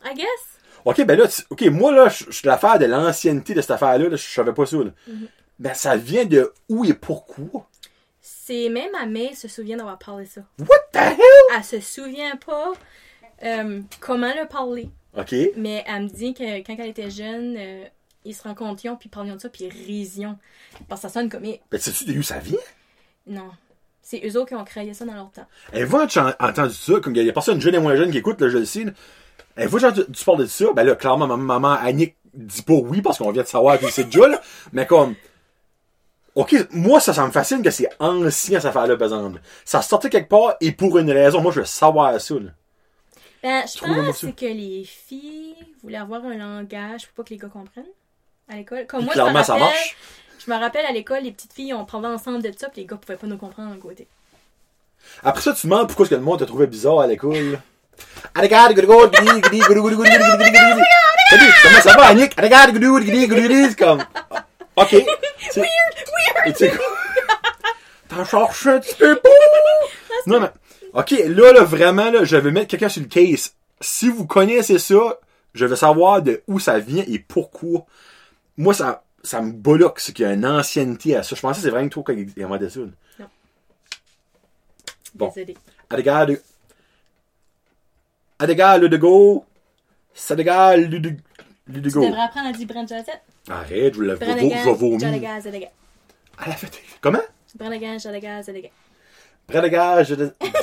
I guess. Ok, ben là, tu... ok, moi là, je suis l'affaire de l'ancienneté de cette affaire-là, là, je savais pas ça. Là. Mm-hmm. Ben, ça vient de où et pourquoi? C'est même à May se souvient d'avoir parlé ça. What the hell? Elle se souvient pas euh, comment le parler. OK. Mais elle me dit que quand elle était jeune, euh, ils se rencontrions, puis parlions de ça, puis risions. Parce que ça sonne comique. Mais sais-tu d'où ça vient? Non. C'est eux autres qui ont créé ça dans leur temps. Elle va entendre ça, comme il y a personne jeune et moins jeune qui écoute, là, je le sais. Elle va que tu parles de ça. Ben là, clairement, ma maman Annick dit pas oui, parce qu'on vient de savoir qui c'est déjà, là. Mais comme... OK, moi, ça, ça me fascine que c'est ancien, cette affaire-là, par exemple. Ça sortait quelque part, et pour une raison, moi, je veux savoir ça, là. Ben, je pense que les filles voulaient avoir un langage pour pas que les gars comprennent à l'école. Comme moi, clairement, ça marche. Je me rappelle, à l'école, les petites filles, on parlait ensemble de ça, puis les gars pouvaient pas nous comprendre, d'un côté. Après ça, tu demandes pourquoi est-ce que le monde t'a trouvé bizarre à l'école. Ah, regarde, regarde, regarde, regarde, regarde, regarde, comment ça va, Annick? Regarde, regarde, regarde, comme... OK. Weird, weird. Tu t'en cherches un petit peu. Non, mais... OK, là, là, vraiment, là, je vais mettre quelqu'un sur le case. Si vous connaissez ça, je veux savoir de où ça vient et pourquoi. Moi, ça, ça me bolloque, c'est qu'il y a une ancienneté à ça. Je pensais que c'est vraiment trop quand il y a des ça. Non. Bon. Désolé. À l'égard de... À l'égard de go. Ça l'égard de go. Tu devrais apprendre à dire Brent Josette. Arrête, je vais vomir. Brent de gaz et de gaz. À la fête. Comment? Brent de gaz et de gaz et de gaz. Prends le gage, je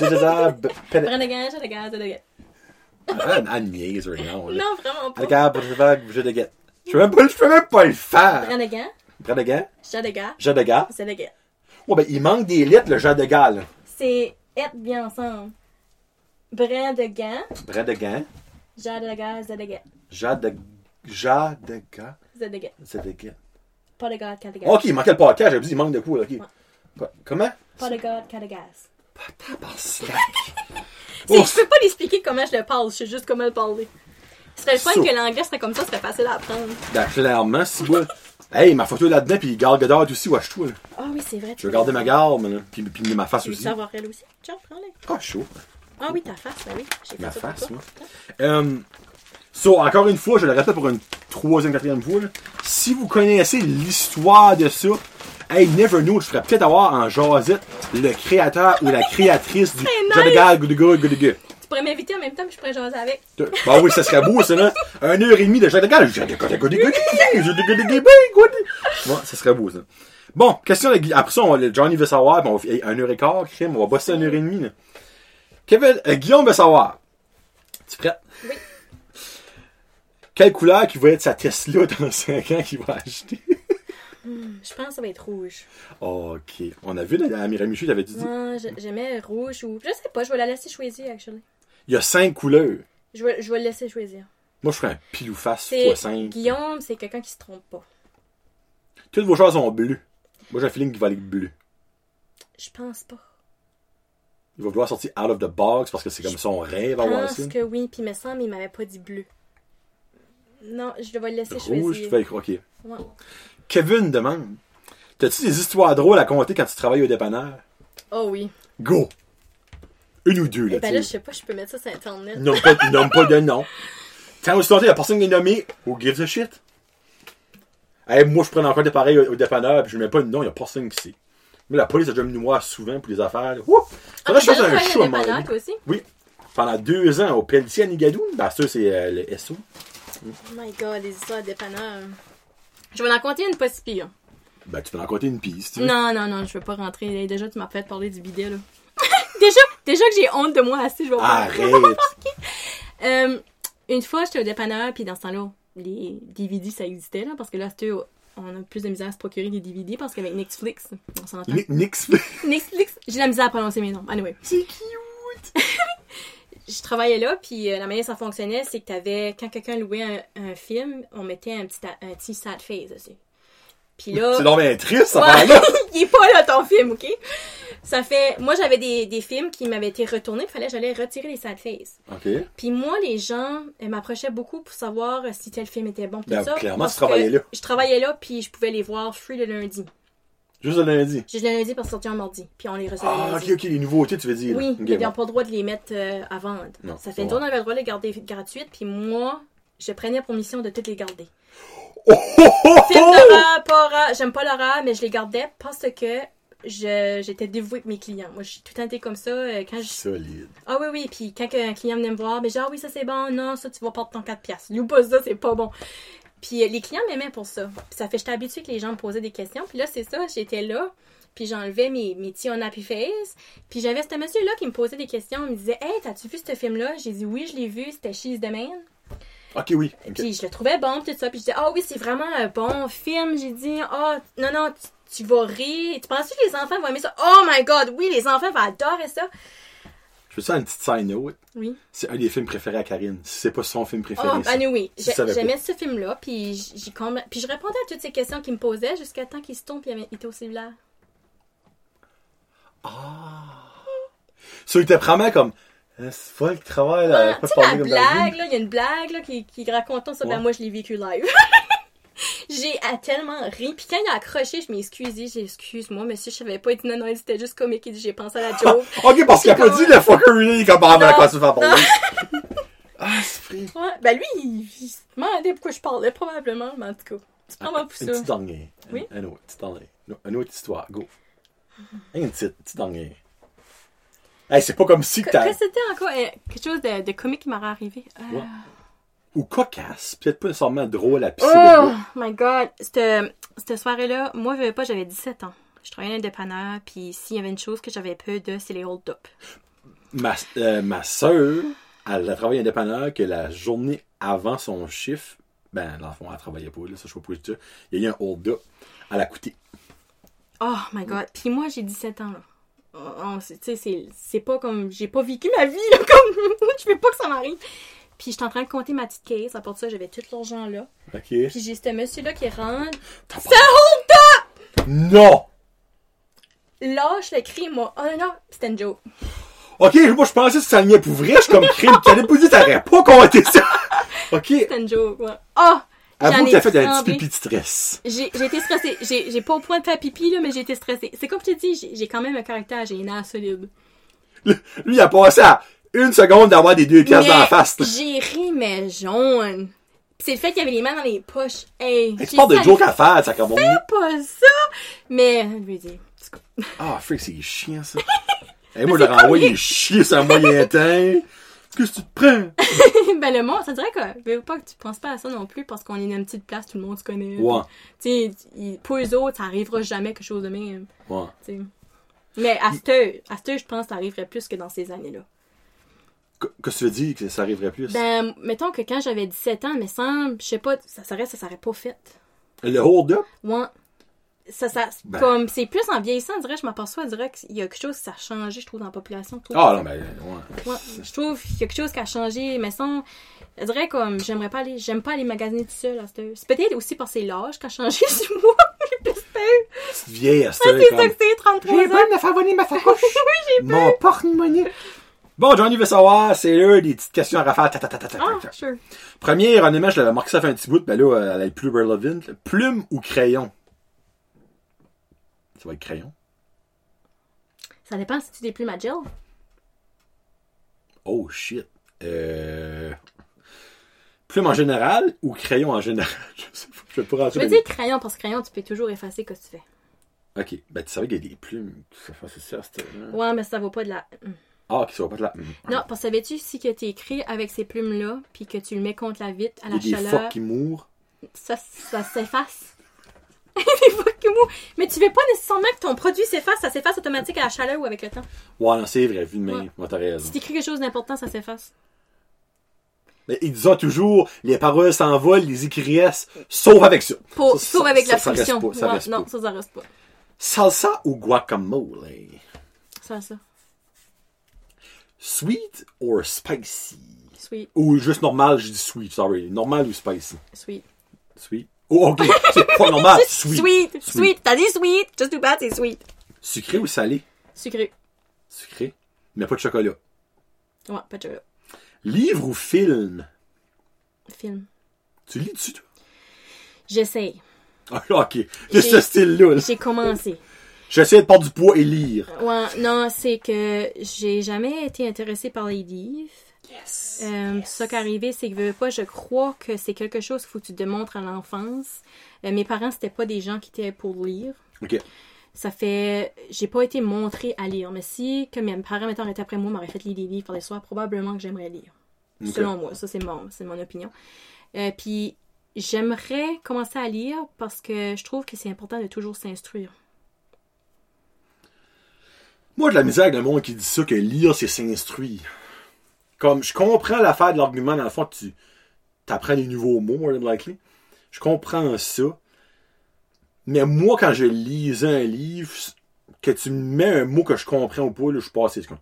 désarbe. Prends le gage, je dégage, je dégage. Elle niaise, non. Non, vraiment pas. Regarde, je dégage. Je peux même pas le faire. Prends le gage. Prends le gage. Je dégage. Je dégage. Je dégage. Ouais, ben, il manque des lettres, le je dégage. C'est être bien ensemble. Brin de gant. Brin de gant. Je dégage, je dégage. Je dégage. Je dégage. Je dégage. Je dégage. Pas de gaz, quand de gaz. Ok, il manquait le podcast, j'avais dit, il manque de quoi, là. Comment? Pas de gaz, pas de gaz. Pas de gaz. Je peux pas l'expliquer comment je le parle, je sais juste comment le parler. Ce serait le fun so. Que l'anglais serait comme ça, ce serait facile à apprendre. Ben, clairement, si moi. Hey, ma photo est là-dedans, pis Garde Godard aussi, watch tout. Ah oh, oui, c'est vrai. Je vais garder ma garde, là, pis, pis ma face tu aussi. Tu veux savoir elle aussi? Tiens, prends-les. Ah, chaud. Ah oui, ta face, ben oui. J'ai ma face, moi. Um, so, encore une fois, je le répète pour une troisième, quatrième fois, là. Si vous connaissez l'histoire de ça, hey, never know, je ferais peut-être avoir en jasette le créateur ou la créatrice du Jadagal Goudega Goudega. Tu pourrais m'inviter en même temps que je pourrais jaser avec. Bah oui, ça serait beau, ça, là. Un heure et demie de Jadagal Goudega Goudega Goudega. Bon, ça serait beau, ça. Bon, question de Guillaume. Après ça, on, Johnny veut savoir, ben on va hey, un heure et quart, crème, on va bosser une heure et demie, là. Kevin, euh, Guillaume veut savoir. Tu prêtes? Oui. Quelle couleur qui va être sa Tesla dans cinq ans qu'il va acheter? Hmm, je pense que ça va être rouge. OK. On a vu la dernière Miramichi, t'avais dit... Non, j'aimais rouge ou... Je sais pas, je vais la laisser choisir, actually. Il y a cinq couleurs. Je vais, je vais le laisser choisir. Moi, je ferais un pile ou face fois cinq. Guillaume, c'est quelqu'un qui se trompe pas. Toutes vos choses sont bleues. Moi, j'ai un feeling qu'il va aller bleu. Je pense pas. Il va vouloir sortir out of the box parce que c'est comme je son rêve à voir ça. Je pense que oui, puis il me semble qu'il m'avait pas dit bleu. Non, je vais le laisser rouge, choisir. Rouge, tu vas y croire. OK. Ouais. Kevin demande, t'as-tu des histoires drôles à compter quand tu travailles au dépanneur? Oh oui. Go! Une ou deux, là, tu sais. Ben là, je sais pas, je peux mettre ça sur Internet. Nomme pas, nomme pas de nom. Tant aussi longtemps, la personne qui est nommée, who gives a shit? Hey, moi, je prends encore des pareils au, au dépanneur, puis je mets pas de nom, il y a personne qui sait. Mais la police a déjà venu nous voir souvent pour les affaires. Ouh! Ah, là, je faisais un show à mon ami. Toi aussi? Oui. Pendant deux ans, au Pelletier à Nigadou. Ben, ça, c'est euh, le S O. Oh my God, les histoires de dépanneurs. Je vais en compter une pas si pire. Ben, tu peux raconter une piste. Non, non, non, je veux pas rentrer. Déjà, tu m'as fait parler du bidet, là. déjà, déjà que j'ai honte de moi assez, je vais pas. Arrête! euh, une fois, j'étais au dépanneur, puis dans ce temps-là, les D V D, ça existait, là, parce que là, c'était... On a plus de misère à se procurer des D V D parce qu'avec Netflix, on s'entend. Netflix? Netflix? J'ai la misère à prononcer mes noms. Anyway. C'est cute! Je travaillais là, puis euh, la manière dont ça fonctionnait, c'est que t'avais... Quand quelqu'un louait un, un film, on mettait un petit, un petit sad face dessus. Puis là... C'est donc bien triste, ça va là! Il est pas là, ton film, OK? Ça fait... Moi, j'avais des, des films qui m'avaient été retournés, il fallait que j'allais retirer les sad faces. OK. Puis moi, les gens m'approchaient beaucoup pour savoir si tel film était bon, tout ben, ça. Clairement, tu travaillais là. Je travaillais là, puis je pouvais les voir free le lundi. Juste le lundi? Juste le lundi, parce qu'ils sortaient en mardi, puis on les recevait ah, le lundi. Ah, OK, OK, les nouveautés, tu veux dire. Oui, okay, ils n'avaient bon. pas le droit de les mettre euh, à vendre. Non, ça fait une tour, on avait le droit de les garder gratuites, puis moi, je prenais pour mission de toutes les garder. Oh, oh, oh, film d'horreur, pas horreur. J'aime pas l'horreur, mais je les gardais parce que je, j'étais dévouée avec mes clients. Moi, j'ai tout le temps été comme ça. Quand je... Solide. Ah oui, oui. Puis quand un client venait me voir, mais genre, oui, ça c'est bon. Non, ça, tu vas perdre ton quatre piastres. Loue pas ça, c'est pas bon. Puis les clients m'aimaient pour ça. Puis ça fait, j'étais habituée que les gens me posaient des questions. Puis là, c'est ça, j'étais là. Puis j'enlevais mes, mes petits on happy face. Puis j'avais ce monsieur-là qui me posait des questions. Il me disait, hey, t'as-tu vu ce film-là? J'ai dit, oui, je l'ai vu. C'était She's the Man. Ok, oui. Okay. Puis je le trouvais bon, tout ça. Puis je disais, ah oh, oui, c'est vraiment un bon film. J'ai dit, ah, oh, non, non, tu, tu vas rire. Tu penses que les enfants vont aimer ça? Oh my God, oui, les enfants vont adorer ça. Je veux ça une petite side note. Oui. C'est un des films préférés à Karine. Si c'est pas son film préféré. Oh, ben oui. Si je, j'aimais pas. Ce film-là. Puis, j'y comb... puis je répondais à toutes ces questions qu'il me posait jusqu'à temps qu'il se tourne et il était au cellulaire. Ah. Oh. Ça, il était vraiment comme... C'est pas le travail, là. Ah, tu sais, la blague, là, il y a une blague, là, qui, qui raconte ça, ouais. Ben moi, je l'ai vécu live. J'ai tellement ri. Puis quand il a accroché, je m'excusais. J'ai dit, excuse-moi, monsieur, je savais pas. Il dit, non, non, c'était juste comique. Il dit, j'ai pensé à la joke. OK, parce qu'il a pas dit le fuckery, comme par rapport à quoi tu vas parler. Ah, c'est pris. Ouais, ben lui, il se demandait pourquoi je parlais, probablement, mais en tout cas. C'est pas mal pour ça. Un petit dernier. Oui? Un autre, petit dernier. Une autre histoire, go. Un petit dernier. Hey, c'est pas comme si que t'as... Qu'est-ce que c'était encore? Euh, quelque chose de, de comique qui m'aurait arrivé. Euh... Ouais. Ou cocasse. Peut-être pas nécessairement drôle à pisser. Oh my God. Cette, cette soirée-là, moi, je ne veux pas, j'avais dix-sept ans. Je travaillais dans un dépanneur, puis s'il y avait une chose que j'avais peu de, c'est les hold-up. Ma, euh, ma soeur, elle a travaillé dans un dépanneur que la journée avant son chiffre, ben, dans le fond, elle travaillait pas, là, ça, je sais pas pourquoi je dis ça. Il y a eu un hold-up. Elle a coûté. Oh my God. Puis moi, j'ai dix-sept ans, là. On, c'est, c'est pas comme... J'ai pas vécu ma vie, là, comme... Je veux pas que ça m'arrive. Puis j'étais en train de compter ma petite caisse. À part de ça, j'avais tout l'argent là. OK. Puis j'ai ce monsieur-là qui rentre. T'as c'est un hold-up! Non! Lâche le cri, moi. Oh non, non, c'était une joke. OK, moi, je pensais que ça venait pour vrai. Je suis comme crime. T'allais pas dire, t'aurais pas compté ça. OK. C'était une joke, ouais. Ah! Oh! Avoue que t'as fait tremblé. Un petit pipi de stress. J'ai, j'ai été stressée. J'ai, j'ai pas au point de faire pipi, là, mais j'ai été stressée. C'est comme je te dis, j'ai, j'ai quand même un caractère, j'ai une nerf solide. Lui, il a passé à une seconde d'avoir des deux pièces dans la face. Là. J'ai ri, mais jaune. Pis c'est le fait qu'il y avait les mains dans les poches. Hey, hey tu parles de joke à faire, ça, comme on dit. Fais pas ça! Mais, je veux dire, ah, frick, c'est chiant, ça. Hey, moi, je leur envoie les chiens sur un moyen temps. Qu'est-ce que tu te prends? Ben, le monde, ça dirait que, veux pas que tu penses pas à ça non plus, parce qu'on est dans une petite place, tout le monde se connaît. Ouais. Tu sais, pour eux autres, ça arrivera jamais quelque chose de même. Ouais. T'sais. Mais à ce à ce je pense que ça arriverait plus que dans ces années-là. Qu'est-ce que tu veux dire que ça arriverait plus? Ben, mettons que quand j'avais dix-sept ans, mais semble, je sais pas, ça serait, ça serait pas fait. Le hold-up? Ouais. Ça, ça, ben. Comme, c'est plus en vieillissant, je dirais, je m'aperçois, je dirais qu'il y a quelque chose qui a changé, je trouve, dans la population. Ah, oh, non, mais, ouais. Ouais, je trouve qu'il y a quelque chose qui a changé, mais sans, je dirais, comme, j'aimerais pas aller, j'aime pas aller magasiner tout seul, Astérix. C'est peut-être aussi parce que c'est l'âge qui a changé sur moi, mais plus c'est vieille, Astérix. C'est comme... ça que c'est, trente-trois ans. J'ai peur de me faire voler ma facoche. Oui, j'ai peur. Mon porte-monnaie. Bon, Johnny veut savoir, c'est eux, des petites questions à rafale. Ta, ta, ta, ta, ta, ta. Ah, sure. Premier, honnêtement, je l'avais marqué ça fait un petit bout, ben là, elle est plus relevant. Plume ou crayon? Ça va être crayon. Ça dépend si tu déplumes à gel. Oh shit. Euh... Plume en général ou crayon en général? Je sais pas. Je vais pas rentrer. Je veux dire crayon parce que crayon, tu peux toujours effacer ce que tu fais. Ok. Ben tu savais qu'il y a des plumes. C'est ça, c'était... Ouais, mais ça vaut pas de la... Ah, ok, ça vaut pas de la... Non, parce que savais-tu si que tu écris avec ces plumes-là puis que tu le mets contre la vitre à la chaleur... Il y a des phoques qui mourent. Ça, ça s'efface. Des fois, mou. Mais tu veux pas nécessairement que ton produit s'efface, ça s'efface automatique à la chaleur ou avec le temps. Ouais, non, c'est vrai, vu de main, ouais. Moi, t'as raison. Si t'écris quelque chose d'important, ça s'efface. Mais il disait toujours, les paroles s'envolent, les écrits restent, sauf avec ça. Pour, ça sauf avec ça, la fonction. Ouais, non, pas. ça, ça reste pas. Salsa ou guacamole? Salsa. Sweet or spicy? Sweet. Ou juste normal, je dis sweet, sorry. Normal ou spicy? Sweet. Sweet. Oh, ok, c'est pas normal, sweet. Sweet, sweet. sweet. T'as dit sweet, just too bad, c'est sweet. Sucré ou salé? Sucré. Sucré, mais pas de chocolat. Ouais, pas de chocolat. Livre ou film? Film. Tu lis-tu, toi? J'essaye. Ah, ok, de ce style-là. J'ai commencé. J'essaie de perdre du poids et lire. Ouais, non, c'est que j'ai jamais été intéressée par les livres. Yes. Euh, yes. Ça qui est arrivé, c'est que pas, je crois que c'est quelque chose qu'il faut que tu démontres à l'enfance. Euh, mes parents, c'était pas des gens qui étaient pour lire. OK. Ça fait... J'ai pas été montrée à lire. Mais si que mes parents m'étant arrêtés après moi m'auraient fait lire des livres par les soirs, probablement que j'aimerais lire. Okay. Selon moi. Ça, c'est mon, c'est mon opinion. Euh, Puis, j'aimerais commencer à lire parce que je trouve que c'est important de toujours s'instruire. Moi, de la misère avec le monde qui dit ça, que lire, c'est s'instruire. Comme, je comprends l'affaire de l'argument, dans le fond, tu apprends les nouveaux mots, more than likely. Je comprends ça. Mais moi, quand je lisais un livre, que tu mets un mot que je comprends ou pas, là, je passe, c'est comme...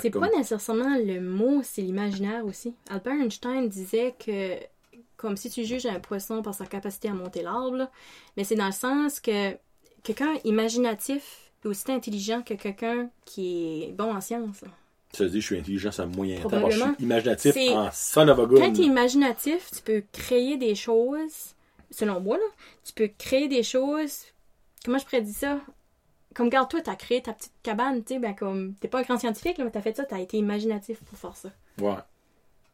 C'est comme... pas nécessairement le mot, c'est l'imaginaire aussi. Albert Einstein disait que, comme si tu juges un poisson par sa capacité à monter l'arbre, là, mais c'est dans le sens que quelqu'un imaginatif est aussi intelligent que quelqu'un qui est bon en sciences. Ça veut dire que je suis intelligent, c'est un moyen temps. Alors, je suis imaginatif c'est... en son of a gun. Quand tu es imaginatif, tu peux créer des choses, selon moi, là, tu peux créer des choses, comment je pourrais dire ça? Comme, regarde, toi, t'as créé ta petite cabane, tu sais, ben comme, t'es pas un grand scientifique, là, mais t'as fait ça, t'as été imaginatif pour faire ça. Ouais.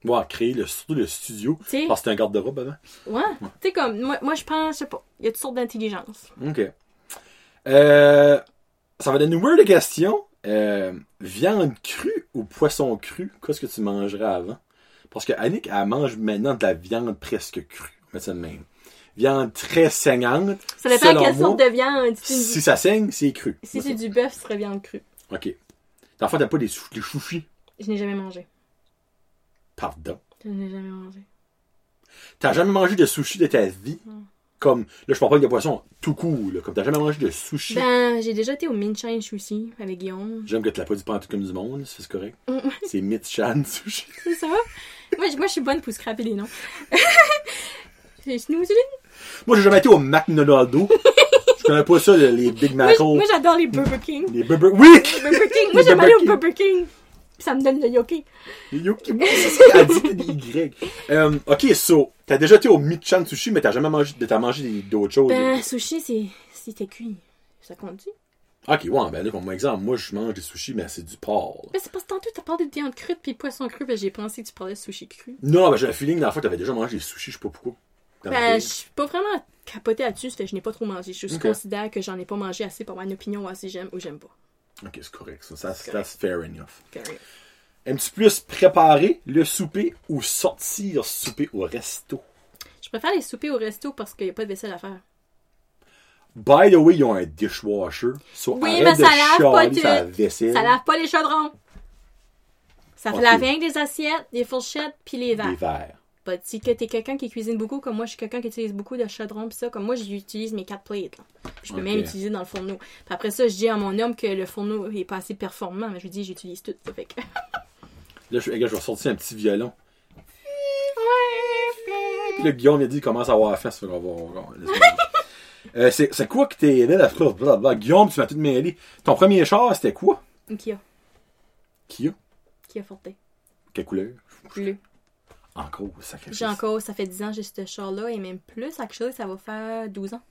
Ouais, créer le, surtout le studio, t'sais, parce que t'es un garde-robe avant. Ouais, ouais. Tu sais, comme, moi, moi je pense, je sais pas, il y a toutes sortes d'intelligence. OK. Euh, ça va donner une de questions. Euh, viande crue ou poisson cru, qu'est-ce que tu mangerais avant? Parce que Annick, elle mange maintenant de la viande presque crue. On met ça de même. Viande très saignante. Ça dépend de quelle sorte de viande. Si, si ça saigne, c'est cru. Si moi, c'est ça. Du bœuf, ce serait viande crue. OK. Dans le fond, t'as pas des chou- chouchis? Je n'ai jamais mangé. Pardon? Je n'ai jamais mangé. T'as jamais mangé de sushi de ta vie? Non. Comme, là, je parle pas de poisson tout court, là. Comme t'as jamais mangé de sushi. Ben, j'ai déjà été au Min Chan Sushi avec Guillaume. J'aime que tu l'as pas dit pas en tout comme du monde, c'est correct. C'est Min Chan Sushi. C'est ça. Moi, je suis bonne pour scraper les noms. Les snooze. Moi, j'ai jamais été au McDonald's. Je connais pas ça, les Big Mac. Moi, moi, j'adore les Burger King. Les Burger Oui! Les Burger King. Moi, j'aime aller au Burger King. Ça me donne le yoki. Le yoki, oui, c'est ce qu'elle dit, des Y. Um, ok, so, t'as déjà été au Min Chan Sushi, mais t'as jamais mangé, t'as mangé d'autres choses. Ben, là. Sushi, c'est, si t'es cuit, ça compte-tu? Ok, ouais, ben là, comme exemple, moi, je mange des sushis, mais c'est du porc. Mais c'est parce que tantôt, t'as parlé de viande crue puis de poisson cru, ben j'ai pensé que tu parlais de sushi cru. Non, ben j'ai un feeling, dans la fois, t'avais déjà mangé des sushis, je sais pas pourquoi. Ben, je suis pas vraiment capotée là-dessus, c'est que je n'ai pas trop mangé. Je juste okay. considère que j'en ai pas mangé assez pour avoir une opinion, voir si j'aime ou j'aime pas. Ok, c'est correct. Ça, ça, c'est that's fair enough. Correct. Aimes-tu plus préparer le souper ou sortir souper au resto? Je préfère les soupers au resto parce qu'il n'y a pas de vaisselle à faire. By the way, ils ont un dishwasher. So oui, mais ça lave pas tout. Ça lave pas les chaudrons. Ça okay. lave rien que les assiettes, les fourchettes puis les verres. Les verres. Bah, si que t'es quelqu'un qui cuisine beaucoup, comme moi, je suis quelqu'un qui utilise beaucoup de chaudrons pis ça, comme moi, j'utilise mes quatre plates. Là. Je peux okay. même utiliser dans le fourneau. Puis après ça, je dis à mon homme que le fourneau est pas assez performant, mais je lui dis j'utilise tout. Fait que... Là, je, je vais sortir un petit violon. Puis là, Guillaume, il a dit il commence à avoir la fesse. euh, c'est, c'est quoi que t'es là, la Guillaume, tu m'as tout mêlé. Ton premier char, c'était quoi? Une Kia. Kia? Kia Forte. Quelle couleur? Bleu. Encore, ça fait J'ai chose. Encore, ça fait dix ans, j'ai ce char-là, et même plus, à quelque chose, ça va faire douze ans.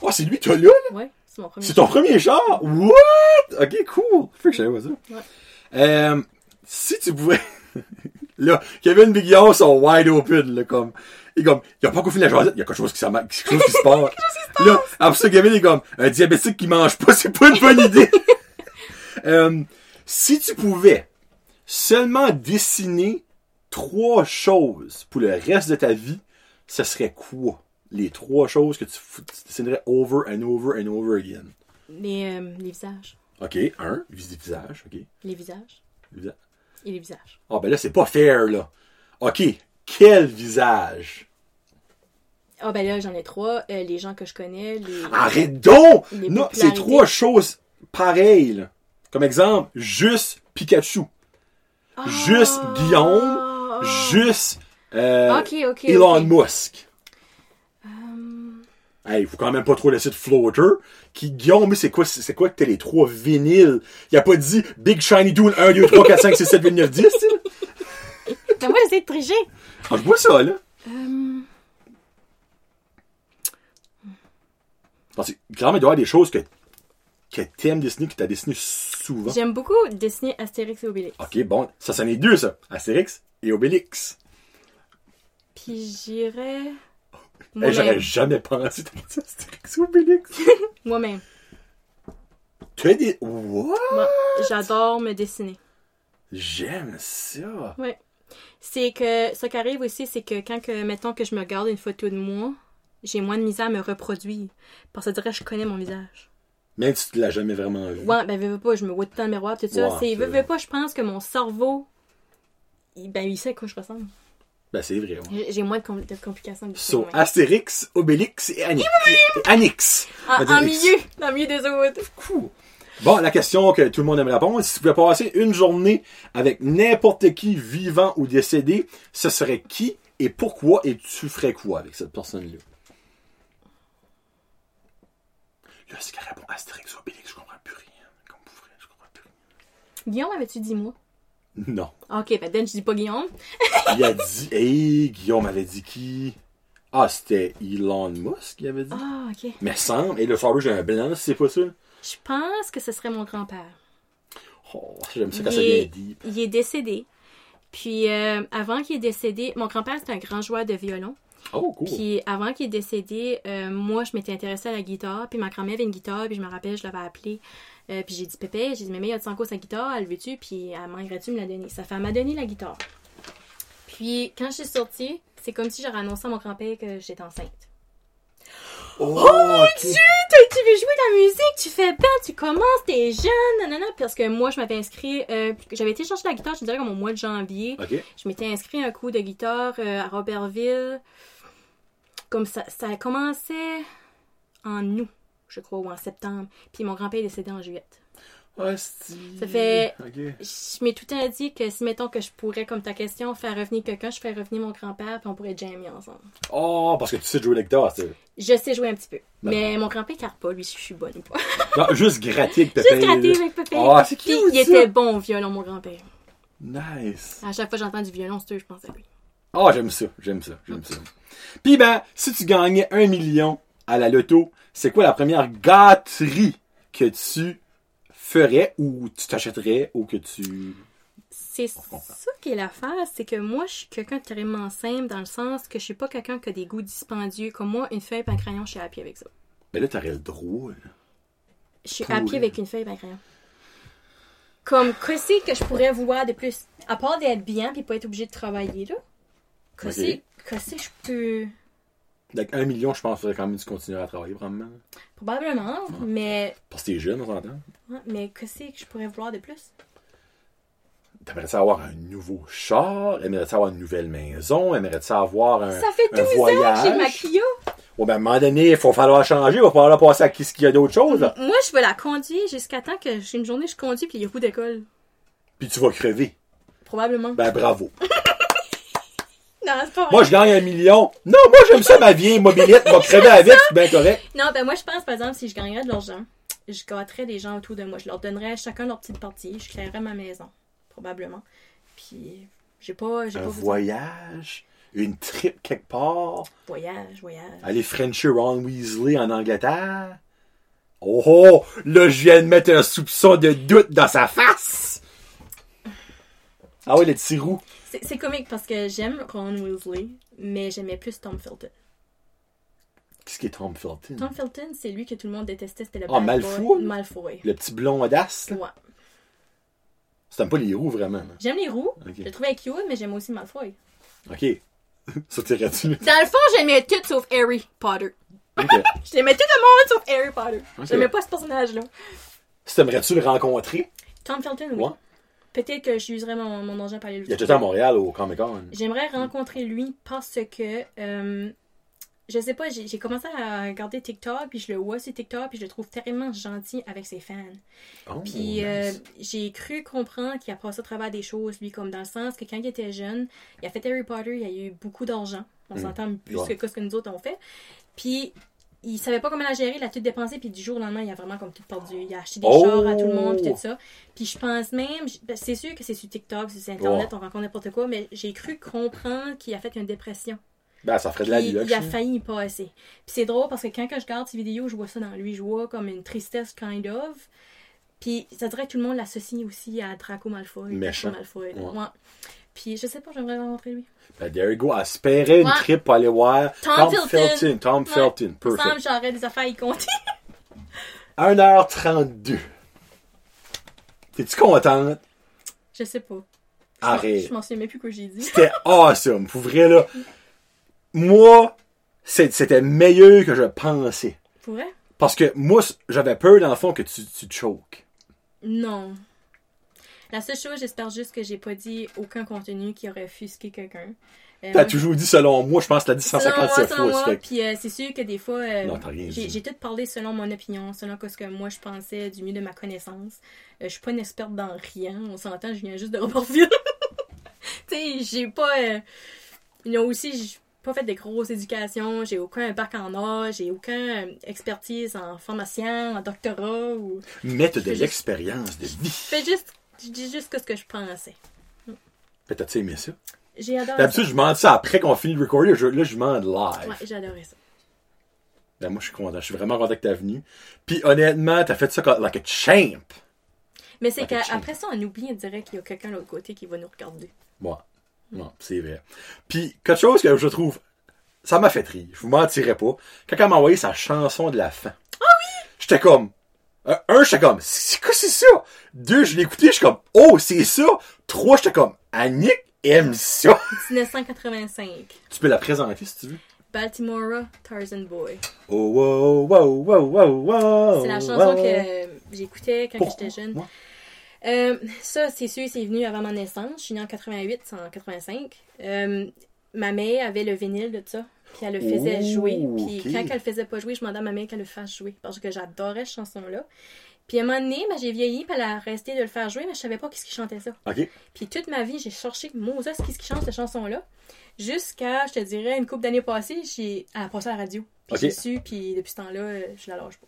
Oh, c'est lui, toi, là? Ouais, c'est mon premier C'est char. Ton premier char? What? Ok, cool. Fait que j'avais pas ça. Ouais. Euh, si tu pouvais... là, Kevin et Guillaume sont wide open, là, comme... Et comme, il a pas confiné la jasette, il y a quelque chose qui, ça, quelque chose qui se passe. Là, après ça, Kevin est comme, un diabétique qui mange pas, c'est pas une bonne idée. euh, si tu pouvais seulement dessiner trois choses pour le reste de ta vie, ce serait quoi? les trois choses que tu, tu dessinerais over and over and over again? Les, euh, les visages. OK, un, vis- visage, OK. Les visages. Les visages. Et les visages. Ah, ben là, c'est pas fair, là. OK, quel visage? Ah, ben là, j'en ai trois. Euh, les gens que je connais, les... Arrête donc! Les non, c'est trois choses pareilles, là. Comme exemple, juste Pikachu. Oh. Juste Guillaume. Oh. Juste euh, okay, okay, Elon okay. Musk. Um... Hey, il faut quand même pas trop laisser de floater. Qui, Guillaume, c'est quoi, c'est, c'est quoi que t'as les trois vinyles? Il a pas dit Big Shiny Dool un, deux, trois, quatre, cinq, six, sept, huit, neuf, dix, tu sais? Moi, j'essaie de tricher. Ah, je vois ça, là. Um... Parce que, clairement, il doit y avoir des choses que... que t'aimes dessiner, que t'as dessiné souvent. J'aime beaucoup dessiner Astérix et Obélix. OK, bon. Ça, c'en est deux, ça. Astérix et Obélix. Puis j'irais... Hey, j'aurais jamais pensé t'as dit Astérix et Obélix. Moi-même. T'as des... What? Moi, j'adore me dessiner. J'aime ça. Ouais. C'est que... Ce qui arrive aussi, c'est que quand, que, mettons, que je me regarde une photo de moi, j'ai moins de misère à me reproduire. Parce que je dirais que je connais mon visage. Même si tu ne l'as jamais vraiment vu. Ouais, ben, veux, veux pas, je me vois tout dans le miroir, tout ça. Ouais, c'est, veux, veux pas, je pense que mon cerveau, il, ben, il sait à quoi je ressemble. Ben, c'est vrai, ouais. J'ai, j'ai moins de, com- de complications. So, ouais. Astérix, Obélix et Annick. Annix. En, en milieu, dans le milieu des autres. Cool. Bon, la question que tout le monde aimerait répondre, si tu pouvais passer une journée avec n'importe qui, vivant ou décédé, ce serait qui et pourquoi et tu ferais quoi avec cette personne-là? Là, c'est qu'elle répond Astérix ou Obélix, je comprends plus rien. Comme vous ferez, je comprends plus rien. Guillaume, avais-tu dit moi? Non. OK, ben Dan, je dis pas Guillaume. Il a dit... Hey, Guillaume avait dit qui? Ah, c'était Elon Musk, il avait dit. Ah, OK. Mais semble, et le fameux, j'ai un blanc, si c'est pas ça. Je pense que ce serait mon grand-père. Oh, j'aime ça quand il ça vient dit. Il est décédé. Puis, euh, avant qu'il est décédé, mon grand-père, c'était un grand joueur de violon. Oh, cool. Puis avant qu'il est décédé, euh, moi, je m'étais intéressée à la guitare. Puis ma grand-mère avait une guitare. Puis je me rappelle, je l'avais appelée. Euh, puis j'ai dit, Pépé, j'ai dit, Mémé, il y a de cinq euros sa guitare. Elle veut-tu? Puis elle manquerait-tu me la donner? Ça fait, elle m'a donné la guitare. Puis quand je suis sortie, c'est comme si j'aurais annoncé à mon grand-père que j'étais enceinte. Oh, oh mon okay. Dieu! Tu veux jouer de la musique? Tu fais bien, tu commences, t'es jeune, nanana. Parce que moi, je m'avais inscrit, euh, j'avais été chercher la guitare, je dirais comme au mois de janvier. Okay. Je m'étais inscrit un coup de guitare euh, à Robertville. Comme ça, ça commençait en août, je crois, ou en septembre. Puis mon grand-père est décédé en juillet. Oh, ça fait... Okay. Je m'ai tout le temps dit que si, mettons, que je pourrais, comme ta question, faire revenir quelqu'un, je ferais revenir mon grand-père, puis on pourrait jammer ensemble. Oh, parce que tu sais jouer la guitare, tu sais. Je sais jouer un petit peu. Non. Mais mon grand-père ne carpe pas, lui, si je suis bonne ou pas. Non, juste gratter avec Pépé. Juste gratter avec Pépé. Ah, c'est cute, il était bon au violon, mon grand-père. Nice. À chaque fois que j'entends du violon, c'est eux, je pense à lui. Ah, oh, j'aime ça, j'aime ça, j'aime ça. Puis ben, si tu gagnais un million à la loto, c'est quoi la première gâterie que tu ferais ou tu t'achèterais ou que tu... C'est ça qui est l'affaire, c'est que moi, je suis quelqu'un de carrément simple dans le sens que je suis pas quelqu'un qui a des goûts dispendieux. Comme moi, une feuille et un crayon, je suis happy avec ça. Mais là, t'aurais le droit, là. Je suis happy avec une feuille et un crayon. Comme, qu'est-ce que je pourrais vouloir de plus? À part d'être bien et pas être obligé de travailler, là. Qu'est-ce okay. que je peux... Avec un million, je pense qu'il faudrait quand même que tu continuerais à travailler, probablement. Probablement, ah. mais... Parce que t'es jeune, on s'entend. Ouais, mais qu'est-ce que je pourrais vouloir de plus? T'aimerais-tu avoir un nouveau char? Aimerais-tu avoir une nouvelle maison? Aimerais-tu avoir un voyage? Ça fait douze ans que j'ai ma Kia. Ouais, ben à un moment donné, il faut falloir changer. Il va falloir passer à ce qu'il y a d'autres choses. Là. Moi, je vais la conduire jusqu'à temps que j'ai une journée, je conduis, puis les roues décollent. Puis tu vas crever. Probablement. Ben bravo. Non, c'est pas vrai. Moi, je gagne un million. Non, moi, j'aime ça, ma vieille mobilette. Va crever avec, c'est bien correct. Non, ben moi, je pense, par exemple, si je gagnerais de l'argent, je gâterais des gens autour de moi. Je leur donnerais chacun leur petite partie. Je créerais ma maison, probablement. Puis, j'ai pas... J'ai un pas voyage, besoin. Une trip quelque part. Voyage, voyage. Aller frencher Ron Weasley en Angleterre. Oh, oh, là, je viens de mettre un soupçon de doute dans sa face. Ah oui, les petits roux. C'est, c'est comique parce que j'aime Ron Weasley, mais j'aimais plus Tom Felton. Qu'est-ce qui est Tom Felton? Tom Felton, c'est lui que tout le monde détestait. C'était le ah, Malfoy? Malfoy. Le petit blond audace? Ouais. Tu n'aimes pas les roux, vraiment? Hein? J'aime les roux. Okay. Je le trouvais cute, mais j'aime aussi Malfoy. OK. Ça t'irait-tu? Dans le fond, j'aimais tout sauf Harry Potter. Okay. J'aimais tout le monde sauf Harry Potter. Okay. J'aimais pas ce personnage-là. Si t'aimerais-tu le rencontrer? Tom Felton, oui. Ouais. Peut-être que j'userais mon, mon argent pour aller le voir. Il y a tout à Montréal au Comic-Con. J'aimerais rencontrer lui parce que... Euh, je sais pas, j'ai, j'ai commencé à regarder TikTok, puis je le vois sur TikTok, puis je le trouve tellement gentil avec ses fans. Oh, puis nice. euh, j'ai cru comprendre qu'il a passé au travers des choses, lui, comme dans le sens que quand il était jeune, il a fait Harry Potter, il a eu beaucoup d'argent. On mmh. s'entend plus ouais. que ce que nous autres on fait. Puis il savait pas comment la gérer, il a tout dépensé, puis du jour au lendemain, il a vraiment comme tout perdu. Il a acheté des oh. chars à tout le monde, puis tout ça. Puis je pense même, c'est sûr que c'est sur TikTok, c'est sur Internet, oh. on rencontre n'importe quoi, mais j'ai cru comprendre qu'il a fait une dépression. Ben, ça ferait de la luxe. Il a failli y passer. Puis c'est drôle parce que quand je regarde ces vidéos, je vois ça dans lui. Je vois comme une tristesse, kind of. Puis ça dirait que tout le monde l'associe aussi à Draco Malfoy. Méchant. Draco Malfoy. Ouais. Ouais. Puis je sais pas, j'aimerais rencontrer lui. Ben, there you go. Espérer ouais. une trip pour aller voir Tom, Tom Felton. Felton. Tom ouais. Felton. Perfect. Il me semble j'aurais des affaires à y compter. une heure trente-deux. T'es-tu contente? Je sais pas. Arrête. Je m'en souviens même plus quoi j'ai dit. C'était awesome. Pour vrai, là. Moi, c'est, c'était meilleur que je pensais. Pour vrai? Parce que moi, j'avais peur, dans le fond, que tu, tu te choques. Non. La seule chose, j'espère juste que j'ai pas dit aucun contenu qui aurait offusqué quelqu'un. Euh, T'as toujours dit selon moi, je pense que t'as dit cent cinquante-sept fois. Selon moi, fait... puis euh, c'est sûr que des fois, euh, non, j'ai, j'ai tout parlé selon mon opinion, selon ce que moi je pensais du mieux de ma connaissance. Euh, je suis pas une experte dans rien, on s'entend, je viens juste de Robertville. Tu sais, j'ai pas... Euh... Non, aussi, pas fait des grosses éducations, j'ai aucun bac en art, j'ai aucune expertise en formation, en doctorat ou... Mais t'as de juste... l'expérience de vie. Fais juste, je dis juste ce que je pensais. Fait t'as-tu aimé ça? J'ai adoré D'habitude, ça. je demande ça après qu'on finit le recording, je, là je demande live. Ouais, j'ai adoré ça. Ben, moi je suis content, je suis vraiment content que t'es venu. Puis honnêtement, t'as fait ça like a champ. Mais c'est like qu'après ça, on oublie, on dirait qu'il y a quelqu'un de l'autre côté qui va nous regarder. Ouais. Non, c'est vrai. Puis, quelque chose que je trouve, ça m'a fait rire. Je vous mentirais pas. Quand elle m'a envoyé sa chanson de la fin. Ah oui! J'étais comme, euh, un, j'étais comme, c'est quoi c'est ça? Deux, je l'ai écouté, j'étais comme, oh, c'est ça! Trois, j'étais comme, Annick aime ça! dix-neuf cent quatre-vingt-cinq. Tu peux la présenter si tu veux. Baltimore, Tarzan Boy. Oh, wow, wow, wow, wow, wow. C'est la chanson wow. que j'écoutais quand Pourquoi? j'étais jeune. Moi? Euh, ça, c'est sûr, c'est venu avant ma naissance. Je suis née en quatre-vingt-huit, c'est en quatre-vingt-cinq. Euh, ma mère avait le vinyle de tout ça, puis elle le faisait Ooh, jouer. Puis okay. quand elle le faisait pas jouer, je demandais à ma mère qu'elle le fasse jouer, parce que j'adorais cette chanson-là. Puis à un moment donné, ben, j'ai vieilli, puis elle a resté de le faire jouer, mais je savais pas qu'est-ce qui chantait ça. Okay. Puis toute ma vie, j'ai cherché, Moses, qu'est-ce qui chante cette chanson-là? Jusqu'à, je te dirais, une couple d'années passées, j'ai... elle a passé à la radio. Puis okay. j'ai su, puis depuis ce temps-là, je la lâche pas.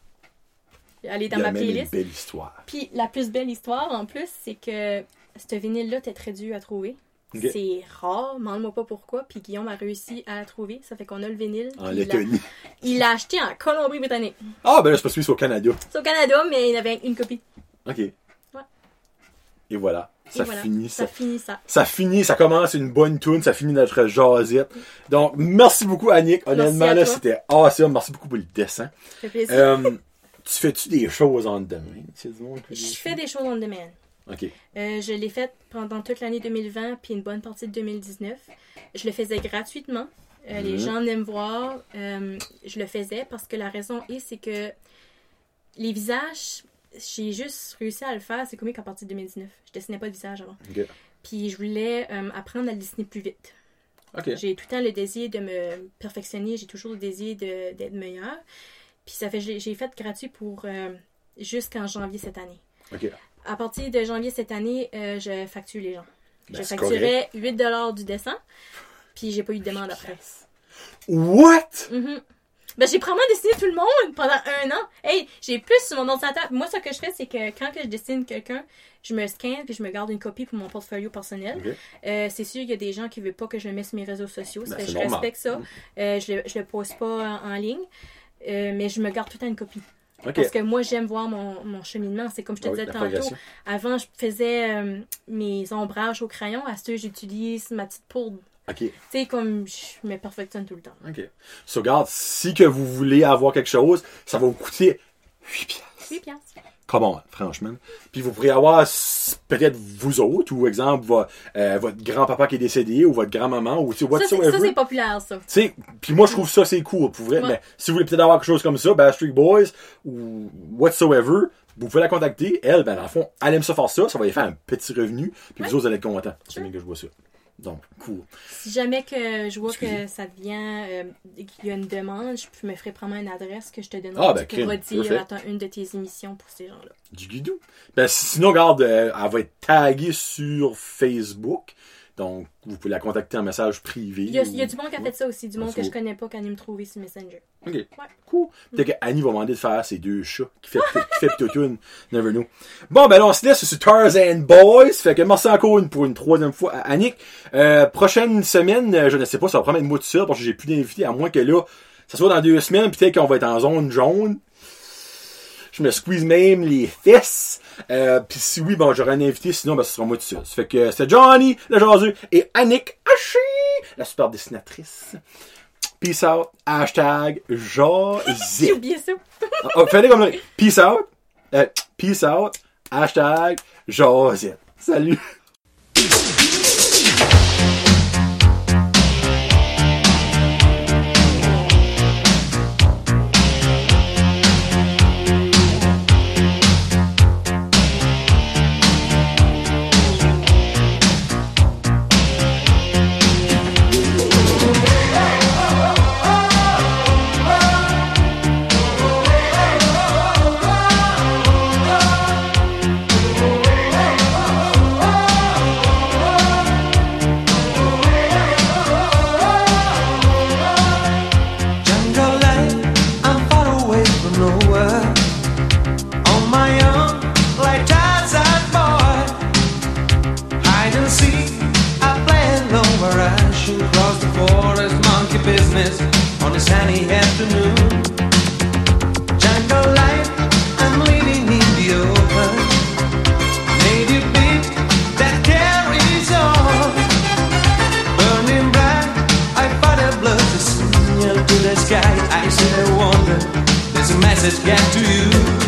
Elle est dans ma playlist. Belle histoire. Puis la plus belle histoire en plus, c'est que ce vinyle-là, t'es très dur à trouver. Okay. C'est rare, demande-moi pas pourquoi. Puis Guillaume a réussi à la trouver. Ça fait qu'on a le vinyle. En Lettonie. Il l'a acheté en Colombie-Britannique. Ah, ben là, c'est parce que c'est au Canada. C'est au Canada, mais il avait une copie. OK. Ouais. Et voilà. Ça, Et voilà, finit, ça, ça finit ça. Ça finit, ça commence une bonne tune, ça finit notre jasette. Donc, merci beaucoup, Annick. Honnêtement, là, toi. C'était awesome. Merci beaucoup pour le dessin. Ça fait plaisir. Euh, Tu fais-tu des choses on demand? Je fais des choses on demand. OK. Euh, je l'ai faite pendant toute l'année deux mille vingt puis une bonne partie de deux mille dix-neuf. Je le faisais gratuitement. Euh, mm-hmm. Les gens venaient me voir. Euh, je le faisais parce que la raison est, c'est que les visages, j'ai juste réussi à le faire. C'est comique qu'en partie de deux mille dix-neuf. Je dessinais pas de visage avant. Okay. Puis je voulais euh, apprendre à le dessiner plus vite. Okay. J'ai tout le temps le désir de me perfectionner. J'ai toujours le désir de, d'être meilleure. Puis ça fait, j'ai, j'ai fait gratuit pour euh, jusqu'en janvier cette année. OK. À partir de janvier cette année, euh, je facture les gens. Ben, je facturais huit dollars du dessin, puis j'ai pas eu de demande après. What? Mm-hmm. Ben, j'ai probablement dessiné tout le monde pendant un an. Hey, j'ai plus sur mon ordinateur. Moi, ce que je fais, c'est que quand que je dessine quelqu'un, je me scanne puis je me garde une copie pour mon portfolio personnel. Okay. Euh, c'est sûr, il y a des gens qui veulent pas que je le mette sur mes réseaux sociaux. Ben, c'est je normal. Respecte ça. Mmh. Euh, je le, je le pose pas en, en ligne. Euh, mais je me garde tout le temps une copie. Okay. Parce que moi, j'aime voir mon, mon cheminement. C'est comme je te oui, disais tantôt. Avant, je faisais euh, mes ombrages au crayon. À ce que j'utilise ma petite poudre. Okay. Tu sais, comme je me perfectionne tout le temps. OK. So, regarde, si que vous voulez avoir quelque chose, ça va vous coûter huit dollars. huit dollars. Come on, franchement. Puis vous pourriez avoir peut-être vous autres, ou exemple, va, euh, votre grand-papa qui est décédé, ou votre grand-maman, ou tu sais, whatsoever. Ça, c'est populaire, ça. Tu sais, puis moi, je trouve ça, c'est cool, pour vrai. Ouais. Mais si vous voulez peut-être avoir quelque chose comme ça, ben, Street Boys, ou whatsoever, vous pouvez la contacter. Elle, ben, dans le fond, elle aime ça faire ça, ça va lui faire un petit revenu, puis ouais. vous autres, allez être contents. C'est bien que je vois ça. Donc, cool. Si jamais que je vois Excusez. que ça devient, euh, qu'il y a une demande, je me ferai prendre une adresse que je te donnerai. Ah, ben, tu pourras dire attends, une de tes émissions pour ces gens-là. Du guidou. Ben, sinon, regarde, euh, elle va être taguée sur Facebook. Donc, vous pouvez la contacter en message privé. Il y a, ou, il y a du monde qui a fait ça aussi, du monde que je connais pas, qui allait me trouver sur Messenger. OK. Ouais. Cool. Peut-être mm. qu'Annie va demander de faire ses deux chats qui fait, qui fait plutôt une. Never know. Bon, ben là, on se laisse sur Tarzan Boys. Fait que merci encore une, pour une troisième fois à Annick. Euh, prochaine semaine, je ne sais pas, ça va prendre un mois de ça parce que j'ai plus d'invités, à moins que là, ça soit dans deux semaines, peut-être qu'on va être en zone jaune. Je me squeeze même les fesses. Euh, Puis si oui, bon, j'aurai un invité. Sinon, ben, ce sera moi tout seul. Ça fait que c'était Johnny, le jaseux, et Annick Haché, la super dessinatrice. Peace out. Hashtag jasé. J'ai oublié ça. Oh, fallait comme ça. Peace out. Euh, peace out. Hashtag jasé. Salut. Got to you.